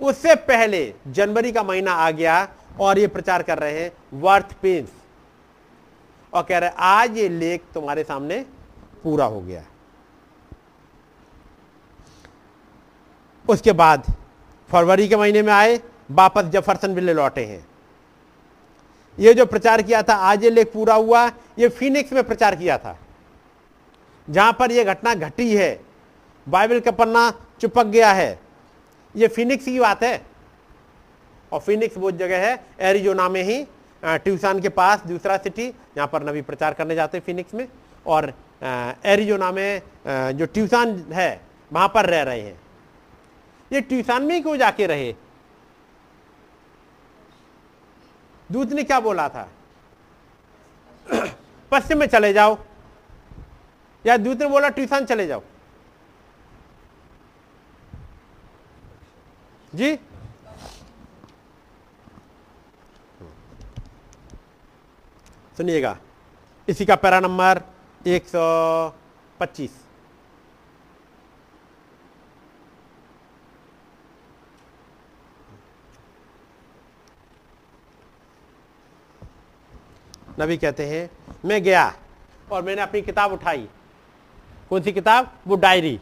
उससे पहले जनवरी का महीना आ गया और ये प्रचार कर रहे हैं वर्थ पेंस, और कह रहे हैं आज ये लेख तुम्हारे सामने पूरा हो गया। उसके बाद फरवरी के महीने में आए, वापस जेफरसन विले लौटे हैं। ये जो प्रचार किया था आज ये लेख पूरा हुआ, ये फीनिक्स में प्रचार किया था जहां पर यह घटना घटी है, बाइबल का पन्ना चिपक गया है। यह फिनिक्स की बात है, और फिनिक्स वो जगह है एरिजोना में ही, ट्यूसान के पास, दूसरा सिटी जहां पर नबी प्रचार करने जाते हैं फिनिक्स में, और एरिजोना में जो ट्यूसान है वहां पर रह रहे हैं। ये ट्यूसान में ही क्यों जाके रहे? दूत ने क्या बोला था? पश्चिम में चले जाओ, या दूत ने बोला ट्यूसान चले जाओ? जी सुनिएगा, इसी का पैरा नंबर 125। नबी कहते हैं मैं गया और मैंने अपनी किताब उठाई। कौन सी किताब? वो डायरी,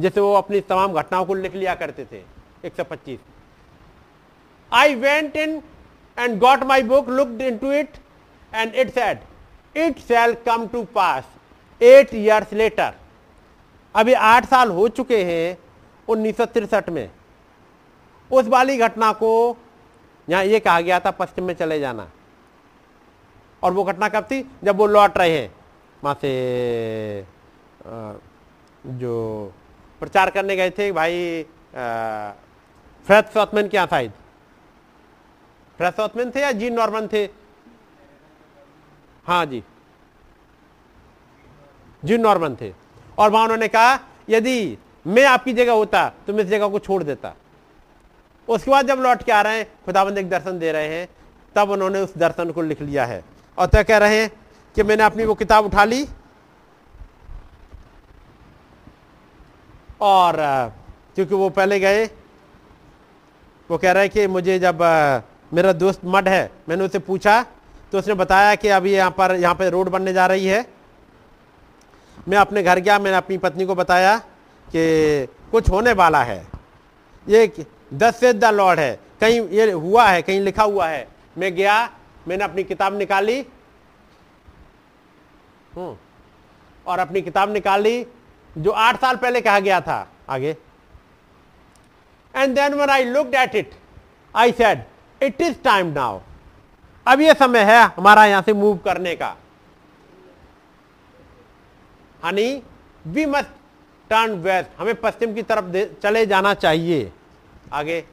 जैसे वो अपनी तमाम घटनाओं को लिख लिया करते थे। 125 I went in and got my book, looked into it and it said it shall come to pass 8 years later. अभी 8 साल हो चुके हैं 1963 में उस वाली घटना को। यहाँ ये कहा गया था पश्चिम में चले जाना, और वो घटना कब थी? जब वो लौट रहे हैं वहाँ से, जो प्रचार करने गए थे भाई फ्रेड सॉथमैन के यहाँ, शायद फ्रेड सॉथमैन थे या जीन नॉर्मन थे। हाँ जी, जीन नॉर्मन थे। और वहाँ उन्होंने कहा यदि मैं आपकी जगह होता तो मैं इस जगह को छोड़ देता। उसके बाद जब लौट के आ रहे हैं खुदाबंद एक दर्शन दे रहे हैं, तब उन्होंने उस दर्शन को लिख लिया है, और तब कह रहे हैं कि मैंने अपनी वो किताब उठा ली और क्योंकि वो पहले गए। वो कह रहा है कि मुझे जब मेरा दोस्त मड है, मैंने उससे पूछा तो उसने बताया कि अभी यहाँ पर रोड बनने जा रही है। मैं अपने घर गया, मैंने अपनी पत्नी को बताया कि कुछ होने वाला है, ये 10 से 10 लॉर्ड है, कहीं ये हुआ है, कहीं लिखा हुआ है। मैं गया मैंने अपनी किताब निकाली और अपनी किताब निकाली जो 8 साल पहले कहा गया था आगे। And then when I looked at it I said it is time now. अब यह समय है हमारा यहां से मूव करने का। Honey we must turn west, हमें पश्चिम की तरफ चले जाना चाहिए। आगे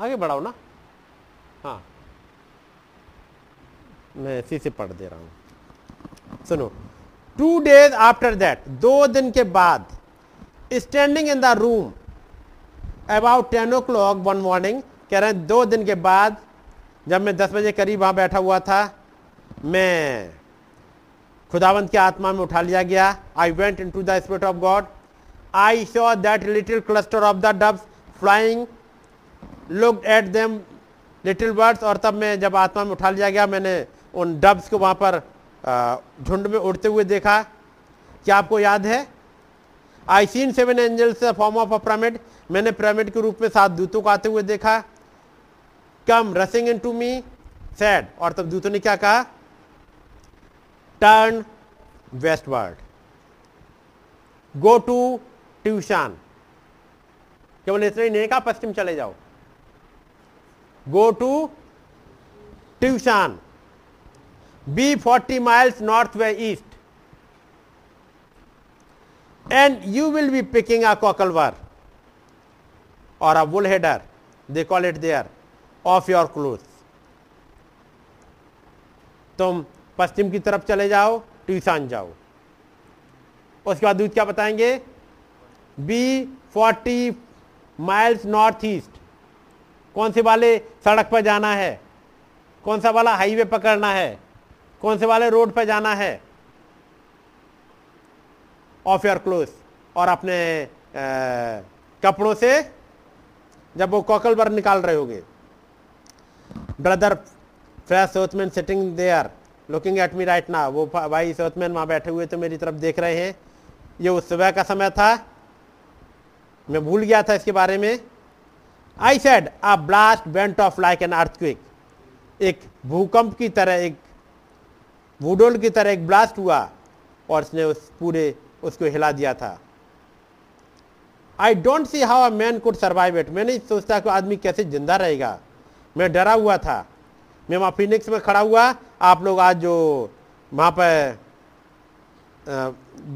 आगे बढ़ाओ ना, हाँ मैं इसी से पढ़ दे रहा हूं, सुनो। 2 days आफ्टर दैट, 2 दिन के बाद, standing in the room about 10 o'clock one morning, कह रहे हैं 2 दिन के बाद जब मैं 10 बजे करीब वहां बैठा हुआ था, मैं खुदावंत की आत्मा में उठा लिया गया। I went into the spirit of God, I saw that little cluster of the doves flying, looked at them little birds. और तब मैं जब आत्मा में उठा लिया गया मैंने उन डब्स को वहाँ पर झुंड में उड़ते हुए देखा। क्या आपको याद है? I seen 7 angels form of a pyramid, मैंने पिरामिड के रूप में 7 दूतों को आते हुए देखा। कम रसिंग इन टू मी सैड, और तब दूतों ने क्या कहा? Turn westward, go to Tucson. केवल इतना ही नहीं कहा पश्चिम चले जाओ, go to Tucson, be 40 miles north way east, and you will be picking a cocklebur और a wool header they call it there of your cloth. तुम पश्चिम की तरफ चले जाओ, ट्यूशान जाओ। उसके बाद दूत क्या बताएंगे? Be 40 miles north east. कौन से वाले सड़क पर जाना है, कौन सा वाला हाईवे पकड़ना है, कौन से वाले रोड पर जाना है? ऑफ योर क्लोथ, और अपने कपड़ों से, जब वो कॉकलवर निकाल रहे होगे। Brother fresh साउथमैन sitting there looking at me right ना, वो भाई साउथमैन वहाँ बैठे हुए तो मेरी तरफ देख रहे हैं। ये उस सुबह का समय था, मैं भूल गया था इसके बारे में। I said a blast went off like an earthquake, एक भूकंप की तरह, एक भूडोल की तरह एक ब्लास्ट हुआ और इसने उस पूरे उसको हिला दिया था। I don't see how a man could survive it, मैंने सोचता कि आदमी कैसे जिंदा रहेगा। मैं डरा हुआ था, मैं वहाँ फिनिक्स में खड़ा हुआ। आप लोग आज जो वहाँ पर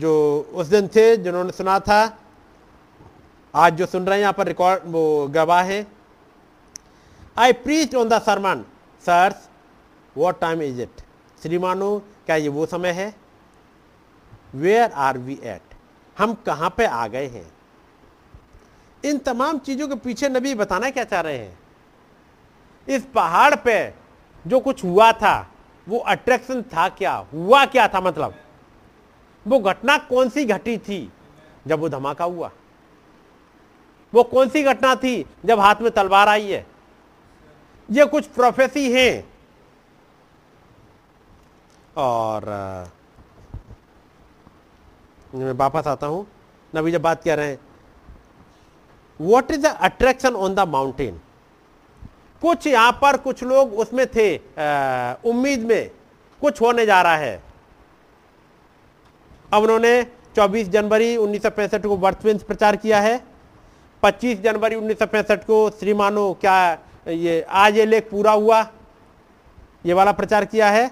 जो उस दिन थे जिन्होंने सुना था, आज जो सुन रहे हैं यहाँ पर रिकॉर्ड वो गवाह है। I preached on the sermon sirs what time is it, श्रीमानो क्या ये वो समय है? वेयर आर वी एट, हम कहाँ पे आ गए हैं? इन तमाम चीज़ों के पीछे नबी बताना क्या चाह रहे हैं? इस पहाड़ पे जो कुछ हुआ था वो अट्रैक्शन था क्या, हुआ क्या था, मतलब वो घटना कौन सी घटी थी जब वो धमाका हुआ? वो कौन सी घटना थी जब हाथ में तलवार आई है? ये कुछ प्रोफेसी हैं। और मैं वापस आता हूं, नबी जब बात कर रहे हैं what is the attraction on the mountain, कुछ यहां पर कुछ लोग उसमें थे उम्मीद में कुछ होने जा रहा है। अब उन्होंने 24 जनवरी 1965 को वर्तविंस प्रचार किया है, 25 जनवरी 1965 को श्रीमानो क्या ये आज ये लेख पूरा हुआ ये वाला प्रचार किया है।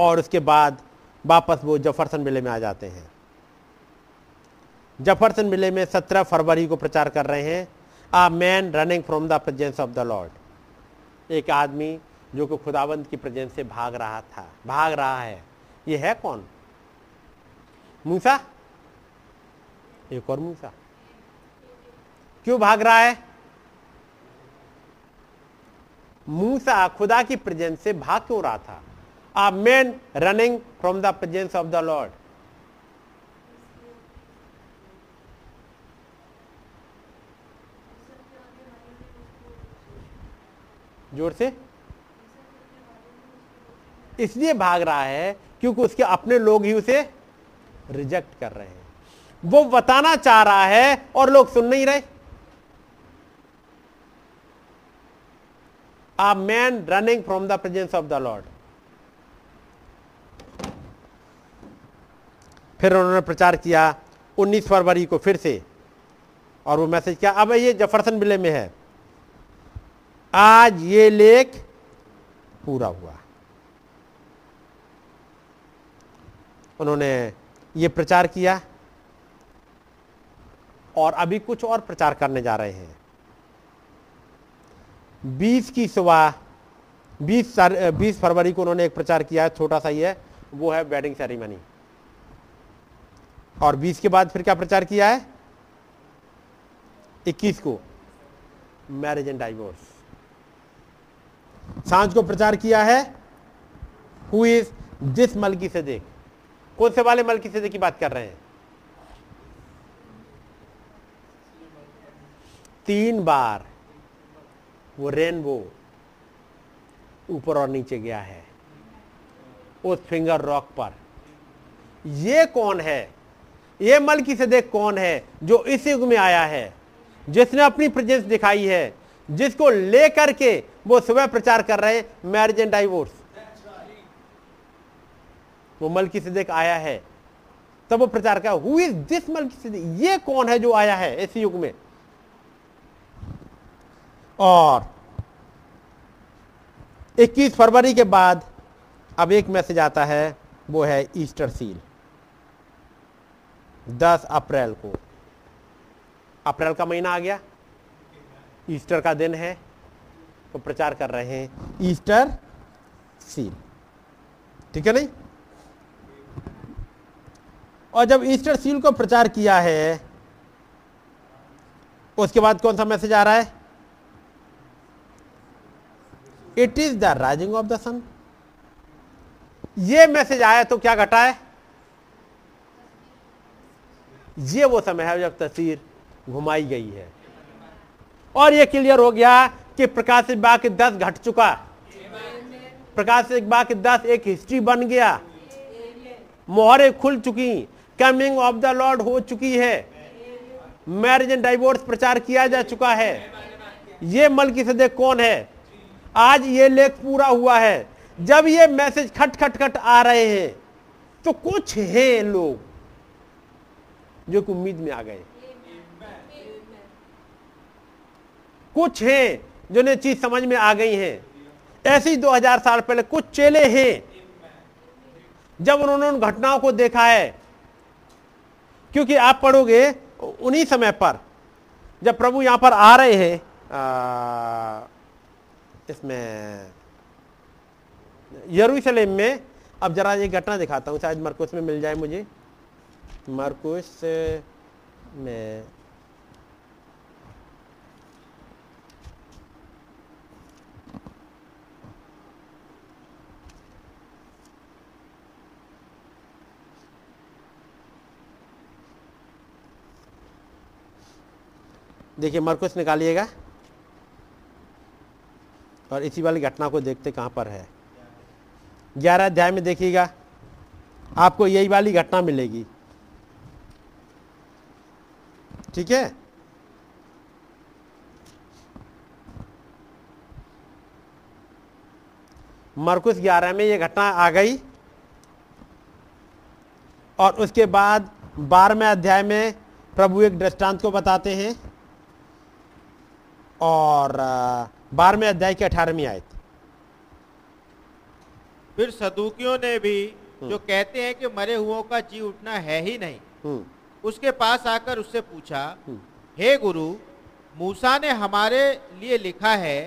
और उसके बाद वापस वो जफरसन विले में आ जाते हैं। जफरसन विले में 17 फरवरी को प्रचार कर रहे हैं, a man running from the presence of the Lord, एक आदमी जो कि खुदावंत की प्रेजेंस से भाग रहा था, भाग रहा है। ये है कौन? मूसा, एक और मूसा। क्यों भाग रहा है? मूसा खुदा की प्रेजेंस से भाग क्यों रहा था? A man running from the presence of the Lord, जोर से, इसलिए भाग रहा है क्योंकि उसके अपने लोग ही उसे रिजेक्ट कर रहे हैं। वो बताना चाह रहा है और लोग सुन नहीं रहे। a man running from the presence of the Lord. फिर उन्होंने प्रचार किया 19 फरवरी को फिर से, और वो मैसेज क्या, अब ये जफरसन विले में है, आज ये लेख पूरा हुआ। उन्होंने ये प्रचार किया और अभी कुछ और प्रचार करने जा रहे हैं। 20 फरवरी को उन्होंने एक प्रचार किया है, छोटा सा ही है, वो है वेडिंग सेरेमनी। और 20 के बाद फिर क्या प्रचार किया है, 21 को मैरिज एंड डाइवोर्स। सांझ को प्रचार किया है हु इज दिस मल्कीसेदेक, कौन से वाले मल्कीसेदेक की बात कर रहे हैं। 3 बार वो रेनबो ऊपर और नीचे गया है उस फिंगर रॉक पर। ये कौन है, ये मल्कीसेदेक कौन है जो इस युग में आया है, जिसने अपनी प्रेजेंस दिखाई है, जिसको लेकर के वो सुबह प्रचार कर रहे हैं मैरिज एंड डाइवोर्स। वो मल्कीसेदेक आया है, तब वो प्रचार कर, हु इज दिस मल्कीसेदेक, ये कौन है जो आया है इस युग में। और 21 फरवरी के बाद अब एक मैसेज आता है, वो है ईस्टर सील। 10 अप्रैल को, अप्रैल का महीना आ गया, ईस्टर का दिन है, तो प्रचार कर रहे हैं ईस्टर सील, ठीक है नहीं। और जब ईस्टर सील को प्रचार किया है, उसके बाद कौन सा मैसेज आ रहा है, it is the rising of the sun. ये मैसेज आया तो क्या घटा है, ये वो समय है जब तस्वीर घुमाई गई है और ये क्लियर हो गया कि प्रकाशित वाक्य 10 घट चुका, प्रकाशित वाक्य 10 एक हिस्ट्री बन गया, मोहरें खुल चुकी, कमिंग ऑफ द लॉर्ड हो चुकी है, मैरिज एंड डाइवोर्स प्रचार किया जा चुका है। ये मल्कीसेदेक कौन है, आज ये लेख पूरा हुआ है। जब ये मैसेज खट खट खट आ रहे हैं तो कुछ हैं लोग जो कि उम्मीद में आ गए, कुछ हैं जिन्हें चीज समझ में आ गई है। ऐसी 2000 साल पहले कुछ चेले हैं, जब उन्होंने उन घटनाओं को देखा है, क्योंकि आप पढ़ोगे उन्हीं समय पर जब प्रभु यहां पर आ रहे हैं, इसमें यरूशलेम में। अब जरा ये घटना दिखाता हूं, शायद मरकुस में मिल जाए मुझे, मार्कुस में 1 निकालिएगा और इसी वाली घटना को देखते कहां पर है। 11 अध्याय में देखिएगा, आपको यही वाली घटना मिलेगी, ठीक है। मरकुस 11 में यह घटना आ गई, और उसके बाद 12वें अध्याय में प्रभु एक दृष्टांत को बताते हैं, और 12वें अध्याय के 18वीं आयत। फिर सदूकियों ने भी, जो कहते हैं कि मरे हुओं का जी उठना है ही नहीं, उसके पास आकर उससे पूछा, हे गुरु, मूसा ने हमारे लिए लिखा है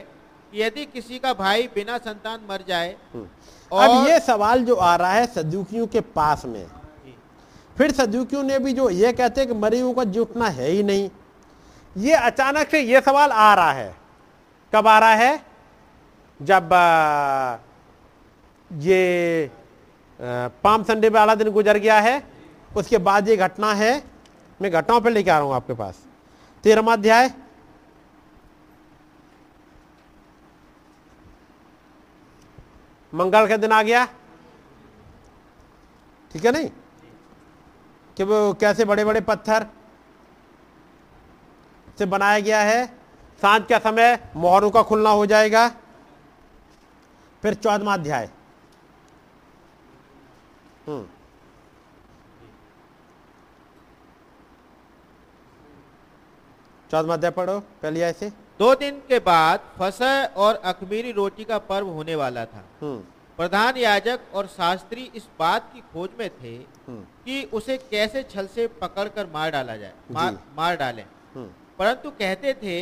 कि यदि किसी का भाई बिना संतान मर जाए। और अब ये सवाल जो आ रहा है सदूकियों के पास में, फिर सदूकियों ने भी, जो ये कहते हैं कि मरे हुओं का जी उठना है ही नहीं, ये अचानक से ये सवाल आ रहा है। कब आ रहा है, जब ये पाम संडे वाला दिन गुजर गया है, उसके बाद ये घटना है। मैं घटनाओं पर लेके आ रहा हूं आपके पास। 13वां अध्याय, मंगल का दिन आ गया, ठीक है नहीं, कि वो कैसे बड़े बड़े पत्थर से बनाया गया है। सांझ का समय मोहरों का खुलना हो जाएगा, फिर 14वां अध्याय। चौदहवां अध्याय पढ़ो पहली आयत से। 2 दिन के बाद फसह और अख़मीरी रोटी का पर्व होने वाला था। प्रधान याजक और शास्त्री इस बात की खोज में थे कि उसे कैसे छल से पकड़कर मार डाला जाए, मार डालें, परंतु कहते थे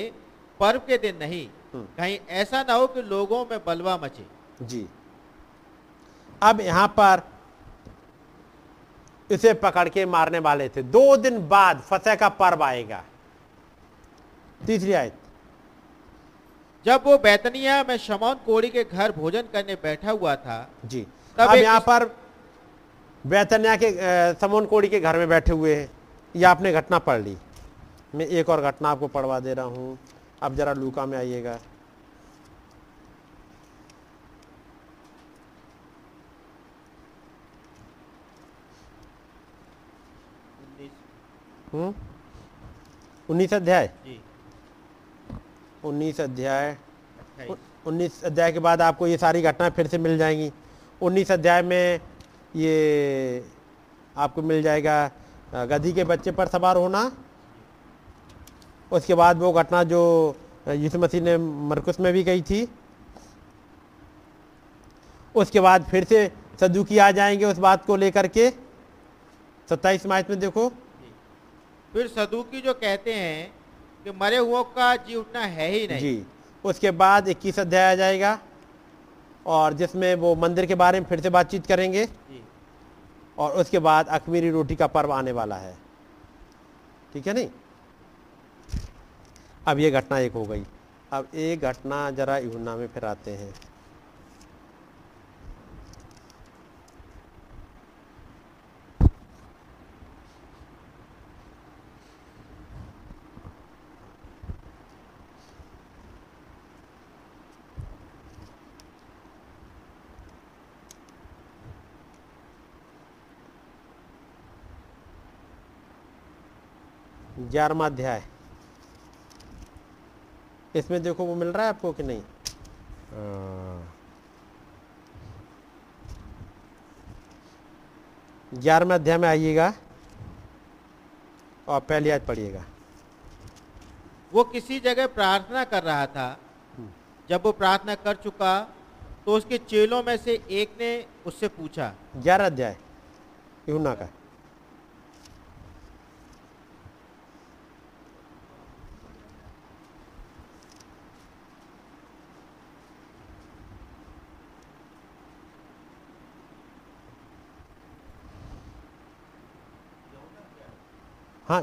पर्व के दिन नहीं, कहीं ऐसा ना हो कि लोगों में बलवा मचे। जी, अब यहाँ पर इसे पकड़ के मारने वाले थे। 2 दिन बाद फसह का पर्व आएगा। तीसरी आयत। जब वो बैतनिया में शमौन कोढ़ी के घर भोजन करने बैठा हुआ था। जी, अब यहाँ पर बैतनिया के शमौन कोढ़ी के घर में बैठे हुए हैं। यह आपने घटना पढ़ ली। मैं एक और घटना आपको पढ़वा दे रहा हूँ। आप जरा लूका में आइएगा। हम्म, 19 अध्याय। 19 अध्याय के बाद आपको ये सारी घटनाएं फिर से मिल जाएंगी। 19 अध्याय में ये आपको मिल जाएगा गधी के बच्चे पर सवार होना। उसके बाद वो घटना जो यीशु मसीह ने मरकुस में भी कही थी। उसके बाद फिर से सदूकी आ जाएंगे उस बात को लेकर के। 27 आयत में देखो। फिर सदूकी जो कहते हैं कि मरे हुओं का जी उठना है ही नहीं। जी, उसके बाद 21 अध्याय आ जाएगा और जिसमें वो मंदिर के बारे में फिर से बातचीत करेंगे। और उसके बाद अख़मीरी रोटी का पर्व आने वाला है। ठीक है, नहीं? अब ये घटना एक हो गई। अब एक घटना जरा यूहन्ना में फिर आते हैं। ग्यारहवां अध्याय, इसमें देखो वो मिल रहा है आपको कि नहीं। ग्यारहवें अध्याय में आइएगा और पहली आयत पढ़िएगा। वो किसी जगह प्रार्थना कर रहा था। जब वो प्रार्थना कर चुका तो उसके चेलों में से एक ने उससे पूछा। 11 अध्याय यूहन्ना का।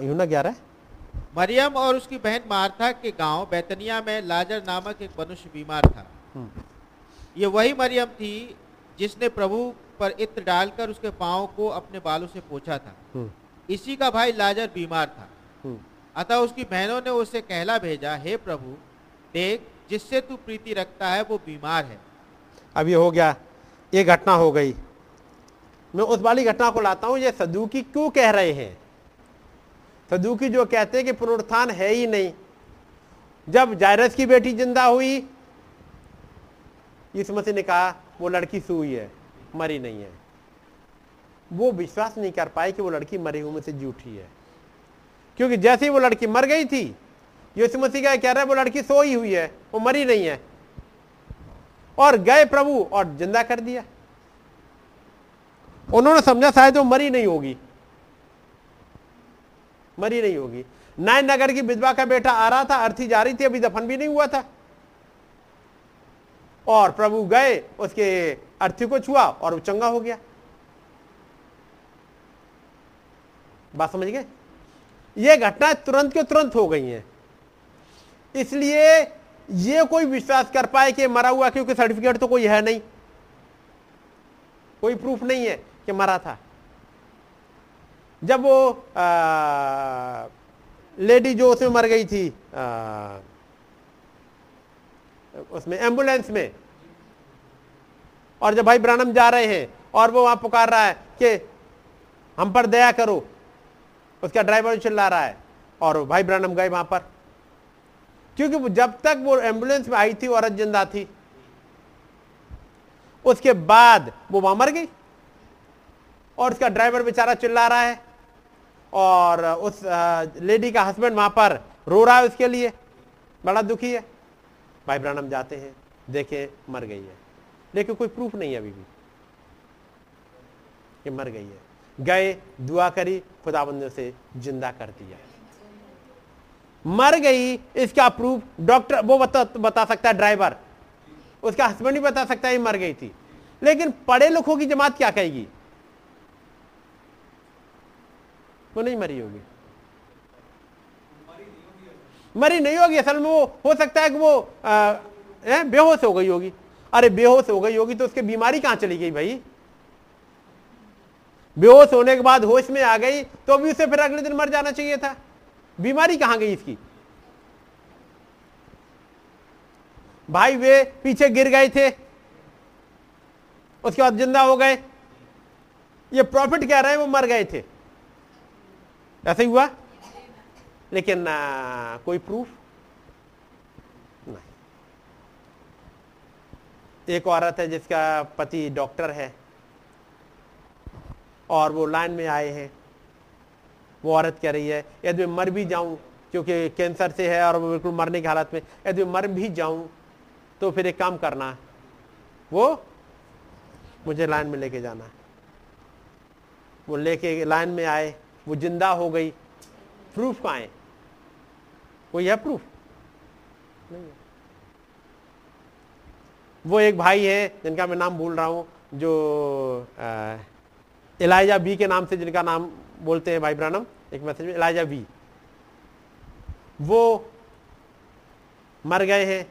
11। मरियम और उसकी बहन मार्था के गांव बैतनिया में लाजर नामक एक मनुष्य बीमार था। ये वही मरियम थी जिसने प्रभु पर इत्र डालकर उसके पांव को अपने बालों से पोंछा था। इसी का भाई लाजर बीमार था। अतः उसकी बहनों ने उसे कहला भेजा, हे प्रभु, देख जिससे तू प्रीति रखता है वो बीमार है। अब ये हो गया, ये घटना हो गई। मैं उस वाली घटना को लाता हूँ। ये सदूकी क्यों कह रहे हैं? सदूकी जो कहते हैं कि पुनरुत्थान है ही नहीं। जब जायरस की बेटी जिंदा हुई, यीशु मसीह ने कहा वो लड़की सूई है, मरी नहीं है। वो विश्वास नहीं कर पाए कि वो लड़की मरी हुई में से जी उठी है, क्योंकि जैसे ही वो लड़की मर गई थी, यीशु मसीह का कह रहा है वो लड़की सोई हुई है, वो मरी नहीं है। और गए प्रभु और जिंदा कर दिया। उन्होंने समझा शायद वो मरी नहीं होगी, मरी नहीं होगी। नाइन नगर की विधवा का बेटा आ रहा था, अर्थी जा रही थी, अभी दफन भी नहीं हुआ था। और प्रभु गए, उसके अर्थी को छुआ और वो चंगा हो गया। बात समझ गए? ये घटना तुरंत के तुरंत हो गई है। इसलिए ये कोई विश्वास कर पाए कि मरा हुआ, क्योंकि सर्टिफिकेट तो कोई है नहीं, कोई प्रूफ नहीं है कि मरा था। जब वो लेडी जो उसमें मर गई थी, उसमें एम्बुलेंस में, और जब भाई ब्रानम जा रहे हैं और वो वहां पुकार रहा है कि हम पर दया करो, उसका ड्राइवर चिल्ला रहा है और भाई ब्रानम गए वहां पर, क्योंकि जब तक वो एम्बुलेंस में आई थी औरत जिंदा थी। उसके बाद वो वहां मर गई और उसका ड्राइवर बेचारा चिल्ला रहा है और उस लेडी का हस्बैंड वहां पर रो रहा है, उसके लिए बड़ा दुखी है। भाई ब्रानम जाते हैं, देखे मर गई है, लेकिन कोई प्रूफ नहीं है अभी भी कि मर गई है। गए, दुआ करी, खुदाबंद ने उसे जिंदा कर दिया। मर गई इसका प्रूफ डॉक्टर वो बता सकता है, ड्राइवर, उसका हस्बैंड ही बता सकता है मर गई थी। लेकिन पढ़े लिखों की जमात क्या कहेगी? वो नहीं मरी होगी, मरी नहीं होगी। असल में वो हो सकता है कि वो बेहोश हो गई होगी। अरे बेहोश हो गई होगी तो उसकी बीमारी कहां चली गई भाई? बेहोश होने के बाद होश में आ गई तो अभी उसे फिर अगले दिन मर जाना चाहिए था। बीमारी कहां गई इसकी? भाई वे पीछे गिर गए थे, उसके बाद जिंदा हो गए। ये प्रॉफिट कह रहे हैं वो मर गए थे, ऐसे ही हुआ, लेकिन कोई प्रूफ नहीं। एक औरत है जिसका पति डॉक्टर है और वो लाइन में आए हैं। वो औरत कह रही है यदि मैं मर भी जाऊं, क्योंकि कैंसर से है और वो बिल्कुल मरने की हालत में, यदि मैं मर भी जाऊं तो फिर एक काम करना है, वो मुझे लाइन में लेके जाना है। वो लेके लाइन में आए, वो जिंदा हो गई। प्रूफ कहाँ है? कोई है प्रूफ? नहीं है। वो एक भाई है जिनका मैं नाम भूल रहा हूं, जो इलाइजा बी के नाम से जिनका नाम बोलते हैं भाई ब्रानम एक मैसेज में, इलाइजा बी, वो मर गए हैं।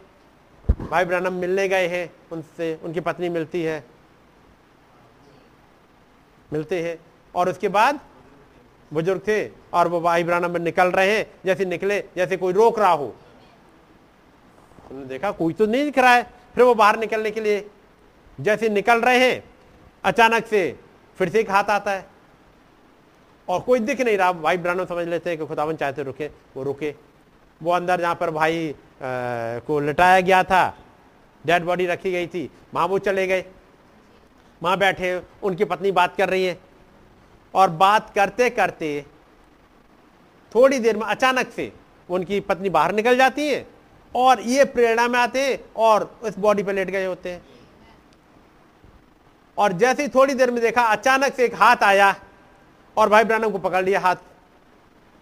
भाई ब्रानम मिलने गए हैं उनसे, उनकी पत्नी मिलती है, मिलते हैं और उसके बाद बुजुर्ग थे और वो भाई ब्रानम में निकल रहे हैं। जैसे निकले, जैसे कोई रोक रहा हो, उन्होंने देखा कोई तो नहीं दिख रहा है। फिर वो बाहर निकलने के लिए जैसे निकल रहे हैं, अचानक से फिर से एक हाथ आता है और कोई दिख नहीं रहा। भाई ब्रानम समझ लेते हैं कि खुदावन चाहते रुके, वो रुके। वो अंदर जहाँ पर भाई को लिटाया गया था, डेड बॉडी रखी गई थी, वहाँ वो चले गए। वहाँ बैठे, उनकी पत्नी बात कर रही है और बात करते करते थोड़ी देर में अचानक से उनकी पत्नी बाहर निकल जाती है और ये प्रेरणा में आते हैं और उस बॉडी पर लेट गए होते हैं। और जैसे ही थोड़ी देर में देखा, अचानक से एक हाथ आया और भाई ब्रानम को पकड़ लिया हाथ।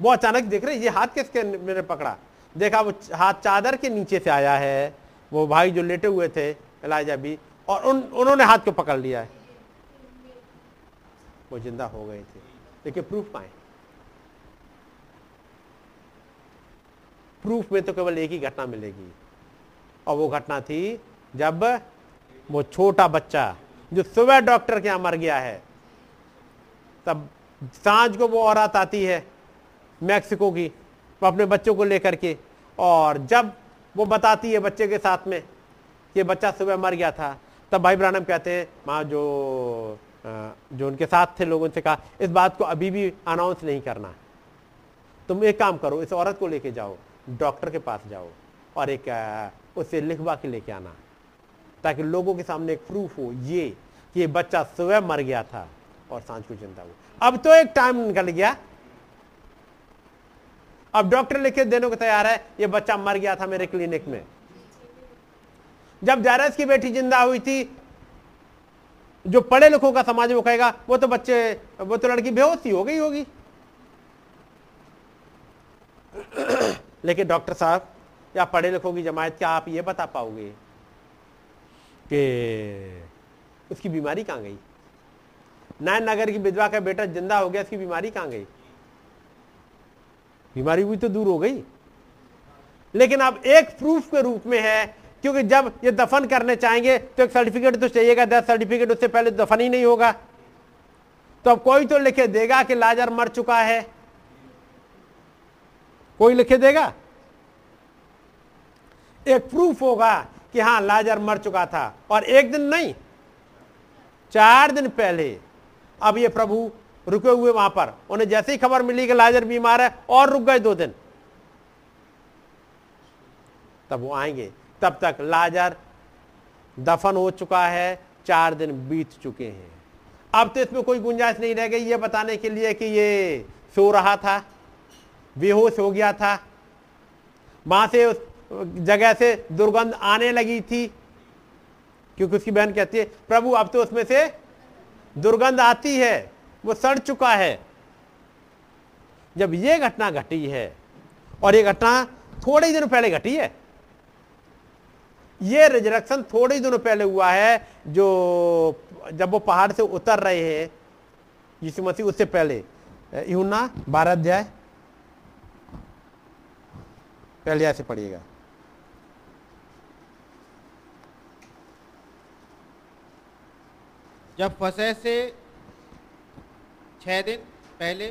वो अचानक देख रहे ये हाथ किसके मेरे पकड़ा, देखा वो हाथ चादर के नीचे से आया है। वो भाई जो लेटे हुए थे इलाइजा भी, और उन्होंने हाथ को पकड़ लिया है। वो जिंदा हो गए थे, देखिए प्रूफ पाए। प्रूफ में तो केवल एक ही घटना मिलेगी और वो घटना थी जब वो छोटा बच्चा जो सुबह डॉक्टर के यहां मर गया है, तब सांझ को वो औरत आती है मैक्सिको की, वो अपने बच्चों को लेकर के, और जब वो बताती है बच्चे के साथ में कि बच्चा सुबह मर गया था, तब भाई ब्रानम कहते हैं माँ जो उनके साथ थे लोगों से कहा इस बात को अभी भी अनाउंस नहीं करना, तुम एक काम करो, इस औरत को लेके जाओ, डॉक्टर के पास जाओ और एक उससे लिखवा के लेके आना, ताकि लोगों के सामने एक प्रूफ हो ये कि ये बच्चा सुबह मर गया था और सांझ को जिंदा हुआ। अब तो एक टाइम निकल गया, अब डॉक्टर लिख के देने को तैयार है ये बच्चा मर गया था मेरे क्लिनिक में। जब जायरस की बेटी जिंदा हुई थी, जो पढ़े लिखों का समाज वो कहेगा वो तो लड़की बेहोशी हो गई होगी। लेकिन डॉक्टर साहब या पढ़े लिखों की जमायत, क्या आप ये बता पाओगे कि उसकी बीमारी कहां गई? नारायण नगर की विधवा का बेटा जिंदा हो गया, इसकी बीमारी कहां गई? बीमारी हुई तो दूर हो गई, लेकिन अब एक प्रूफ के रूप में है, क्योंकि जब ये दफन करने चाहेंगे तो एक सर्टिफिकेट तो चाहिएगा, डेथ सर्टिफिकेट, उससे पहले दफन ही नहीं होगा। तो अब कोई तो लिखे देगा कि लाजर मर चुका है, कोई लिखे देगा? एक प्रूफ होगा कि हां लाजर मर चुका था, और एक दिन नहीं, 4 दिन पहले। अब ये प्रभु रुके हुए वहां पर, उन्हें जैसे ही खबर मिली कि लाजर बीमार है, और रुक गए 2 दिन, तब वो आएंगे। तब तक लाजर दफन हो चुका है, 4 दिन बीत चुके हैं। अब तो इसमें कोई गुंजाइश नहीं रह गई ये बताने के लिए कि ये सो रहा था, बेहोश हो गया था, वहां से उस जगह से दुर्गंध आने लगी थी, क्योंकि उसकी बहन कहती है प्रभु अब तो उसमें से दुर्गंध आती है, वो सड़ चुका है। जब ये घटना घटी है, और ये घटना थोड़े दिनों पहले घटी है, ये रिजरेक्शन थोड़े दिनों पहले हुआ है, जो जब वो पहाड़ से उतर रहे हैं यीशु मसीह, उससे पहले यूहन्ना 12 अध्याय पहले ऐसे पढ़िएगा। जब फसह से 6 दिन पहले,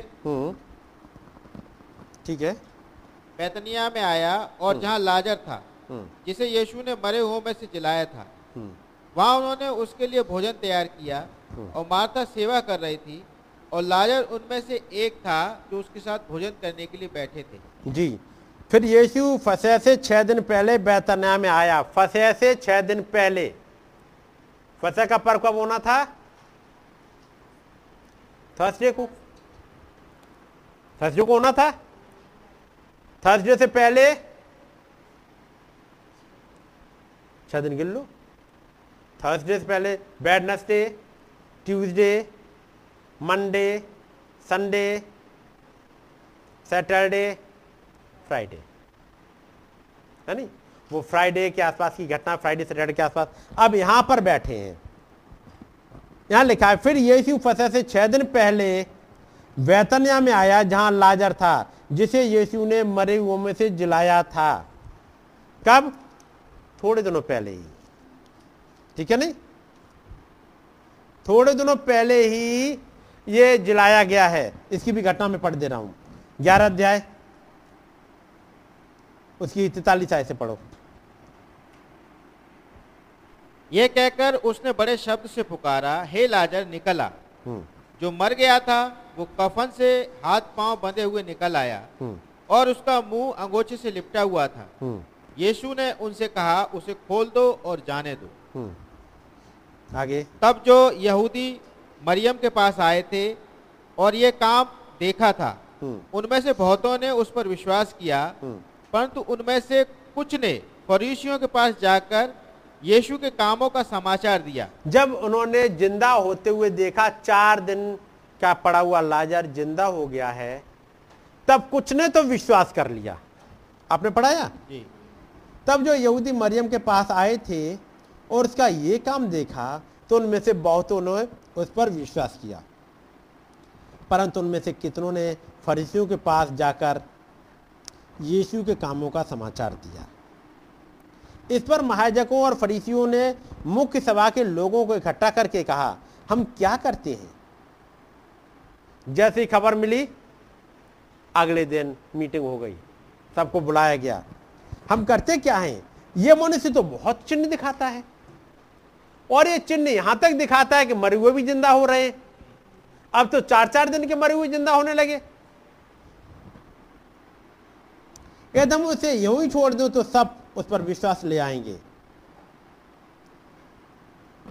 ठीक है, बैतनिया में आया और जहाँ लाजर था जिसे यीशु ने मरे हुओं में से जिलाया था, वहाँ उन्होंने उसके लिए भोजन तैयार किया और मार्था सेवा कर रही थी और लाजर उनमें से एक था जो उसके साथ भोजन करने के लिए बैठे थे। जी, फिर यीशु फसह से 6 दिन पहले बैतनिया में आया। फसह से 6 दिन पहले, फसह का पर्व कब होना था? थर्सडे को, थर्सडे को होना था। थर्सडे से पहले 6 दिन गिन लो। थर्सडे से पहले Wednesday, Tuesday, Monday, Sunday, Saturday, Friday, है नहीं? वो फ्राइडे के आसपास की घटना, फ्राइडे सैटरडे के आसपास। अब यहां पर बैठे हैं, यहां लिखा है फिर यीशु फसह से 6 दिन पहले बैतनिया में आया जहां लाजर था जिसे यीशु ने मरे हुओं में से जिलाया था। कब? थोड़े दिनों पहले ही, ठीक है नहीं? थोड़े दिनों पहले ही ये जिलाया गया है। इसकी भी घटना में पढ़ दे रहा हूं, 11 अध्याय उसकी 43 आय से पढ़ो। ये कहकर उसने बड़े शब्द से पुकारा, हे लाजर निकला। जो मर गया था वो कफन से हाथ पांव बंधे हुए निकल आया और उसका मुंह अंगोछे से लिपटा हुआ था। यीशु ने उनसे कहा, उसे खोल दो और जाने दो। आगे, तब जो यहूदी मरियम के पास आए थे और ये काम देखा था, उनमें से बहुतों ने उस पर विश्वास किया, परंतु उनमें से कुछ ने फरीसियों के पास जाकर यीशु के कामों का समाचार दिया। जब उन्होंने जिंदा होते हुए देखा, 4 दिन का पड़ा हुआ लाजर जिंदा हो गया है, तब कुछ ने तो विश्वास कर लिया। आपने पढ़ाया जी। तब जो यहूदी मरियम के पास आए थे और उसका ये काम देखा, तो उनमें से बहुतों ने उस पर विश्वास किया, परंतु उनमें से कितनों ने फरीसियों के पास जाकर यीशु के कामों का समाचार दिया। इस पर महायाजकों और फरीसियों ने मुख्य सभा के लोगों को इकट्ठा करके कहा, हम क्या करते हैं? जैसी खबर मिली अगले दिन मीटिंग हो गई, सबको बुलाया गया। हम करते क्या हैं? यह मनुष्य तो बहुत चिन्ह दिखाता है, और ये चिन्ह यहां तक दिखाता है कि मरे हुए भी जिंदा हो रहे हैं। अब तो 4-4 दिन के मरे हुए जिंदा होने लगे। एकदम उसे यूं ही छोड़ दो तो सब उस पर विश्वास ले आएंगे।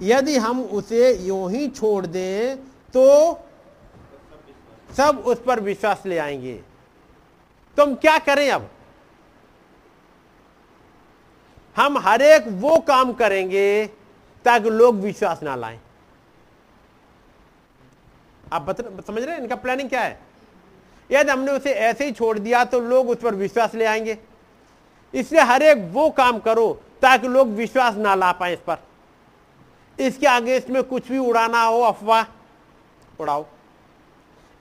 यदि हम उसे यूं ही छोड़ दें तो सब उस पर विश्वास ले आएंगे। तो हम क्या करें? अब हम हर एक वो काम करेंगे ताकि लोग विश्वास ना लाएं। आप समझ रहे हैं इनका प्लानिंग क्या है? यदि हमने उसे ऐसे ही छोड़ दिया तो लोग उस पर विश्वास ले आएंगे, इसलिए हर एक वो काम करो ताकि लोग विश्वास ना ला पाए इस पर। इसके आगे इसमें कुछ भी उड़ाना हो, अफवाह उड़ाओ,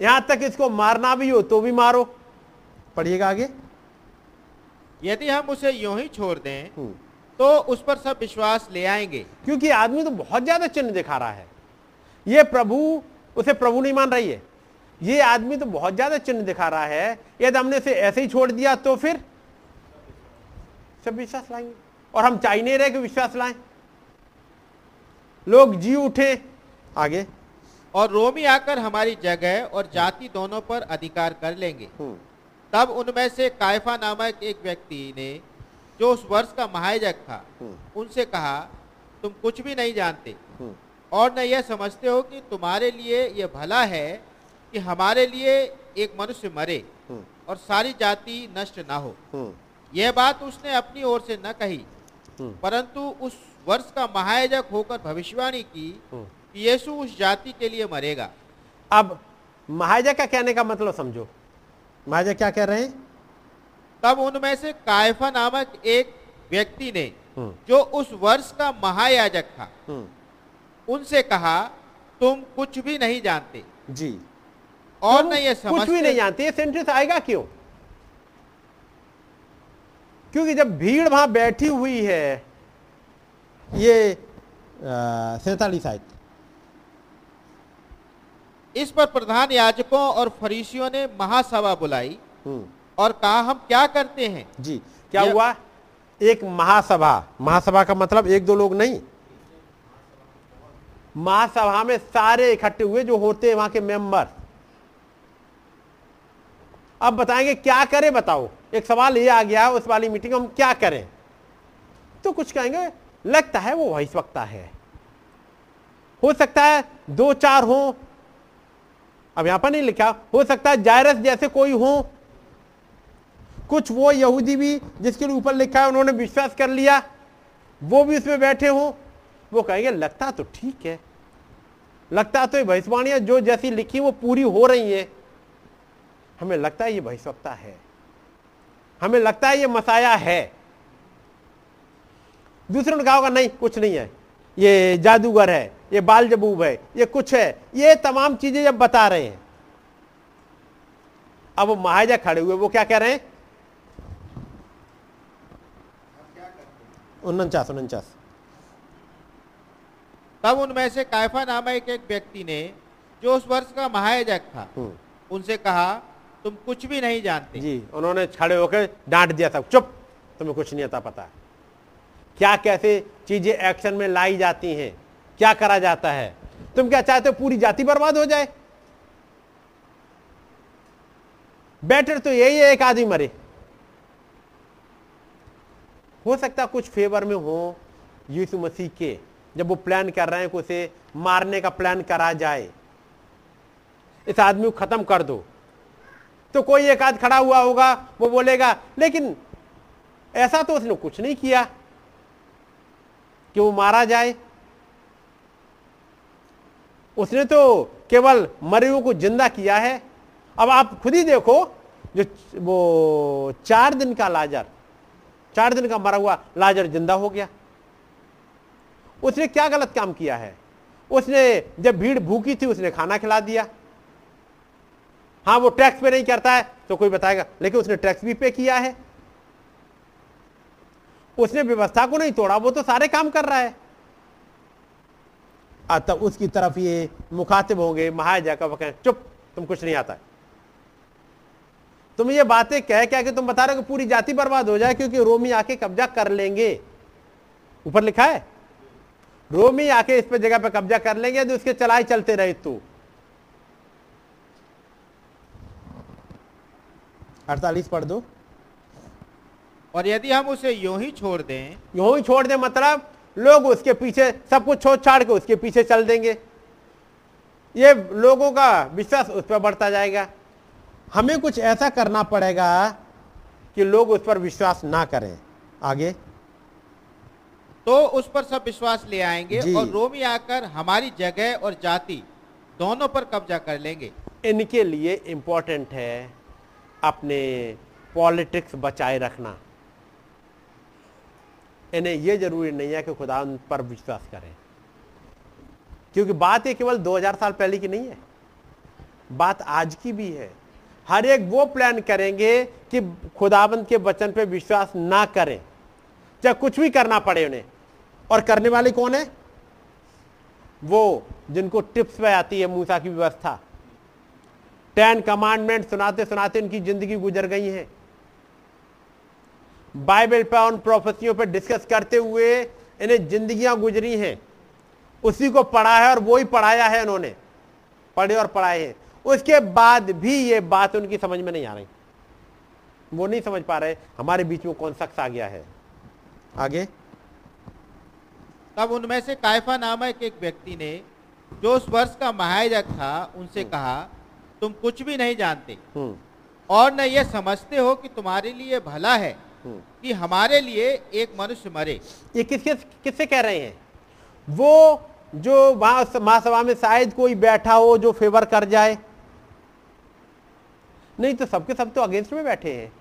यहां तक इसको मारना भी हो तो भी मारो। पढ़िएगा आगे, यदि हम उसे यूं ही छोड़ दें तो उस पर सब विश्वास ले आएंगे। क्योंकि आदमी तो बहुत ज्यादा चिन्ह दिखा रहा है, ये प्रभु उसे प्रभु नहीं मान रही है, ये आदमी तो बहुत ज्यादा चिन्ह दिखा रहा है, यदि हमने इसे ऐसे ही छोड़ दिया तो फिर सब विश्वास लाएंगे। और हम चाह नहीं रहे कि विश्वास लाएं, लोग जी उठे। आगे, और रोमी आकर हमारी जगह और जाति दोनों पर अधिकार कर लेंगे। तब उनमें से कायफा नामक एक व्यक्ति ने, जो उस वर्ष का महायाजक था, उनसे कहा, तुम कुछ भी नहीं जानते, और न यह समझते हो कि तुम्हारे लिए यह भला है कि हमारे लिए एक मनुष्य मरे और सारी जाति नष्ट ना हो। यह बात उसने अपनी ओर से न कही, परंतु उस वर्ष का महायाजक होकर भविष्यवाणी की कि यीशु उस जाति के लिए मरेगा। अब महायाजक का कहने का मतलब समझो, महायाजक क्या कह रहे हैं। तब उनमें से कायफा नामक एक व्यक्ति ने जो उस वर्ष का महायाजक था उनसे कहा, तुम कुछ भी नहीं जानते जी, और न ये समझते कुछ भी नहीं जानते। ये सेंटेंस आएगा क्यों? क्योंकि जब भीड़ वहां बैठी हुई है, ये 47 आयत। इस पर प्रधान याजकों और फरीसियों ने महासभा बुलाई और कहा, हम क्या करते हैं जी। क्या हुआ? एक महासभा। महासभा का मतलब एक दो लोग नहीं, महासभा में सारे इकट्ठे हुए जो होते हैं वहां के मेंबर। अब बताएंगे क्या करें, बताओ। एक सवाल ये आ गया उस वाली मीटिंग में, हम क्या करें। तो कुछ कहेंगे लगता है वो भविष्यवक्ता है, हो सकता है दो चार हो, अब यहां पर नहीं लिखा, हो सकता है जायरस जैसे कोई हो, कुछ वो यहूदी भी जिसके ऊपर लिखा है उन्होंने विश्वास कर लिया, वो भी उसमें बैठे हों। वो कहेंगे लगता तो ठीक है, लगता तो ये भविष्यवाणियां जो जैसी लिखी वो पूरी हो रही है, हमें लगता है ये भविष्यवक्ता है, हमें लगता है ये मसाया है। दूसरों ने कहा होगा नहीं कुछ नहीं है, ये जादूगर है, ये बालजबूब है, ये कुछ है, ये तमाम चीजें जब बता रहे हैं। अब वो महायाजक खड़े हुए, वो क्या कह रहे हैं। 49। तब उनमें से कायफा नामक एक व्यक्ति ने जो उस वर्ष का महायाजक था उनसे कहा, तुम कुछ भी नहीं जानते जी। उन्होंने खड़े होकर डांट दिया था, चुप, तुम्हें कुछ नहीं आता पता क्या कैसे चीजें एक्शन में लाई जाती हैं, क्या करा जाता है। तुम क्या चाहते हो पूरी जाति बर्बाद हो जाए? बेटर तो यही है एक आदमी मरे, हो सकता कुछ फेवर में हो यीशु मसीह के, जब वो प्लान कर रहे हैं कि उसे मारने का प्लान करा जाए, इस आदमी को खत्म कर दो। तो कोई एक आदमी खड़ा हुआ होगा, वो बोलेगा लेकिन ऐसा तो उसने कुछ नहीं किया कि वो मारा जाए, उसने तो केवल मरे हुए को जिंदा किया है। अब आप खुद ही देखो, जो वो 4 दिन का लाजर, 4 दिन का मरा हुआ लाजर जिंदा हो गया, उसने क्या गलत काम किया है? उसने जब भीड़ भूखी थी उसने खाना खिला दिया। हाँ वो टैक्स पे नहीं करता है तो कोई बताएगा, लेकिन उसने टैक्स भी पे किया है, उसने व्यवस्था को नहीं तोड़ा, वो तो सारे काम कर रहा है। तब उसकी तरफ ये मुखातिब होंगे महायाजक, वो कहें चुप, तुम कुछ नहीं आता है, तुम ये बातें कह क्या कि तुम बता रहे हो कि पूरी जाति बर्बाद हो जाए क्योंकि रोमी आके कब्जा कर लेंगे। ऊपर लिखा है रोमी आके इस पे जगह पे कब्जा कर लेंगे यदि उसके चलाए चलते रहे तो। 48 पढ़ दो। और यदि हम उसे यूं ही छोड़ दें, यूं ही छोड़ दें मतलब लोग उसके पीछे सब कुछ छोड़ छाड़ के उसके पीछे चल देंगे, ये लोगों का विश्वास उस पर बढ़ता जाएगा। हमें कुछ ऐसा करना पड़ेगा कि लोग उस पर विश्वास ना करें। आगे तो उस पर सब विश्वास ले आएंगे और रोमी आकर हमारी जगह और जाति दोनों पर कब्जा कर लेंगे। इनके लिए इम्पोर्टेंट है अपने पॉलिटिक्स बचाए रखना। इन्हें यह जरूरी नहीं है कि खुदा उन पर विश्वास करें, क्योंकि बात ये केवल 2000 साल पहले की नहीं है, बात आज की भी है। हर एक वो प्लान करेंगे कि खुदाबंद के वचन पे विश्वास ना करें, चाहे कुछ भी करना पड़े उन्हें। और करने वाले कौन है? वो जिनको टिप्स पे आती है मूसा की व्यवस्था, 10 कमांडमेंट सुनाते सुनाते उनकी जिंदगी गुजर गई है। बाइबल पर उन प्रोफेसियों पर डिस्कस करते हुए इन्हें जिंदगियां गुजरी हैं, उसी को पढ़ा है और वो ही पढ़ाया है, उन्होंने पढ़े और पढ़ाए हैं। उसके बाद भी ये बात उनकी समझ में नहीं आ रही, वो नहीं समझ पा रहे हमारे बीच में कौन शख्स आ गया है। आगे तब उनमें से कायफा नामक एक व्यक्ति ने जो उस वर्ष का महायाजक था उनसे कहा, तुम कुछ भी नहीं जानते और न यह समझते हो कि तुम्हारे लिए भला है कि हमारे लिए एक मनुष्य मरे। ये किससे कह रहे हैं? वो जो महासभा में शायद कोई बैठा हो जो फेवर कर जाए, नहीं तो सबके सब तो अगेंस्ट में बैठे हैं।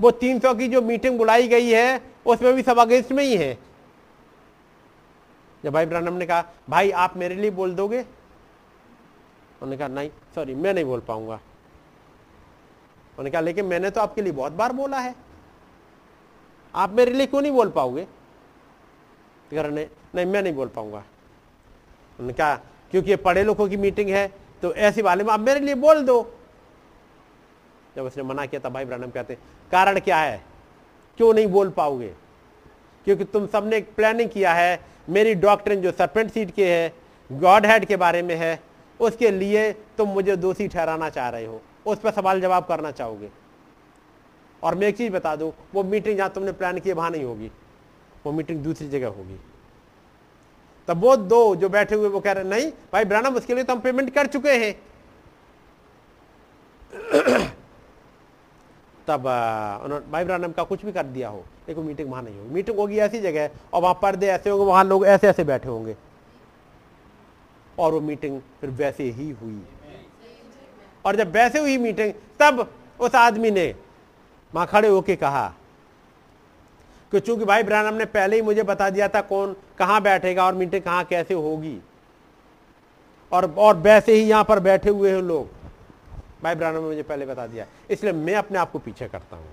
वो 300 की जो मीटिंग बुलाई गई है उसमें भी सब अगेंस्ट में ही है। जब भाई ब्राह्मण ने कहा, भाई आप मेरे लिए बोल दोगे? उन्होंने कहा, नहीं सॉरी मैं नहीं बोल पाऊंगा। उन्होंने कहा, लेकिन मैंने तो आपके लिए बहुत बार बोला है, आप मेरे लिए क्यों नहीं बोल पाओगे? तो कह रहे नहीं मैं नहीं बोल पाऊंगा। उन्होंने कहा, क्योंकि ये पढ़े लोगों की मीटिंग है तो ऐसे वाले में आप मेरे लिए बोल दो। जब उसने मना किया तब भाई ब्राह्मण कहते, कारण क्या है क्यों नहीं बोल पाओगे? क्योंकि तुम सबने एक प्लानिंग किया है, मेरी डॉक्ट्रिन जो सर्पेंट सीड के है, गॉड हेड के बारे में है, उसके लिए तुम मुझे दोषी ठहराना चाह रहे हो, उस पर सवाल जवाब करना चाहोगे। और मैं एक चीज़ बता दूं, वो मीटिंग जहाँ तुमने प्लान की वहाँ नहीं होगी, वो मीटिंग दूसरी जगह होगी। तब वो दो जो बैठे हुए वो कह रहे, नहीं भाई ब्राह्मण उसके लिए तो हम पेमेंट कर चुके हैं। तब उन्होंने भाई ब्राह्मण का कुछ भी कर दिया हो, लेकिन मीटिंग वहाँ नहीं होगी। मीटिंग होगी ऐसी जगह और वहाँ पर्दे ऐसे होंगे, वहाँ लोग ऐसे ऐसे बैठे होंगे, और वो मीटिंग फिर वैसे ही हुई। और जब वैसे हुई मीटिंग, तब उस आदमी ने वहां खड़े होके कहा कि चूंकि भाई ब्राह्मण ने पहले ही मुझे बता दिया था कौन कहां बैठेगा और मीटिंग कहां कैसे होगी, और वैसे ही यहां पर बैठे हुए हैं लोग, भाई ब्राह्मण ने मुझे पहले बता दिया, इसलिए मैं अपने आप को पीछे करता हूं,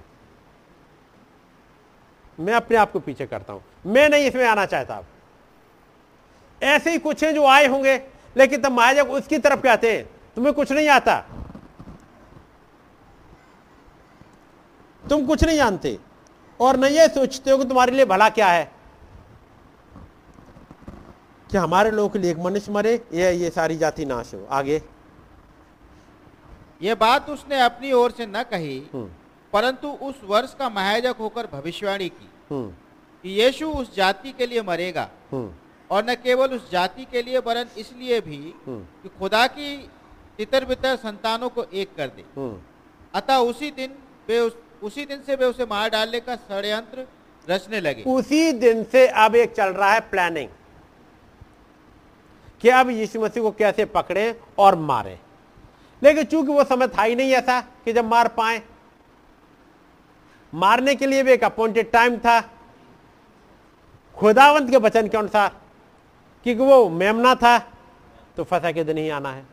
मैं अपने आप को पीछे करता हूं, मैं नहीं इसमें आना चाहता। ऐसे ही कुछ हैं जो आए होंगे, लेकिन तब महायाजक उसकी तरफ कहते हैं, तुम्हें कुछ नहीं आता, तुम कुछ नहीं जानते और नहीं ये सोचते हो कि तुम्हारे लिए भला क्या है कि हमारे लोगों के लिए एक मनुष्य मरे, ये सारी जाति नाश हो। आगे, ये बात उसने अपनी ओर से न कही, परंतु उस वर्ष का महायाजक होकर भविष्यवाणी की कि यीशु उस जाति के लिए मरेगा, और न केवल उस जाति के लिए वरन इसलिए भी कि खुदा की तितर बितर संतानों को एक कर दे। अतः उसी दिन से वे उसे मार डालने का षड्यंत्र रचने लगे। उसी दिन से अब एक चल रहा है प्लानिंग कि अब यीशु मसीह को कैसे पकड़े और मारे, लेकिन चूंकि वो समय था ही नहीं ऐसा कि जब मार पाए। मारने के लिए भी एक अपॉइंटेड टाइम था खुदावंत के वचन के अनुसार, क्योंकि वो मेमना था तो फसह के दिन ही आना है,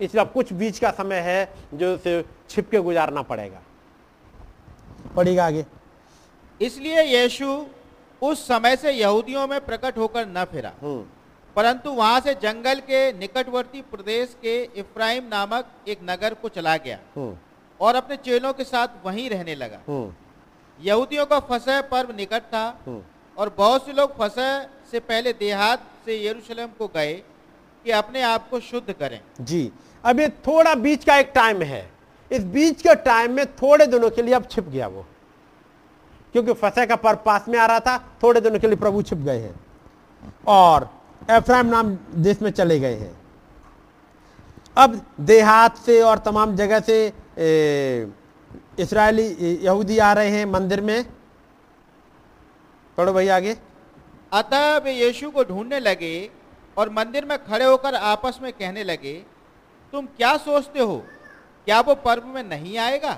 इसलिए अब कुछ बीच का समय है जो उसे छिपके गुजारना पड़ेगा। पढ़िएगा आगे। इसलिए यीशु उस समय से यहूदियों में प्रकट होकर न फिरा, परंतु वहां से जंगल के निकटवर्ती प्रदेश के इफ्राइम नामक एक नगर को चला गया और अपने चेलों के साथ वहीं रहने लगा। यहूदियों का फसह पर्व निकट था और बहुत से लोग फसह से पहले देहात से यरूशलेम को गए कि अपने आप को शुद्ध करें। जी, अब ये थोड़ा बीच का एक टाइम है, इस बीच के टाइम में थोड़े दिनों के लिए अब छिप गया वो, क्योंकि फसह का पर्व पास में आ रहा था, थोड़े दिनों के लिए प्रभु छिप गए हैं और एफ्राइम नाम देश में चले गए हैं। अब देहात से और तमाम जगह से इस्राएली यहूदी आ रहे हैं मंदिर में। पढ़ो भाई आगे। अतः वे यीशु को ढूंढने लगे और मंदिर में खड़े होकर आपस में कहने लगे, तुम क्या सोचते हो, क्या वो पर्व में नहीं आएगा?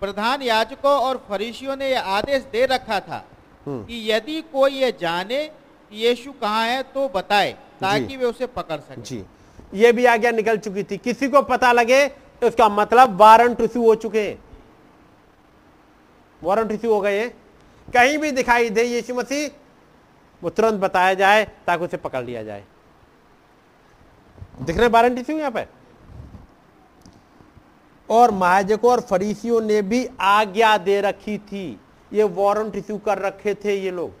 प्रधान याजकों और फरीसियों ने यह आदेश दे रखा था कि यदि कोई ये जाने कि यीशु कहाँ है तो बताए, ताकि वे उसे पकड़ सकें। जी, ये भी आज्ञा निकल चुकी थी, किसी को पता लगे तो उसका मतलब वारंट इशू हो चुके हैं, वारंट इशू हो गए हैं। कहीं भी दिखाई दे यीशु मसीह, वो तुरंत बताया जाए ताकि उसे पकड़ लिया जाए। दिख रहे वारंट इशू यहां पर। और महायाजकों और फरीसियों ने भी आज्ञा दे रखी थी, ये वारंट इशू कर रखे थे ये लोग,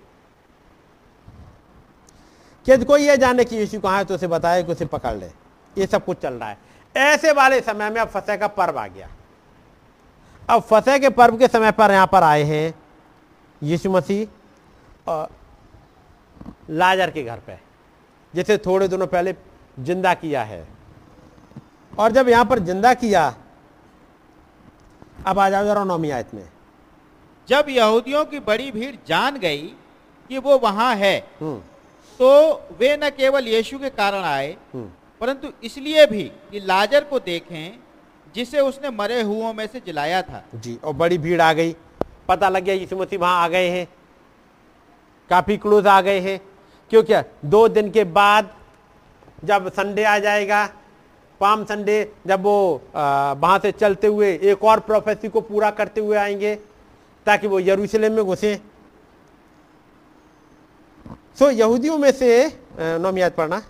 यदि कोई ये जाने कि यीशु कहां है तो उसे बताए कि उसे पकड़ ले। ये सब कुछ चल रहा है। ऐसे वाले समय में अब फसह का पर्व आ गया। अब फसह के पर्व के समय पर यहां पर आए हैं यीशु मसीह लाजर के घर पे, जिसे थोड़े दिनों पहले जिंदा किया है। और जब यहां पर जिंदा किया, अब आ जाओ जरा 9वीं आयत में। जब यहूदियों की बड़ी भीड़ जान गई कि वो वहां है, तो वे न केवल यीशु के कारण आए, परंतु इसलिए भी कि लाजर को देखें जिसे उसने मरे हुओं में से जिलाया था। जी, और बड़ी भीड़ आ गई, पता लग गया यीशु मसीह वहां आ गए हैं, काफी क्लोज आ गए हैं। क्योंकि 2 दिन के बाद जब संडे आ जाएगा, पाम संडे, जब वो वहां से चलते हुए एक और प्रोफेसी को पूरा करते हुए आएंगे ताकि वो यरूशलेम में घुसे। सो यहूदियों में से 9वीं आयत पढ़ना।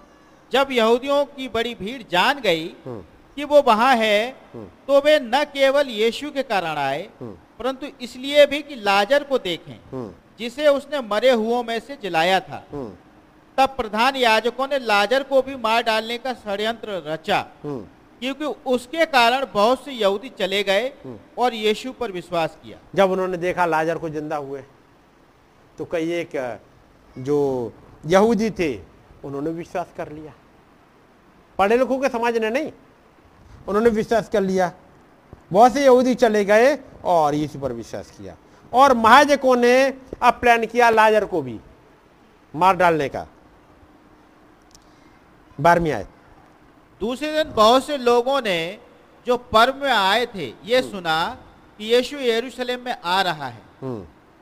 जब यहूदियों की बड़ी भीड़ जान गई कि वो वहां है, तो वे न केवल यीशु के कारण आए, परंतु इसलिए भी कि लाजर को देखें जिसे उसने मरे हुओं में से जिलाया था। तब प्रधान याजकों ने लाजर को भी मार डालने का षड्यंत्र रचा, क्योंकि उसके कारण बहुत से यहूदी चले गए और यीशु पर विश्वास किया। जब उन्होंने देखा लाजर को जिंदा हुए, तो कई एक जो यहूदी थे उन्होंने विश्वास कर लिया, पढ़े लिखों के समाज ने नहीं, उन्होंने विश्वास कर लिया। बहुत से यहूदी चले गए और यीशु पर विश्वास किया। और महायाजकों ने अब प्लान किया लाजर को भी मार डालने का। 12वीं आयत। दूसरे दिन बहुत से लोगों ने जो पर्व में आए थे ये सुना कि यीशु यरूशलेम में आ रहा है,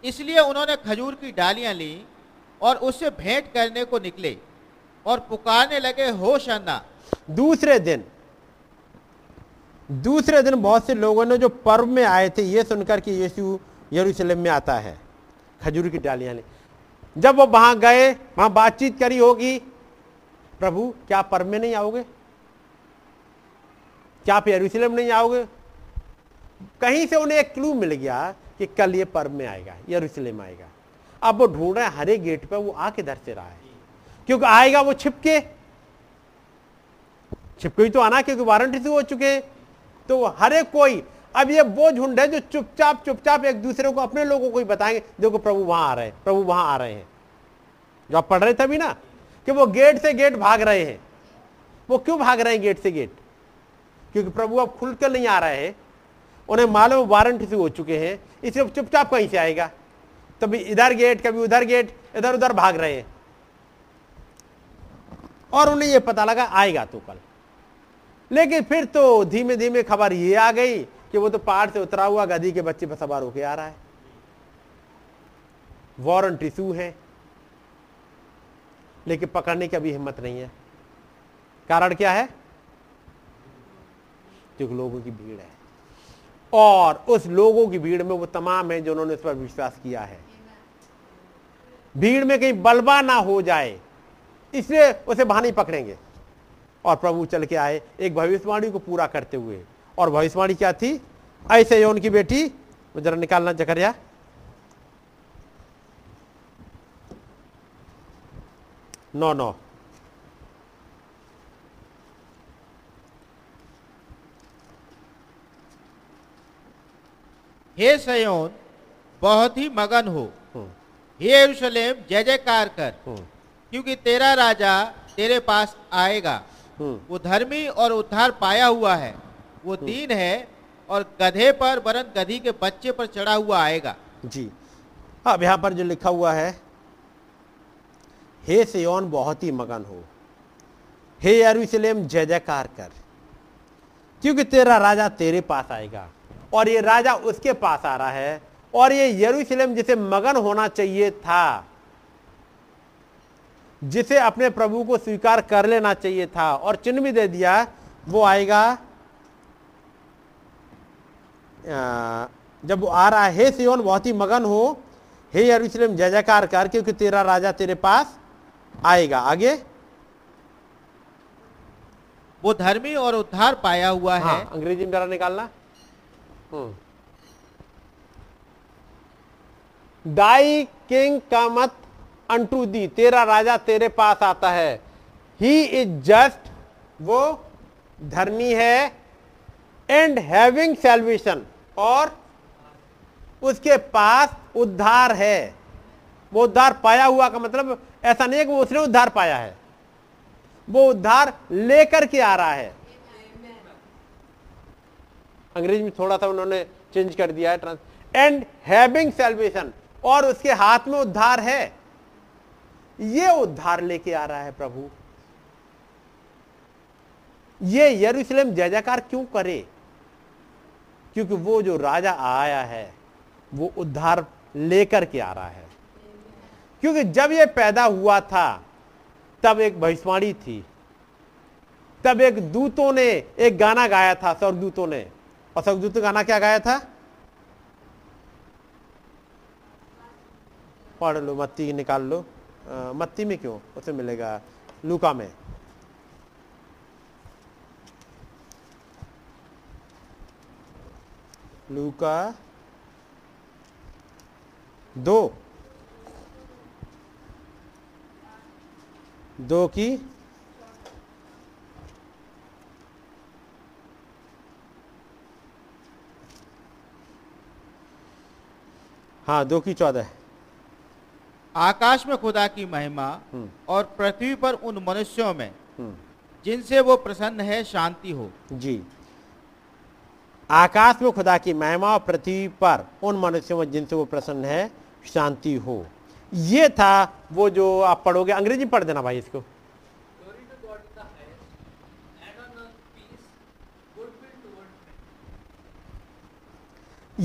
इसलिए उन्होंने खजूर की डालियां ली और उससे भेंट करने को निकले और पुकारने लगे, होशाना। दूसरे दिन बहुत से लोगों ने जो पर्व में आए थे ये सुनकर कि यीशु यरूशलेम में आता है, खजूर की डालियां ली। जब वो वहां गए, वहां बातचीत करी होगी, प्रभु क्या पर्व में नहीं आओगे, क्या आप यरूशलेम नहीं आओगे। कहीं से उन्हें एक क्लू मिल गया कि कल ये पर्व में आएगा, यरूशलेम आएगा। अब वो ढूंढ रहे हैं हरे गेट पे वो आके धर से रहा है, क्योंकि आएगा वो छिपके ही तो आना, क्योंकि वारंट इशू हो चुके। तो हरे कोई, अब ये वो झुंड है जो चुपचाप एक दूसरे को, अपने लोगों को ही बताएंगे, देखो प्रभु वहां आ रहे हैं, प्रभु वहां आ रहे हैं। जो आप पढ़ रहे थे अभी ना, कि वो गेट से गेट भाग रहे हैं। वो क्यों भाग रहे हैं गेट से गेट? क्योंकि प्रभु अब खुलकर नहीं आ रहे हैं, उन्हें मालूम वारंट इशू हो चुके हैं, इसलिए चुपचाप कहीं से आएगा। तभी इधर गेट, कभी उधर गेट, इधर उधर भाग रहे हैं। और उन्हें यह पता लगा आएगा तो कल, लेकिन फिर तो धीमे धीमे खबर ये आ गई कि वो तो पहाड़ से उतरा हुआ गधी के बच्चे पर सवार होके आ रहा है, वारंट इशू है, लेकिन पकड़ने की अभी हिम्मत नहीं है। कारण क्या है? क्योंकि लोगों की भीड़ है, और उस लोगों की भीड़ में वो तमाम है जिन्होंने इस पर विश्वास किया है। भीड़ में कहीं बलवा ना हो जाए, इसलिए उसे बहाने पकड़ेंगे। और प्रभु चल के आए एक भविष्यवाणी को पूरा करते हुए, और भविष्यवाणी क्या थी? ऐसे योन की बेटी, जरा निकालना जकरिया, नौ। हे सयोन बहुत ही मगन हो, हे यरूशलेम जय जयकार कर, क्योंकि तेरा राजा तेरे पास आएगा। वो धर्मी और उद्धार पाया हुआ है, वो दीन है और गधे पर, वरन गधी के बच्चे पर चढ़ा हुआ आएगा। जी, अब यहाँ पर जो लिखा हुआ है, हे सिय्योन बहुत ही मगन हो, हे यरूशलेम जय जयकार कर, क्योंकि तेरा राजा तेरे पास आएगा। और ये राजा उसके पास आ रहा है, और ये यरूशलेम जिसे मगन होना चाहिए था, जिसे अपने प्रभु को स्वीकार कर लेना चाहिए था, और चिन्ह भी दे दिया, वो आएगा। जब वो आ रहा है, हे सिय्योन बहुत ही मगन हो, हे यरूशलेम जय जयकार कर, क्योंकि तेरा राजा तेरे पास आएगा। आगे, वो धर्मी और उद्धार पाया हुआ है। हाँ, अंग्रेजी में जरा निकालना। दाई किंग कमत अंटू दी, तेरा राजा तेरे पास आता है। ही इज जस्ट, वो धर्मी है, एंड हैविंग सेल्वेशन, और उसके पास उद्धार है। वो उद्धार पाया हुआ का मतलब ऐसा नहीं है कि वो उसने उद्धार पाया है, वो उद्धार लेकर के आ रहा है। अंग्रेजी में थोड़ा सा उन्होंने चेंज कर दिया है, एंड हैविंग सेल्वेशन, और उसके हाथ में उद्धार है, ये उद्धार लेके आ रहा है प्रभु। ये यरूशलेम जय जयकार क्यों करे? क्योंकि वो जो राजा आया है वो उद्धार लेकर के आ रहा है। क्योंकि जब ये पैदा हुआ था तब एक भविष्यवाणी थी, तब एक दूतों ने एक गाना गाया था, स्वर्गदूतों ने। और स्वर्गदूतों गाना क्या गाया था? पढ़ लो, मत्ती निकाल लो। मत्ती में क्यों, उसे मिलेगा लूका में। लूका 2:14। आकाश में खुदा की महिमा और पृथ्वी पर उन मनुष्यों में जिनसे वो प्रसन्न है शांति हो। जी, आकाश में खुदा की महिमा और पृथ्वी पर उन मनुष्यों में जिनसे वो प्रसन्न है शांति हो। ये था वो जो आप पढ़ोगे। अंग्रेजी पढ़ देना भाई इसको।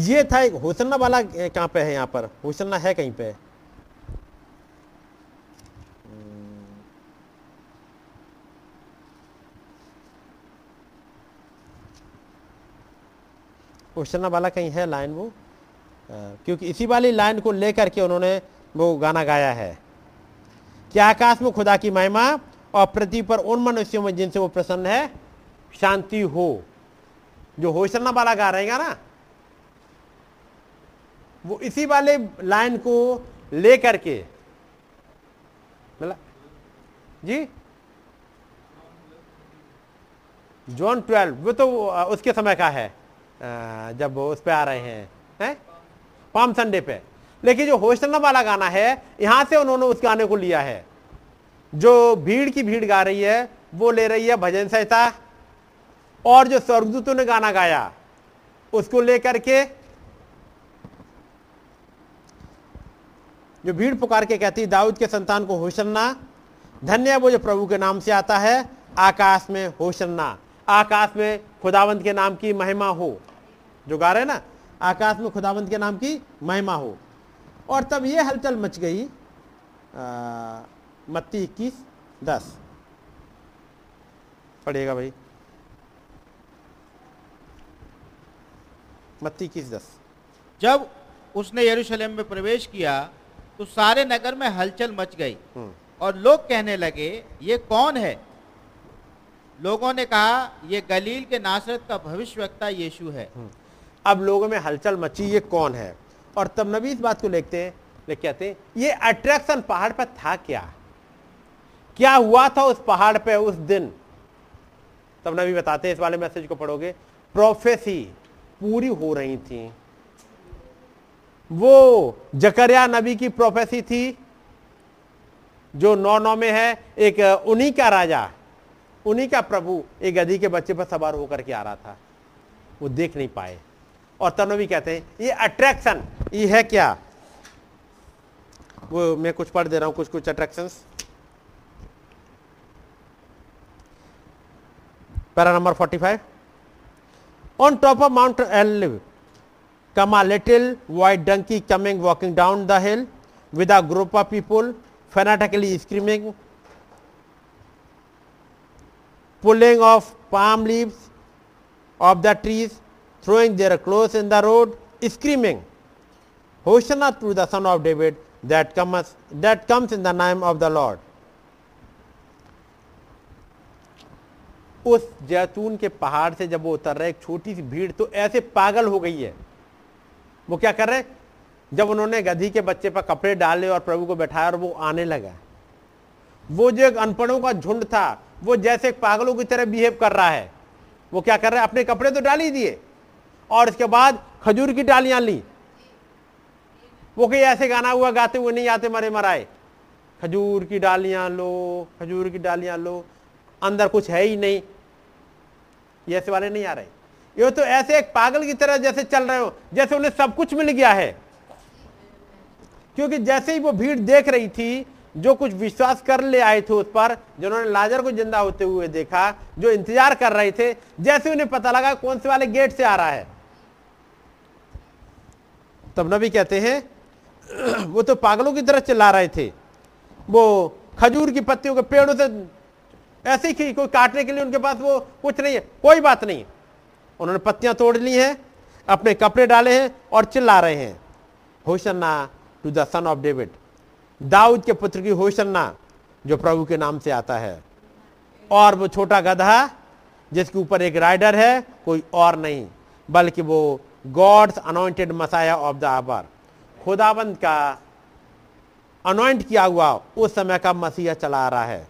ये था एक हुसन्ना वाला, कहाँ पे है? यहाँ पर हुसन्ना है कहीं पे? हुसन्ना वाला कहीं है लाइन वो, क्योंकि इसी वाली लाइन को लेकर के उन्होंने वो गाना गाया है कि आकाश में खुदा की महिमा और पृथ्वी पर उन मनुष्यों में जिनसे वो प्रसन्न है शांति हो। जो होशन्ना वाला गा रहेगा ना, वो इसी वाले लाइन को लेकर के जी जॉन 12, वो तो उसके समय का है जब उस पे आ रहे हैं पाम संडे पे। लेकिन जो होशना वाला गाना है, यहां से उन्होंने उस गाने को लिया है जो भीड़ की भीड़ गा रही है, वो ले रही है भजन संहिता, और जो स्वर्गदूतों ने गाना गाया उसको लेकर के जो भीड़ पुकार के कहती दाऊद के संतान को होशना, धन्य है वो जो प्रभु के नाम से आता है, आकाश में होशना। आकाश में खुदावंत के नाम की महिमा हो, जो गा रहे ना, आकाश में खुदावंत के नाम की महिमा हो। और तब ये हलचल मच गई। मत्ती 21:10 पढ़ेगा भाई। मत्ती 21:10। जब उसने यरूशलेम में प्रवेश किया तो सारे नगर में हलचल मच गई और लोग कहने लगे ये कौन है? लोगों ने कहा ये गलील के नासरत का भविष्यवक्ता यीशु है। अब लोगों में हलचल मची, ये कौन है? और तब नबी इस बात को लिखते हैं, कहते हैं ये अट्रैक्शन पहाड़ पर था। क्या हुआ था उस पहाड़ पे उस दिन? तब नबी बताते हैं, इस वाले मैसेज को पढ़ोगे, प्रोफेसी पूरी हो रही थी। वो जकरिया नबी की प्रोफेसी थी जो 9:9 में है, एक उन्हीं का राजा, उन्हीं का प्रभु एक गधी के बच्चे पर सवार होकर के आ रहा था, वो देख नहीं पाए। और तनवी कहते हैं ये अट्रैक्शन, ये है क्या? वो मैं कुछ पढ़ दे रहा हूं, कुछ कुछ attractions. Para number 45। On top of mount Olive come a little white donkey coming walking down the hill with a group of people fanatically screaming pulling off palm leaves of the trees, throwing their clothes in the road, screaming, Hosanna to the Son of David that comes in the name of the Lord. उस जैतून के पहाड़ से जब वो उतर रहे, एक छोटी सी भीड़ तो ऐसे पागल हो गई है। वो क्या कर रहे? जब उन्होंने गधी के बच्चे पर कपड़े डाले और प्रभु को बैठाया और वो आने लगा, वो जो एक अनपढ़ों का झुंड था वो जैसे पागलों की तरह बिहेव कर रहा है। वो क्या कर रहा है? अपने कपड़े तो डाल ही दिए और इसके बाद खजूर की डालियां ली वो कहीं ऐसे गाना हुआ गाते हुए नहीं आते मरे मराए। खजूर की डालियाँ लो, खजूर की डालियाँ लो, अंदर कुछ है ही नहीं, ये ऐसे वाले नहीं आ रहे। ये तो ऐसे एक पागल की तरह जैसे चल रहे हो, जैसे उन्हें सब कुछ मिल गया है। क्योंकि जैसे ही वो भीड़ देख रही थी, जो कुछ विश्वास कर ले आए थे उस पर, जिन्होंने लाजर को जिंदा होते हुए देखा, जो इंतजार कर रहे थे, जैसे उन्हें पता लगा कौन से वाले गेट से आ रहा है, तब नबी कहते हैं वो तो पागलों की तरह चिल्ला रहे थे। वो खजूर की पत्तियों के पेड़ों से ऐसे ही कोई काटने के लिए उनके पास वो कुछ नहीं है। कोई बात नहीं, उन्होंने पत्तियां तोड़ ली हैं, अपने कपड़े डाले हैं और चिल्ला रहे हैं, hosanna to the son of David, दाऊद के पुत्र की होशन्ना जो प्रभु के नाम से आता है। और वो छोटा गधा जिसके ऊपर एक राइडर है कोई और नहीं बल्कि वो God's anointed Messiah of the hour, खुदाबंद का अनॉइंट किया हुआ उस समय का मसीहा चला आ रहा है।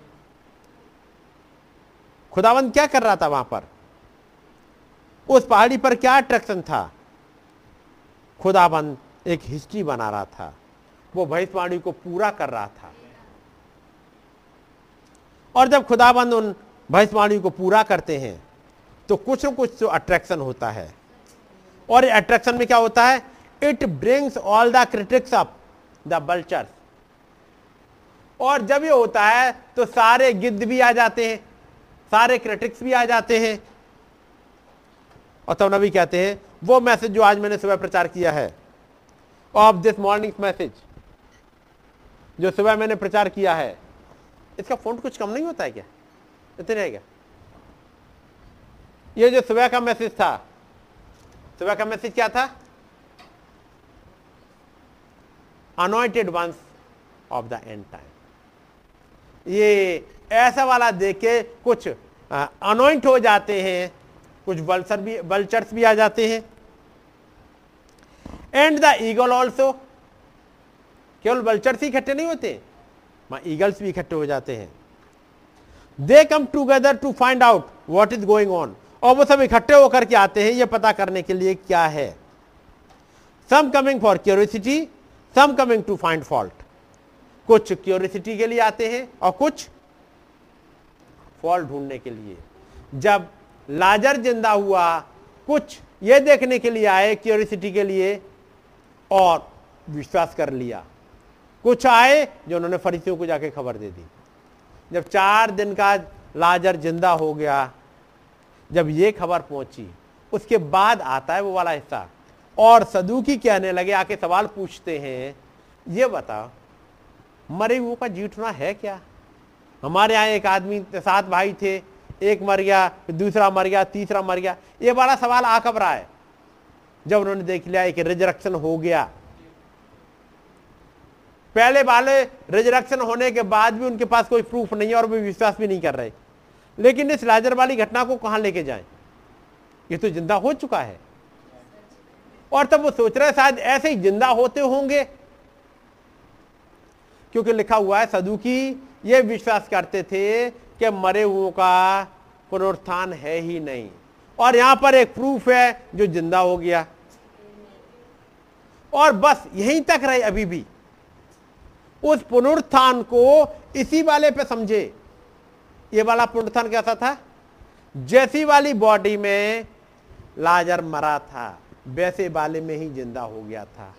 खुदाबंद क्या कर रहा था वहां पर? उस पहाड़ी पर क्या अट्रैक्शन था? खुदाबंद एक हिस्ट्री बना रहा था, वो भविष्यवाणी को पूरा कर रहा था। और जब खुदाबंद उन भविष्यवाणी को पूरा करते हैं तो कुछ न कुछ तो अट्रैक्शन होता है। और अट्रैक्शन में क्या होता है? It brings all the critics up the vultures. और जब ये होता है तो सारे गिद्ध भी आ जाते हैं, सारे क्रिटिक्स भी आ जाते हैं। और तब नबी कहते हैं वो मैसेज जो आज मैंने सुबह प्रचार किया है, ऑफ दिस मॉर्निंग्स मैसेज जो सुबह मैंने प्रचार किया है, इसका फॉन्ट कुछ कम नहीं होता है क्या? इतने है क्या? ये जो सुबह का मैसेज था, सुबह का मैसेज क्या था? Anointed ones of the end time. ये ऐसा वाला देखे कुछ अनॉइंट हो जाते हैं, कुछ वल्चर्स भी आ जाते हैं। एंड द ईगल ऑल्सो, केवल वल्चर्स ही इकट्ठे नहीं होते, ईगल्स भी इकट्ठे हो जाते हैं। They come together to find out what is going on, और वो सब इकट्ठे होकर के आते हैं ये पता करने के लिए क्या है। Some coming for curiosity, some coming to find fault. कुछ क्यूरियोसिटी के लिए आते हैं और कुछ फॉल्ट ढूंढने के लिए। जब लाजर जिंदा हुआ, कुछ ये देखने के लिए आए क्यूरियोसिटी के लिए और विश्वास कर लिया, कुछ आए जो उन्होंने फरीसियों को जाके खबर दे दी। जब 4 दिन का लाजर जिंदा हो गया, जब ये खबर पहुंची, उसके बाद आता है वो वाला हिस्सा। और सदूकी कहने लगे, आके सवाल पूछते हैं, ये बताओ मरे हुए का जी उठना है क्या? हमारे यहाँ एक आदमी 7 भाई थे, एक मर गया, दूसरा मर गया, तीसरा मर गया। ये वाला सवाल आ कब रहा है? जब उन्होंने देख लिया कि रिजरेक्शन हो गया। पहले वाले रिजरेक्शन होने के बाद भी उनके पास कोई प्रूफ नहीं है और वे विश्वास भी नहीं कर रहे। लेकिन इस लाजर वाली घटना को कहां लेके जाएं? ये तो जिंदा हो चुका है। और तब वो सोच रहे शायद ऐसे ही जिंदा होते होंगे, क्योंकि लिखा हुआ है सदूकी ये विश्वास करते थे कि मरे हुओं का पुनरुत्थान है ही नहीं, और यहां पर एक प्रूफ है जो जिंदा हो गया। और बस यहीं तक रहे। अभी भी उस पुनरुत्थान को इसी वाले पे समझे। ये वाला पुनरुत्थान कैसा था? जैसी वाली बॉडी में लाजर मरा था वैसे वाले में ही जिंदा हो गया था।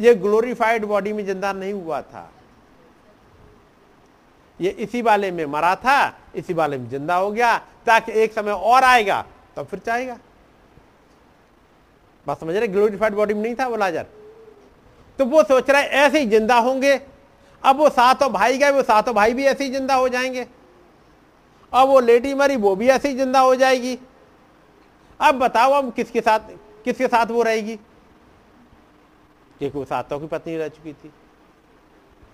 ये ग्लोरीफाइड बॉडी में जिंदा नहीं हुआ था, ये इसी वाले में मरा था, इसी वाले में जिंदा हो गया, ताकि एक समय और आएगा तब फिर चाहेगा। बात समझ रहे? ग्लोरीफाइड बॉडी में नहीं था वो लाजर। तो वो सोच रहा है ऐसे ही जिंदा होंगे। अब वो 7 भाई गए, वो 7 भाई भी ऐसे ही जिंदा हो जाएंगे। अब वो लेडी मरी, वो भी ऐसे ही जिंदा हो जाएगी। अब बताओ हम किसके साथ वो रहेगी? क्योंकि वो 7 की पत्नी रह चुकी थी।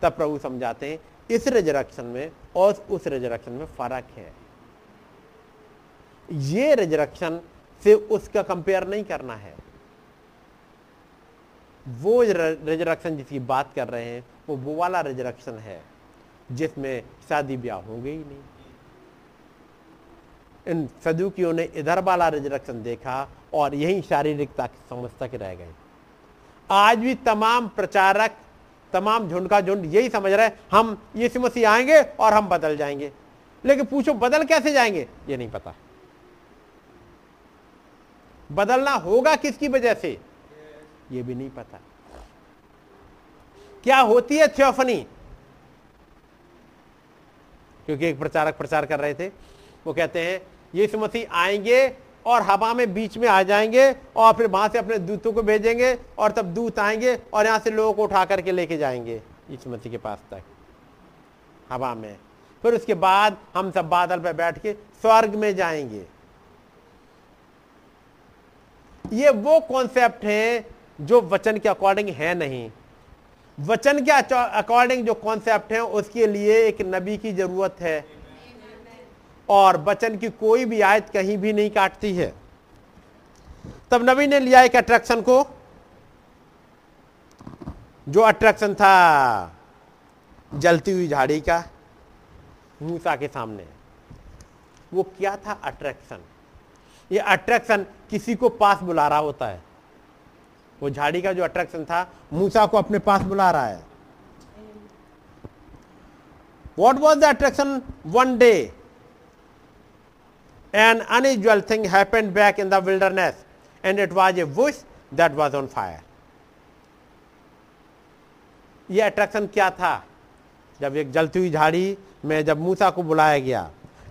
तब प्रभु समझाते हैं इस रिजरेक्शन में और उस रिजरेक्शन में फर्क है। ये रिजरेक्शन से उसका कंपेयर नहीं करना है। वो रिजरेक्शन जिसकी बात कर रहे हैं वो वाला रिजरेक्शन है जिसमें शादी ब्याह होंगे ही नहीं। इन सदूकियों ने इधर वाला रिजरेक्शन देखा और यही शारीरिकता की समझ तक रह गई। आज भी तमाम प्रचारक, तमाम झुंड का झुंड यही समझ रहे हैं हम यीशु मसीह आएंगे और हम बदल जाएंगे। लेकिन पूछो बदल कैसे जाएंगे, ये नहीं पता। बदलना होगा किसकी वजह से ये भी नहीं पता। क्या होती है थियोफनी? क्योंकि एक प्रचारक प्रचार कर रहे थे, वो कहते हैं यीशु मसीह आएंगे और हवा में बीच में आ जाएंगे और फिर वहां से अपने दूतों को भेजेंगे और तब दूत आएंगे और यहां से लोगों को उठा करके लेके जाएंगे यीशु मसीह के पास तक हवा में, फिर उसके बाद हम सब बादल पर बैठ के स्वर्ग में जाएंगे। ये वो कॉन्सेप्ट हैं जो वचन के अकॉर्डिंग है नहीं। वचन के अकॉर्डिंग जो कॉन्सेप्ट है उसके लिए एक नबी की जरूरत है और वचन की कोई भी आयत कहीं भी नहीं काटती है। तब नबी ने लिया एक अट्रैक्शन को, जो अट्रैक्शन था जलती हुई झाड़ी का, मूसा के सामने। वो क्या था अट्रैक्शन? ये अट्रैक्शन किसी को पास बुला रहा होता है। वो झाड़ी का जो अट्रैक्शन था मूसा को अपने पास बुला रहा है। What was the attraction? One day an unusual thing happened back in the wilderness and it was a bush that was on fire. ये अट्रैक्शन क्या था? जब एक जलती हुई झाड़ी में जब मूसा को बुलाया गया।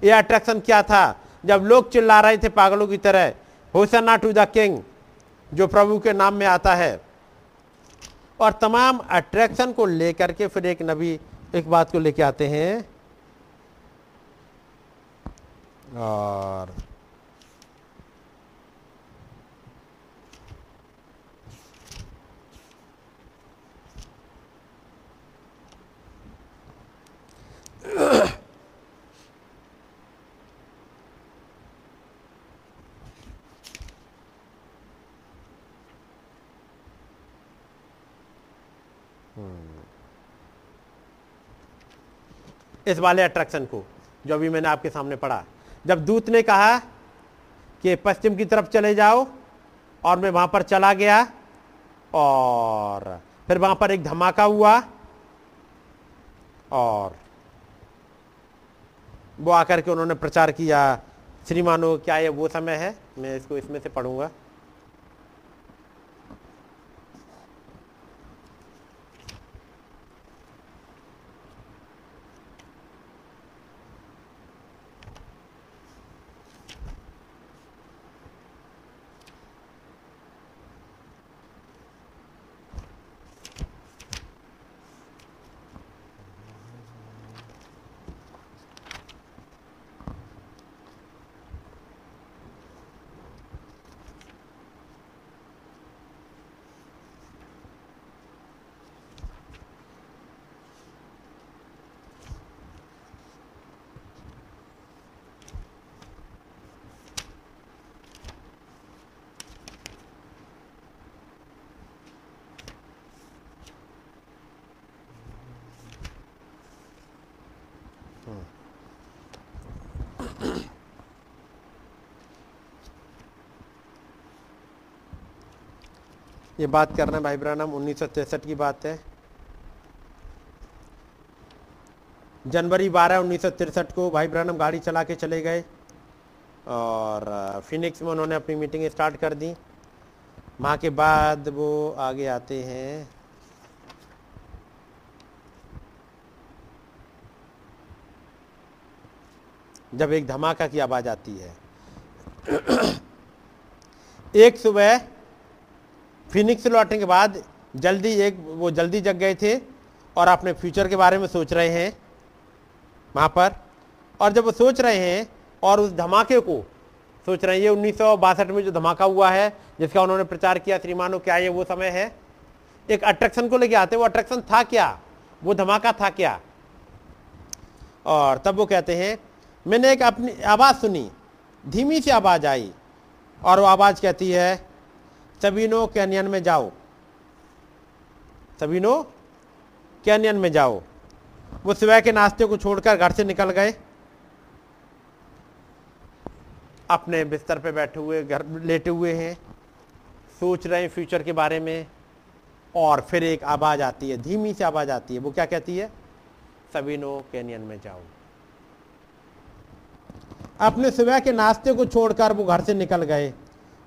ये अट्रैक्शन क्या था? जब लोग चिल्ला रहे थे पागलों की तरह होसन्ना टू द किंग, जो प्रभु के नाम में आता है। और तमाम अट्रैक्शन को लेकर के फिर एक नबी एक बात को लेके आते हैं और इस वाले अट्रैक्शन को जो अभी मैंने आपके सामने पढ़ा, जब दूत ने कहा कि पश्चिम की तरफ चले जाओ और मैं वहां पर चला गया और फिर वहां पर एक धमाका हुआ और वो आकर के उन्होंने प्रचार किया। श्रीमानो क्या ये वो समय है? मैं इसको इसमें से पढ़ूंगा। ये बात करना भाई ब्रानम 1963 की बात है। जनवरी 12 1963 को भाई ब्रानम गाड़ी चला के चले गए और फिनिक्स में उन्होंने अपनी मीटिंग स्टार्ट कर दी। वहाँ के बाद वो आगे आते हैं जब एक धमाका की आवाज आती है। एक सुबह फिनिक्स लौटने के बाद जल्दी जग गए थे और अपने फ्यूचर के बारे में सोच रहे हैं वहाँ पर। और जब वो सोच रहे हैं और उस धमाके को सोच रहे हैं, ये 1962 में जो धमाका हुआ है जिसका उन्होंने प्रचार किया, श्रीमानो क्या ये वो समय है, एक अट्रैक्शन को लेके आते हैं। वो अट्रैक्शन था क्या? वो धमाका था क्या? और तब वो कहते हैं मैंने एक अपनी आवाज़ सुनी, धीमी सी आवाज़ आई और वो आवाज़ कहती है सबीनो कैनियन में जाओ, सबीनो कैनियन में जाओ। वो सुबह के नाश्ते को छोड़कर घर से निकल गए, अपने बिस्तर पे बैठे हुए, घर लेटे हुए हैं, सोच रहे हैं फ्यूचर के बारे में। और फिर एक आवाज़ आती है, धीमी से आवाज़ आती है, वो क्या कहती है? सबिनो कैनियन में जाओ। अपने सुबह के नाश्ते को छोड़कर वो घर से निकल गए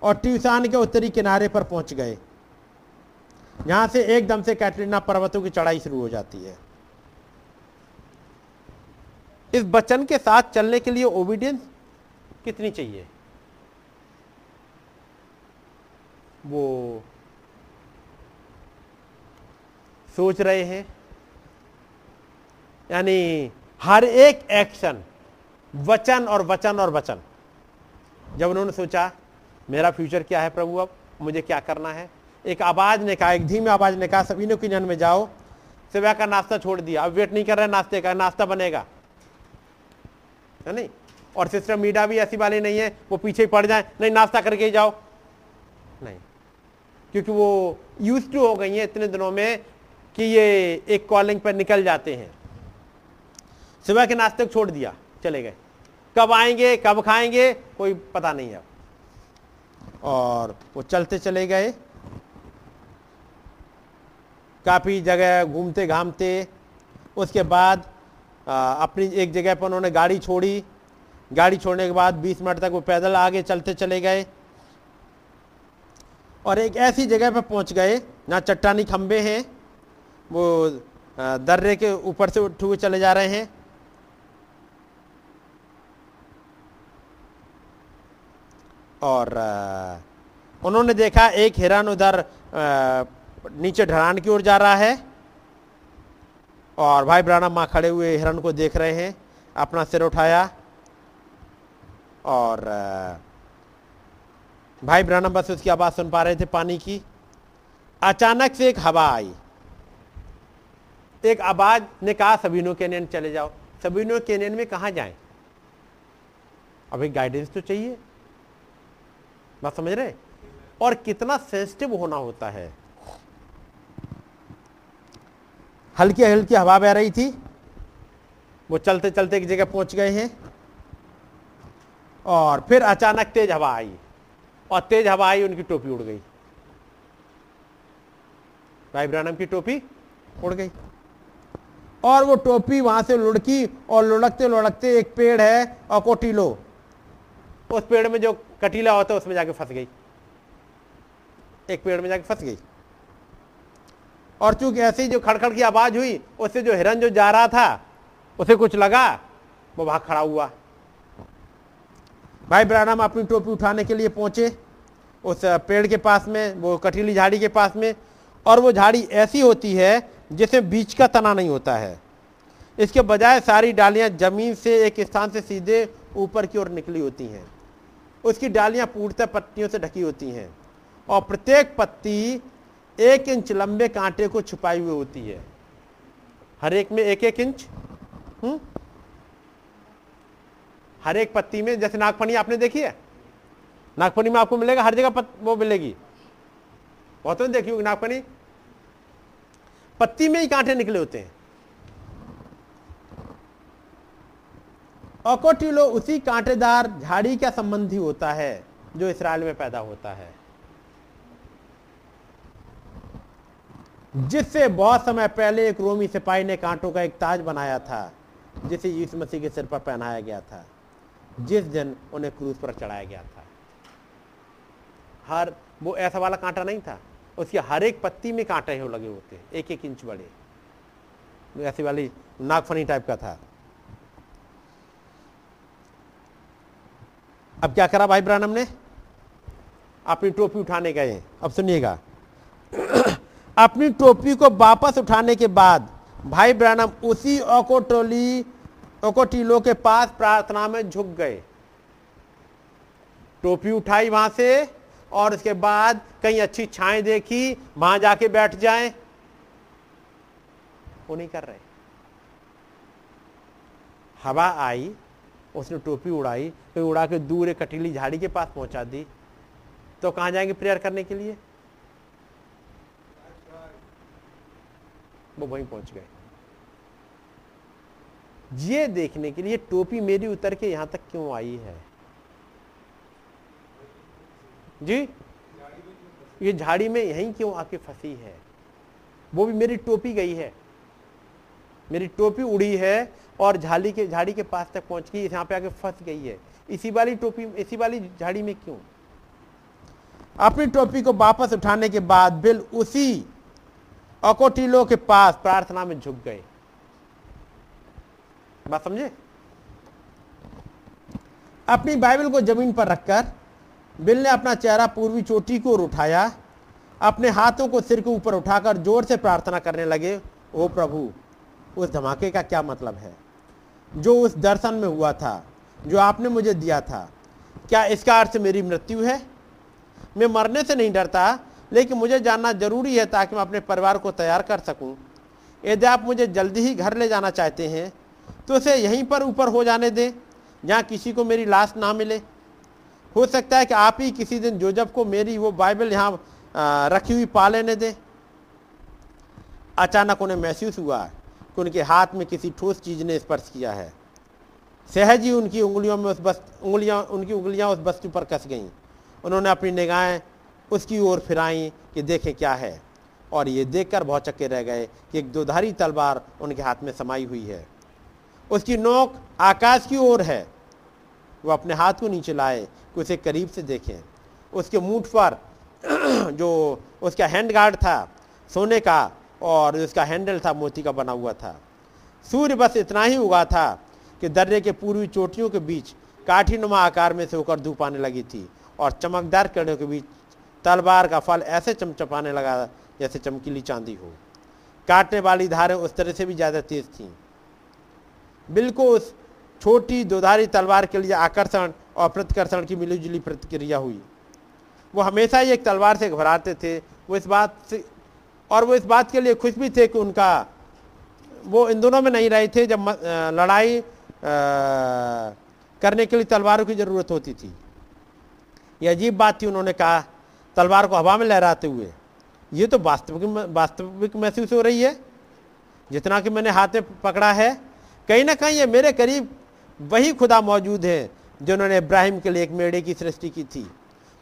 और ट्यूसान के उत्तरी किनारे पर पहुंच गए। यहां से एकदम से कैटरीना पर्वतों की चढ़ाई शुरू हो जाती है। इस वचन के साथ चलने के लिए ओबीडियंस कितनी चाहिए? वो सोच रहे हैं, यानी हर एक एक्शन वचन और वचन और वचन। जब उन्होंने सोचा मेरा फ्यूचर क्या है प्रभु, अब मुझे क्या करना है, एक आवाज ने कहा, एक धीमी आवाज ने कहा सबिनो कैनियन में जाओ। सुबह का नाश्ता छोड़ दिया, अब वेट नहीं कर रहा है नाश्ते का, नाश्ता बनेगा है नहीं। और सिस्टर मीडा भी ऐसी वाली नहीं है वो पीछे ही पड़ जाए, नहीं नाश्ता करके ही जाओ, नहीं, क्योंकि वो यूज टू हो गई हैं इतने दिनों में कि ये एक कॉलिंग पर निकल जाते हैं। सुबह के नाश्ते को छोड़ दिया, चले गए, कब आएंगे कब खाएंगे कोई पता नहीं है। और वो चलते चले गए, काफ़ी जगह घूमते घामते, उसके बाद अपनी एक जगह पर उन्होंने गाड़ी छोड़ी। गाड़ी छोड़ने के बाद 20 मिनट तक वो पैदल आगे चलते चले गए और एक ऐसी जगह पर पहुंच गए जहाँ चट्टानी खंबे हैं, वो दर्रे के ऊपर से उठे हुए चले जा रहे हैं। और उन्होंने देखा एक हिरन उधर नीचे ढलान की ओर जा रहा है और भाई ब्राह्मण माँ खड़े हुए हिरण को देख रहे हैं। अपना सिर उठाया और भाई ब्राह्मण बस उसकी आवाज़ सुन पा रहे थे पानी की। अचानक से एक हवा आई, एक आवाज़ ने कहा सबिनो कैनियन चले जाओ। सबिनो कैनियन में कहाँ जाएं? अभी गाइडेंस तो चाहिए, बात समझ रहे? और कितना सेंसिटिव होना होता है। हल्की हल्की हवा बह रही थी, वो चलते चलते एक जगह पहुंच गए हैं और फिर अचानक तेज हवा आई, और तेज हवा आई उनकी टोपी उड़ गई, भाई ब्राह्मण की टोपी उड़ गई। और वो टोपी वहां से लुढ़की और लुढ़कते लुढ़कते एक पेड़ है अकोटीलो, उस पेड़ में जो कटीला होता है उसमें जाके फंस गई, एक पेड़ में जाके फंस गई। और चूंकि ऐसे ही जो खड़खड़ की आवाज हुई उससे जो हिरन जो जा रहा था उसे कुछ लगा, वो भाग खड़ा हुआ। भाई ब्राह्मण अपनी टोपी उठाने के लिए पहुंचे उस पेड़ के पास में, वो कटीली झाड़ी के पास में, और वो झाड़ी ऐसी होती है जिसमें बीच का तना नहीं होता है, इसके बजाय सारी डालियां जमीन से एक स्थान से सीधे ऊपर की ओर निकली होती हैं। उसकी डालियां पूर्णतः पत्तियों से ढकी होती हैं और प्रत्येक पत्ती 1 इंच लंबे कांटे को छुपाई हुई होती है, हर एक में 1-1 इंच। हर एक पत्ती में, जैसे नागफनी आपने देखी है, नागफनी में आपको मिलेगा हर जगह वो मिलेगी, बहुत तो देखी होगी नागफनी, पत्ती में ही कांटे निकले होते हैं। अकोटीलो उसी कांटेदार झाड़ी का संबंधी होता है जो इस्राइल में पैदा होता है, जिससे बहुत समय पहले एक रोमी सिपाही ने कांटों का एक ताज बनाया था जिसे यीशु मसीह के सिर पर पहनाया गया था जिस दिन उन्हें क्रूस पर चढ़ाया गया था। हर वो ऐसा वाला कांटा नहीं था, उसकी हर एक पत्ती में कांटे हो लगे होते, 1-1 इंच बड़े, ऐसी वाली नागफनी टाइप का था। अब क्या करा भाई ब्राह्मण ने? अपनी टोपी उठाने गए। अब सुनिएगा, अपनी टोपी को वापस उठाने के बाद भाई ब्राह्मण उसी अकोटीलो के पास प्रार्थना में झुक गए। टोपी उठाई वहां से और उसके बाद कहीं अच्छी छाएं देखी, वहां जाके बैठ जाएं, वो नहीं कर रहे। हवा आई, उसने टोपी उड़ाई, फिर उड़ा के दूर एक कटीली झाड़ी के पास पहुंचा दी, तो कहाँ जाएंगे प्रेयर करने के लिए? वो वहीं पहुंच गए ये देखने के लिए टोपी मेरी उतर के यहां तक क्यों आई है जी, ये झाड़ी में यहीं क्यों आके फंसी है। वो भी मेरी टोपी गई है, मेरी टोपी उड़ी है और झाड़ी के पास तक पहुंच गई, यहाँ पे आके फंस गई है। इसी वाली टोपी इसी वाली झाड़ी में क्यों? अपनी टोपी को वापस उठाने के बाद बिल उसी अकोटिलो के पास प्रार्थना में झुक गए। बात समझे? अपनी बाइबल को जमीन पर रखकर बिल ने अपना चेहरा पूर्वी चोटी को उठाया, अपने हाथों को सिर के ऊपर उठाकर जोर से प्रार्थना करने लगे, ओ प्रभु, उस धमाके का क्या मतलब है जो उस दर्शन में हुआ था जो आपने मुझे दिया था? क्या इसका अर्थ मेरी मृत्यु है? मैं मरने से नहीं डरता, लेकिन मुझे जानना जरूरी है ताकि मैं अपने परिवार को तैयार कर सकूं। यदि आप मुझे जल्दी ही घर ले जाना चाहते हैं तो उसे यहीं पर ऊपर हो जाने दें जहाँ किसी को मेरी लाश ना मिले। हो सकता है कि आप ही किसी दिन जोजब को मेरी वो बाइबल यहाँ रखी हुई पा लेने दें। अचानक उन्हें महसूस हुआ कि उनके हाथ में किसी ठोस चीज़ ने स्पर्श किया है। सहज ही उनकी उंगलियां उस वस्तु पर कस गईं। उन्होंने अपनी निगाहें उसकी ओर फिराई कि देखें क्या है, और ये देखकर बहुत चक्के रह गए कि एक दोधारी तलवार उनके हाथ में समाई हुई है। उसकी नोक आकाश की ओर है। वो अपने हाथ को नीचे लाए कि उसे करीब से देखें। उसके मूठ पर जो उसका हैंड गार्ड था सोने का, और उसका हैंडल था मोती का बना हुआ था। सूर्य बस इतना ही उगा था कि दर्रे के पूर्वी चोटियों के बीच काठीनुमा आकार में से होकर धूप आने लगी थी, और चमकदार किरणों के बीच तलवार का फल ऐसे चमचपाने लगा जैसे चमकीली चांदी हो। काटने वाली धारें उस तरह से भी ज़्यादा तेज थीं। बिल को उस छोटी दोधारी तलवार के लिए आकर्षण और प्रतिकर्षण की मिलीजुली प्रतिक्रिया हुई। वो हमेशा ही एक तलवार से घबराते थे। वो इस बात के लिए खुश भी थे कि उनका वो इन दोनों में नहीं रहे थे जब लड़ाई करने के लिए तलवारों की ज़रूरत होती थी। यह अजीब बात थी, उन्होंने कहा तलवार को हवा में लहराते हुए, ये तो वास्तविक महसूस हो रही है। जितना कि मैंने हाथ में पकड़ा है, कहीं ना कहीं ये मेरे करीब वही खुदा मौजूद हैं जिन्होंने इब्राहिम के लिए एक मेढ़े की सृष्टि की थी,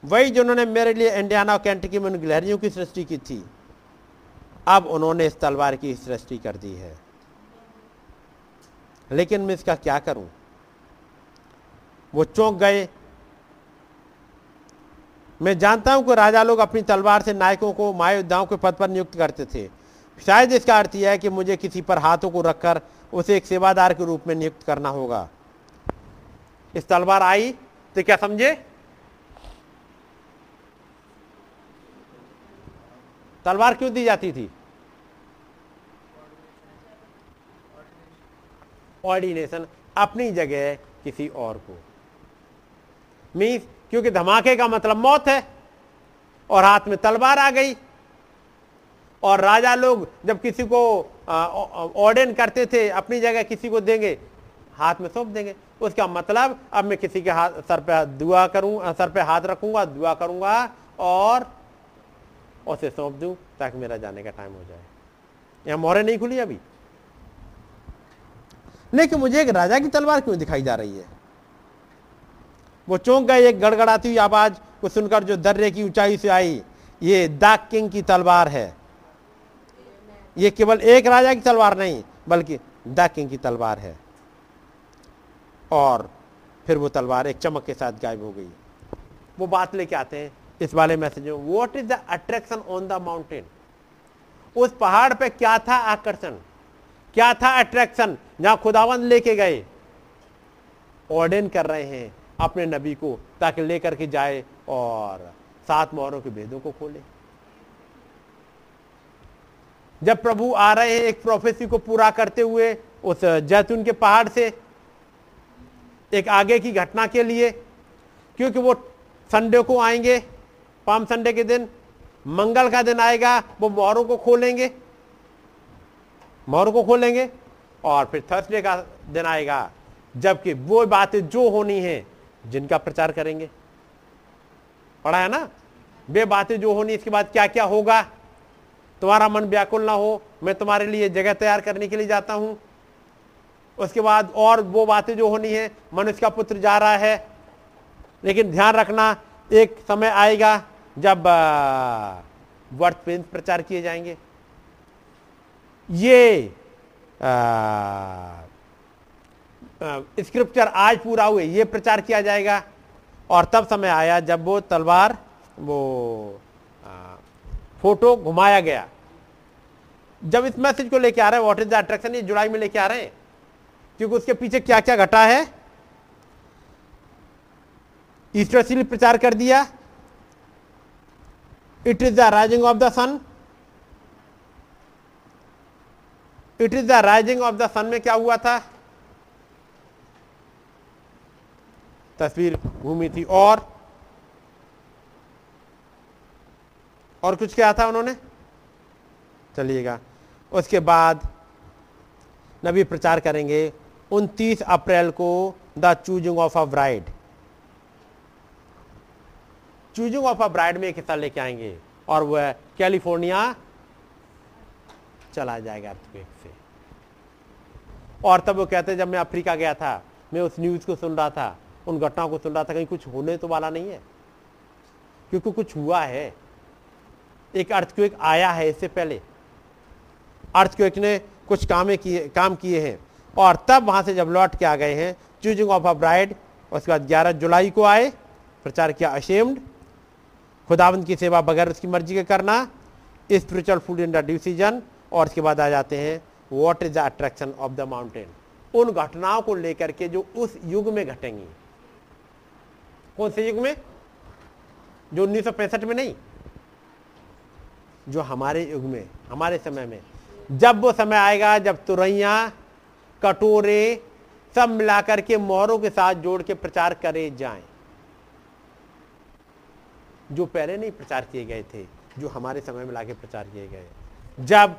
वही जिन्होंने मेरे लिए इंडियाना और कैंटकी में उन गिलहरियों की सृष्टि की थी। अब उन्होंने इस तलवार की सृष्टि कर दी है, लेकिन मैं इसका क्या करूं? वो चौंक गए। मैं जानता हूं कि राजा लोग अपनी तलवार से नायकों को महायोद्धाओं के पद पर नियुक्त करते थे। शायद इसका अर्थ यह है कि मुझे किसी पर हाथों को रखकर उसे एक सेवादार के रूप में नियुक्त करना होगा। इस तलवार आई तो क्या समझे? तलवार क्यों दी जाती थी? ऑर्डिनेशन, अपनी जगह किसी और को। मींस क्योंकि धमाके का मतलब मौत है और हाथ में तलवार आ गई, और राजा लोग जब किसी को ऑर्डन करते थे अपनी जगह किसी को देंगे, हाथ में सौंप देंगे, उसका मतलब अब मैं किसी के हाथ सर पे हाथ रखूंगा, दुआ करूंगा और उसे सौंप दूं ताकि मेरा जाने का टाइम हो जाए। यह मोहरें नहीं खुली अभी, लेकिन मुझे एक राजा की तलवार क्यों दिखाई जा रही है? वो चौंक गए एक गड़गड़ाती हुई आवाज को सुनकर जो दर्रे की ऊंचाई से आई। ये द किंग की तलवार है। ये केवल एक राजा की तलवार नहीं बल्कि द किंग की तलवार है। और फिर वो तलवार एक चमक के साथ गायब हो गई। वो बात लेके आते हैं इस वाले मैसेज में, what is the attraction on the mountain. उस पहाड़ पे क्या था आकर्षण, क्या था अट्रैक्शन जहां खुदावंद लेके गए? ऑर्डन कर रहे हैं अपने नबी को ताकि लेकर के जाए और 7 मोहरों के भेदों को खोले। जब प्रभु आ रहे हैं एक प्रोफेसी को पूरा करते हुए उस जैतून के पहाड़ से एक आगे की घटना के लिए, क्योंकि वो संडे को आएंगे, पाम संडे के दिन, मंगल का दिन आएगा, वो मोहरों को खोलेंगे, मोहरों को खोलेंगे, और फिर थर्सडे का दिन आएगा जबकि वो बातें जो होनी हैं जिनका प्रचार करेंगे। पढ़ा है ना, वे बातें जो होनी, इसके बाद क्या क्या होगा। तुम्हारा मन व्याकुल ना हो, मैं तुम्हारे लिए जगह तैयार करने के लिए जाता हूं। उसके बाद और वो बातें जो होनी है, मनुष्य का पुत्र जा रहा है, लेकिन ध्यान रखना एक समय आएगा जब वर्थ प्रिंस प्रचार किए जाएंगे। ये स्क्रिप्चर आज पूरा हुए ये प्रचार किया जाएगा। और तब समय आया जब वो तलवार फोटो घुमाया गया। जब इस मैसेज को लेके आ रहे हैं व्हाट इज द अट्रैक्शन, ये जुलाई में लेके आ रहे हैं क्योंकि उसके पीछे क्या क्या घटा है। ईस्टर सील प्रचार कर दिया, it is the rising of the sun. It is the rising of the sun में क्या हुआ था, तस्वीर घूमी थी। और कुछ क्या था उन्होंने, चलिएगा। उसके बाद नबी प्रचार करेंगे 29 अप्रैल को the choosing of a bride. Choosing of a bride में एक हिस्सा लेके आएंगे और वह कैलिफोर्निया चला जाएगा अर्थक्वेक से। और तब वो कहते हैं जब मैं अफ्रीका गया था, मैं उस न्यूज को सुन रहा था, उन घटनाओं को सुन रहा था, कहीं कुछ होने तो वाला नहीं है, क्योंकि कुछ हुआ है। एक अर्थक्वेक आया है, इससे पहले अर्थक्वेक ने कुछ काम किए हैं। और तब वहां से जब लौट के आ गए हैं चूजिंग ऑफ अ ब्राइड, उसके बाद 11 जुलाई को आए, प्रचार किया अशेम्ड, खुदावंद की सेवा बगैर उसकी मर्जी के करना, spiritual food in the decision. और इसके बाद आ जाते हैं what is the attraction of the mountain, उन घटनाओं को लेकर के जो उस युग में घटेंगी। कौन से युग में, जो 1965 में नहीं, जो हमारे युग में, हमारे समय में। जब वो समय आएगा जब तुरैया, कटोरे सब मिलाकर के मोहरों के साथ जोड़ के प्रचार करे जाएं, जो पहले नहीं प्रचार किए गए थे, जो हमारे समय में लाके प्रचार किए गए। जब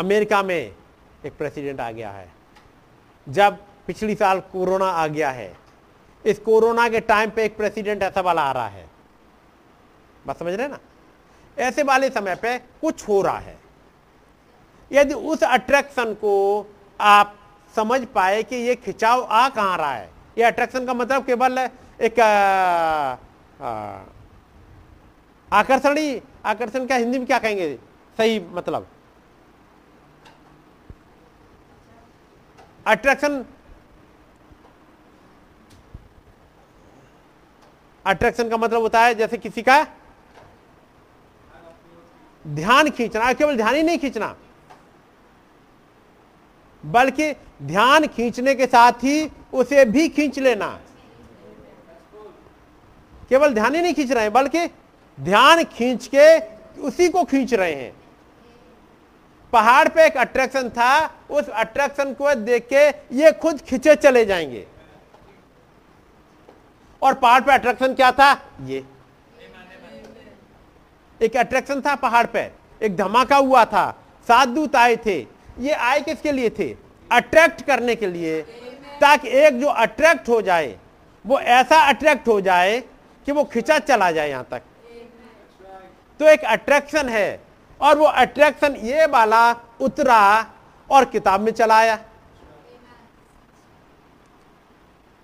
अमेरिका में एक प्रेसिडेंट आ गया है, जब पिछली साल कोरोना आ गया है, इस कोरोना के टाइम पे एक प्रेसिडेंट ऐसा वाला आ रहा है, बात समझ रहे ना, ऐसे वाले समय पे कुछ हो रहा है। यदि उस अट्रैक्शन को आप समझ पाए कि ये खिंचाव आ कहाँ रहा है, ये अट्रैक्शन का मतलब केवल एक आकर्षण का हिंदी में क्या कहेंगे सही मतलब, अट्रैक्शन का मतलब होता है जैसे किसी का ध्यान खींचना। केवल ध्यान ही नहीं खींचना, बल्कि ध्यान खींचने के साथ ही उसे भी खींच लेना। केवल ध्यान ही नहीं खींच रहे हैं, बल्कि ध्यान खींच के उसी को खींच रहे हैं। पहाड़ पे एक अट्रैक्शन था, उस अट्रैक्शन को देख के ये खुद खींचे चले जाएंगे। और पहाड़ पे अट्रैक्शन क्या था, ये एक अट्रैक्शन था। पहाड़ पे एक धमाका हुआ था, 7 दूत आए थे। ये आए किसके लिए थे, अट्रैक्ट करने के लिए, ताकि एक जो अट्रैक्ट हो जाए वो ऐसा अट्रैक्ट हो जाए कि वो खिंचा चला जाए यहां तक। तो एक अट्रैक्शन है और वो अट्रैक्शन ये वाला उतरा और किताब में चला आया।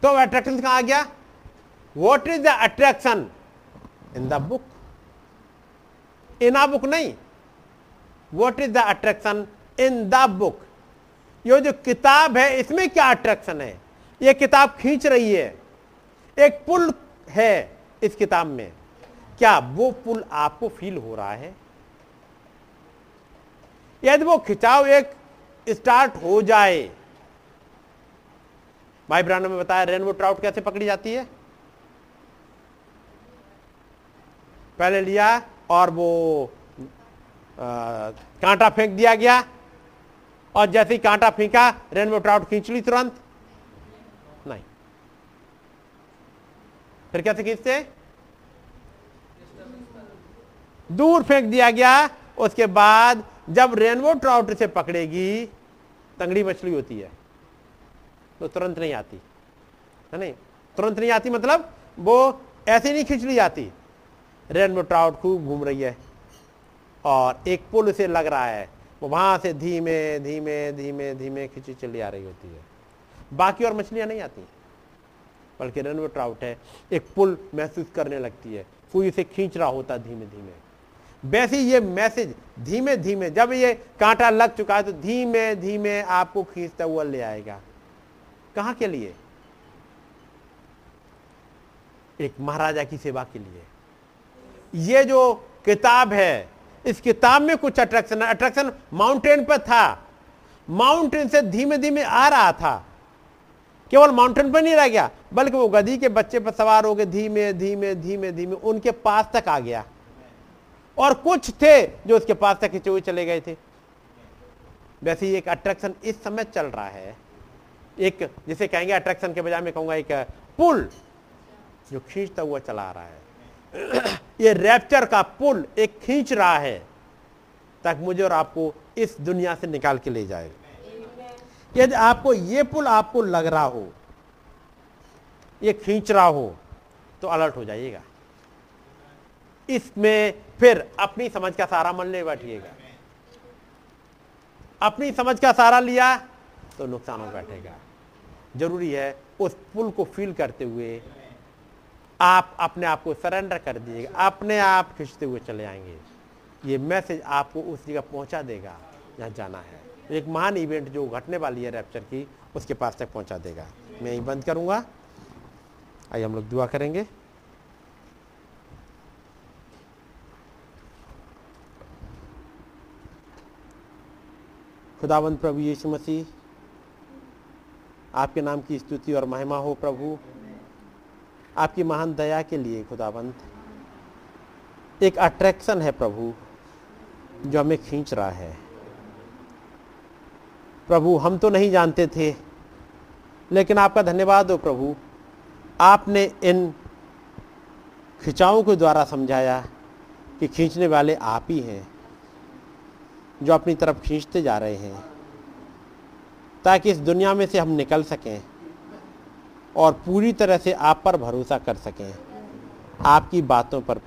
तो अट्रैक्शन कहां आ गया, what is the attraction in the book, in a book नहीं, what is the attraction in the book. ये जो किताब है इसमें क्या अट्रैक्शन है, ये किताब खींच रही है। एक पुल है इस किताब में, क्या वो पुल आपको फील हो रहा है? यदि वो खिंचाव एक स्टार्ट हो जाए, भाई ब्रांडो में बताया रेनबो ट्राउट कैसे पकड़ी जाती है, पहले लिया और वो कांटा फेंक दिया गया, और जैसे ही कांटा फेंका रेनबो ट्राउट खींच ली तुरंत, फिर कैसे खींचते, दूर फेंक दिया गया। उसके बाद जब रेनबो ट्राउट से पकड़ेगी, तंगड़ी मछली होती है तो तुरंत नहीं आती है, नहीं तुरंत नहीं आती, मतलब वो ऐसे नहीं खींच ली जाती। रेनबो ट्राउट खूब घूम रही है और एक पुल उसे लग रहा है, वो वहां से धीमे धीमे धीमे धीमे खींची चली आ रही होती है। बाकी और मछलियां नहीं आती, बल्कि रेनबो ट्राउट है, एक पुल महसूस करने लगती है, कोई इसे खींच रहा होता धीमे धीमे। वैसे ये मैसेज धीमे धीमे, जब ये कांटा लग चुका है तो धीमे धीमे आपको खींचता हुआ ले आएगा। कहाँ के लिए? एक महाराजा की सेवा के लिए। ये जो किताब है, इस किताब में कुछ अट्रैक्शन माउंटेन पर था, माउंटेन से धीमे धीमे आ रहा था। केवल माउंटेन पर नहीं रह गया, बल्कि वो गधी के बच्चे पर सवार होकर धीमे धीमे धीमे धीमे उनके पास तक आ गया। और कुछ थे जो उसके पास तक खींचे हुए चले गए थे। वैसे ही एक अट्रैक्शन इस समय चल रहा है, एक जिसे कहेंगे अट्रैक्शन के बजाय मैं कहूंगा एक पुल जो खींचता हुआ चला रहा है। ये रैप्चर का पुल एक खींच रहा है ताकि मुझे और आपको इस दुनिया से निकाल के ले जाए। यदि आपको ये पुल आपको लग रहा हो, ये खींच रहा हो, तो अलर्ट हो जाइएगा। इसमें फिर अपनी समझ का सहारा मन ले बैठिएगा। अपनी समझ का सहारा लिया तो नुकसान हो बैठेगा। जरूरी है उस पुल को फील करते हुए आप अपने आप को सरेंडर कर दीजिएगा, अपने आप खींचते हुए चले आएंगे। ये मैसेज आपको उस जगह पहुंचा देगा जहाँ जाना है। एक महान इवेंट जो घटने वाली है रैप्चर की, उसके पास तक पहुंचा देगा। मैं यही बंद करूंगा। आइए हम लोग दुआ करेंगे। खुदावंद प्रभु यीशु मसीह, आपके नाम की स्तुति और महिमा हो प्रभु, आपकी महान दया के लिए। खुदावंद, एक अट्रैक्शन है प्रभु जो हमें खींच रहा है। प्रभु हम तो नहीं जानते थे, लेकिन आपका धन्यवाद हो प्रभु, आपने इन खिंचाओं के द्वारा समझाया कि खींचने वाले आप ही हैं जो अपनी तरफ खींचते जा रहे हैं, ताकि इस दुनिया में से हम निकल सकें और पूरी तरह से आप पर भरोसा कर सकें, आपकी बातों पर।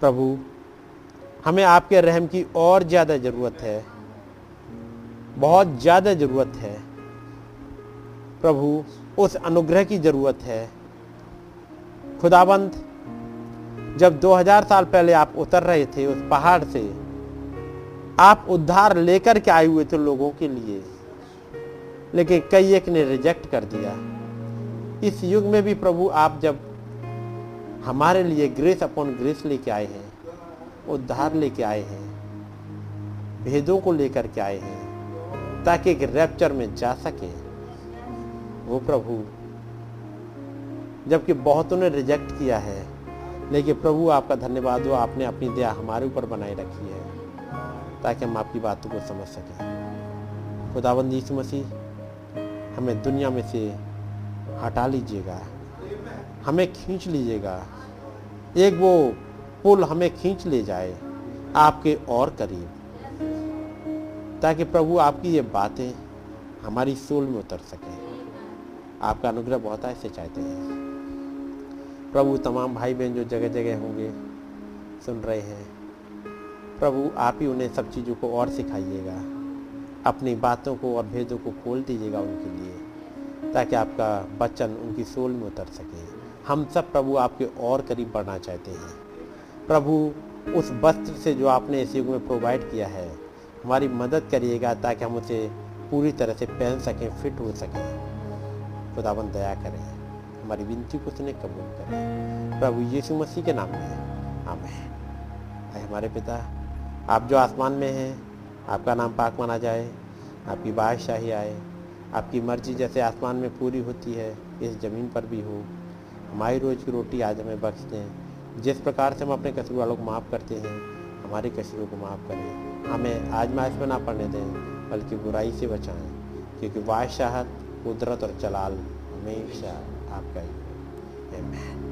प्रभु हमें आपके रहम की और ज़्यादा ज़रूरत है, बहुत ज़्यादा ज़रूरत है प्रभु, उस अनुग्रह की ज़रूरत है। खुदाबंद, जब 2000 साल पहले आप उतर रहे थे उस पहाड़ से, आप उद्धार लेकर के आए हुए थे लोगों के लिए, लेकिन कई एक ने रिजेक्ट कर दिया। इस युग में भी प्रभु आप जब हमारे लिए ग्रेस अपॉन ग्रेस लेके आए हैं, उद्धार लेके आए हैं, भेदों को लेकर के आए हैं, ताकि एक रैप्चर में जा सके वो प्रभु, जबकि बहुतों ने रिजेक्ट किया है, लेकिन प्रभु आपका धन्यवाद हो, आपने अपनी दया हमारे ऊपर बनाए रखी है ताकि हम आपकी बातों को समझ सकें। खुदावंद यीशु मसीह, हमें दुनिया में से हटा लीजिएगा, हमें खींच लीजिएगा। एक वो पुल हमें खींच ले जाए आपके और करीब, ताकि प्रभु आपकी ये बातें हमारी सोल में उतर सकें। आपका अनुग्रह बहुत ऐसे चाहते हैं प्रभु। तमाम भाई बहन जो जगह जगह होंगे सुन रहे हैं प्रभु, आप ही उन्हें सब चीज़ों को और सिखाइएगा, अपनी बातों को और भेदों को खोल दीजिएगा उनके लिए, ताकि आपका वचन उनकी सोल में उतर सके। हम सब प्रभु आपके और करीब बढ़ना चाहते हैं प्रभु। उस वस्त्र से जो आपने इस युग में प्रोवाइड किया है, हमारी मदद करिएगा ताकि हम उसे पूरी तरह से पहन सकें, फिट हो सकें। खुदावंद दया करें, हमारी विनती को उसने कबूल करें प्रभु यीशु मसीह के नाम में, आमीन। हमारे पिता, आप जो आसमान में हैं, आपका नाम पाक माना जाए, आपकी बादशाही आए, आपकी मर्जी जैसे आसमान में पूरी होती है इस ज़मीन पर भी हो। हमारी रोज़ की रोटी आज हमें बख्श दें, जिस प्रकार से हम अपने कसूर वालों को माफ़ करते हैं, हमारे कसूरों को माफ़ करें। हमें आजमाइश में ना पड़ने दें, बल्कि बुराई से बचाएं, क्योंकि बादशाहत, कुदरत और जलाल हमेशा आपका ही है। आमीन।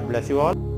God bless you all.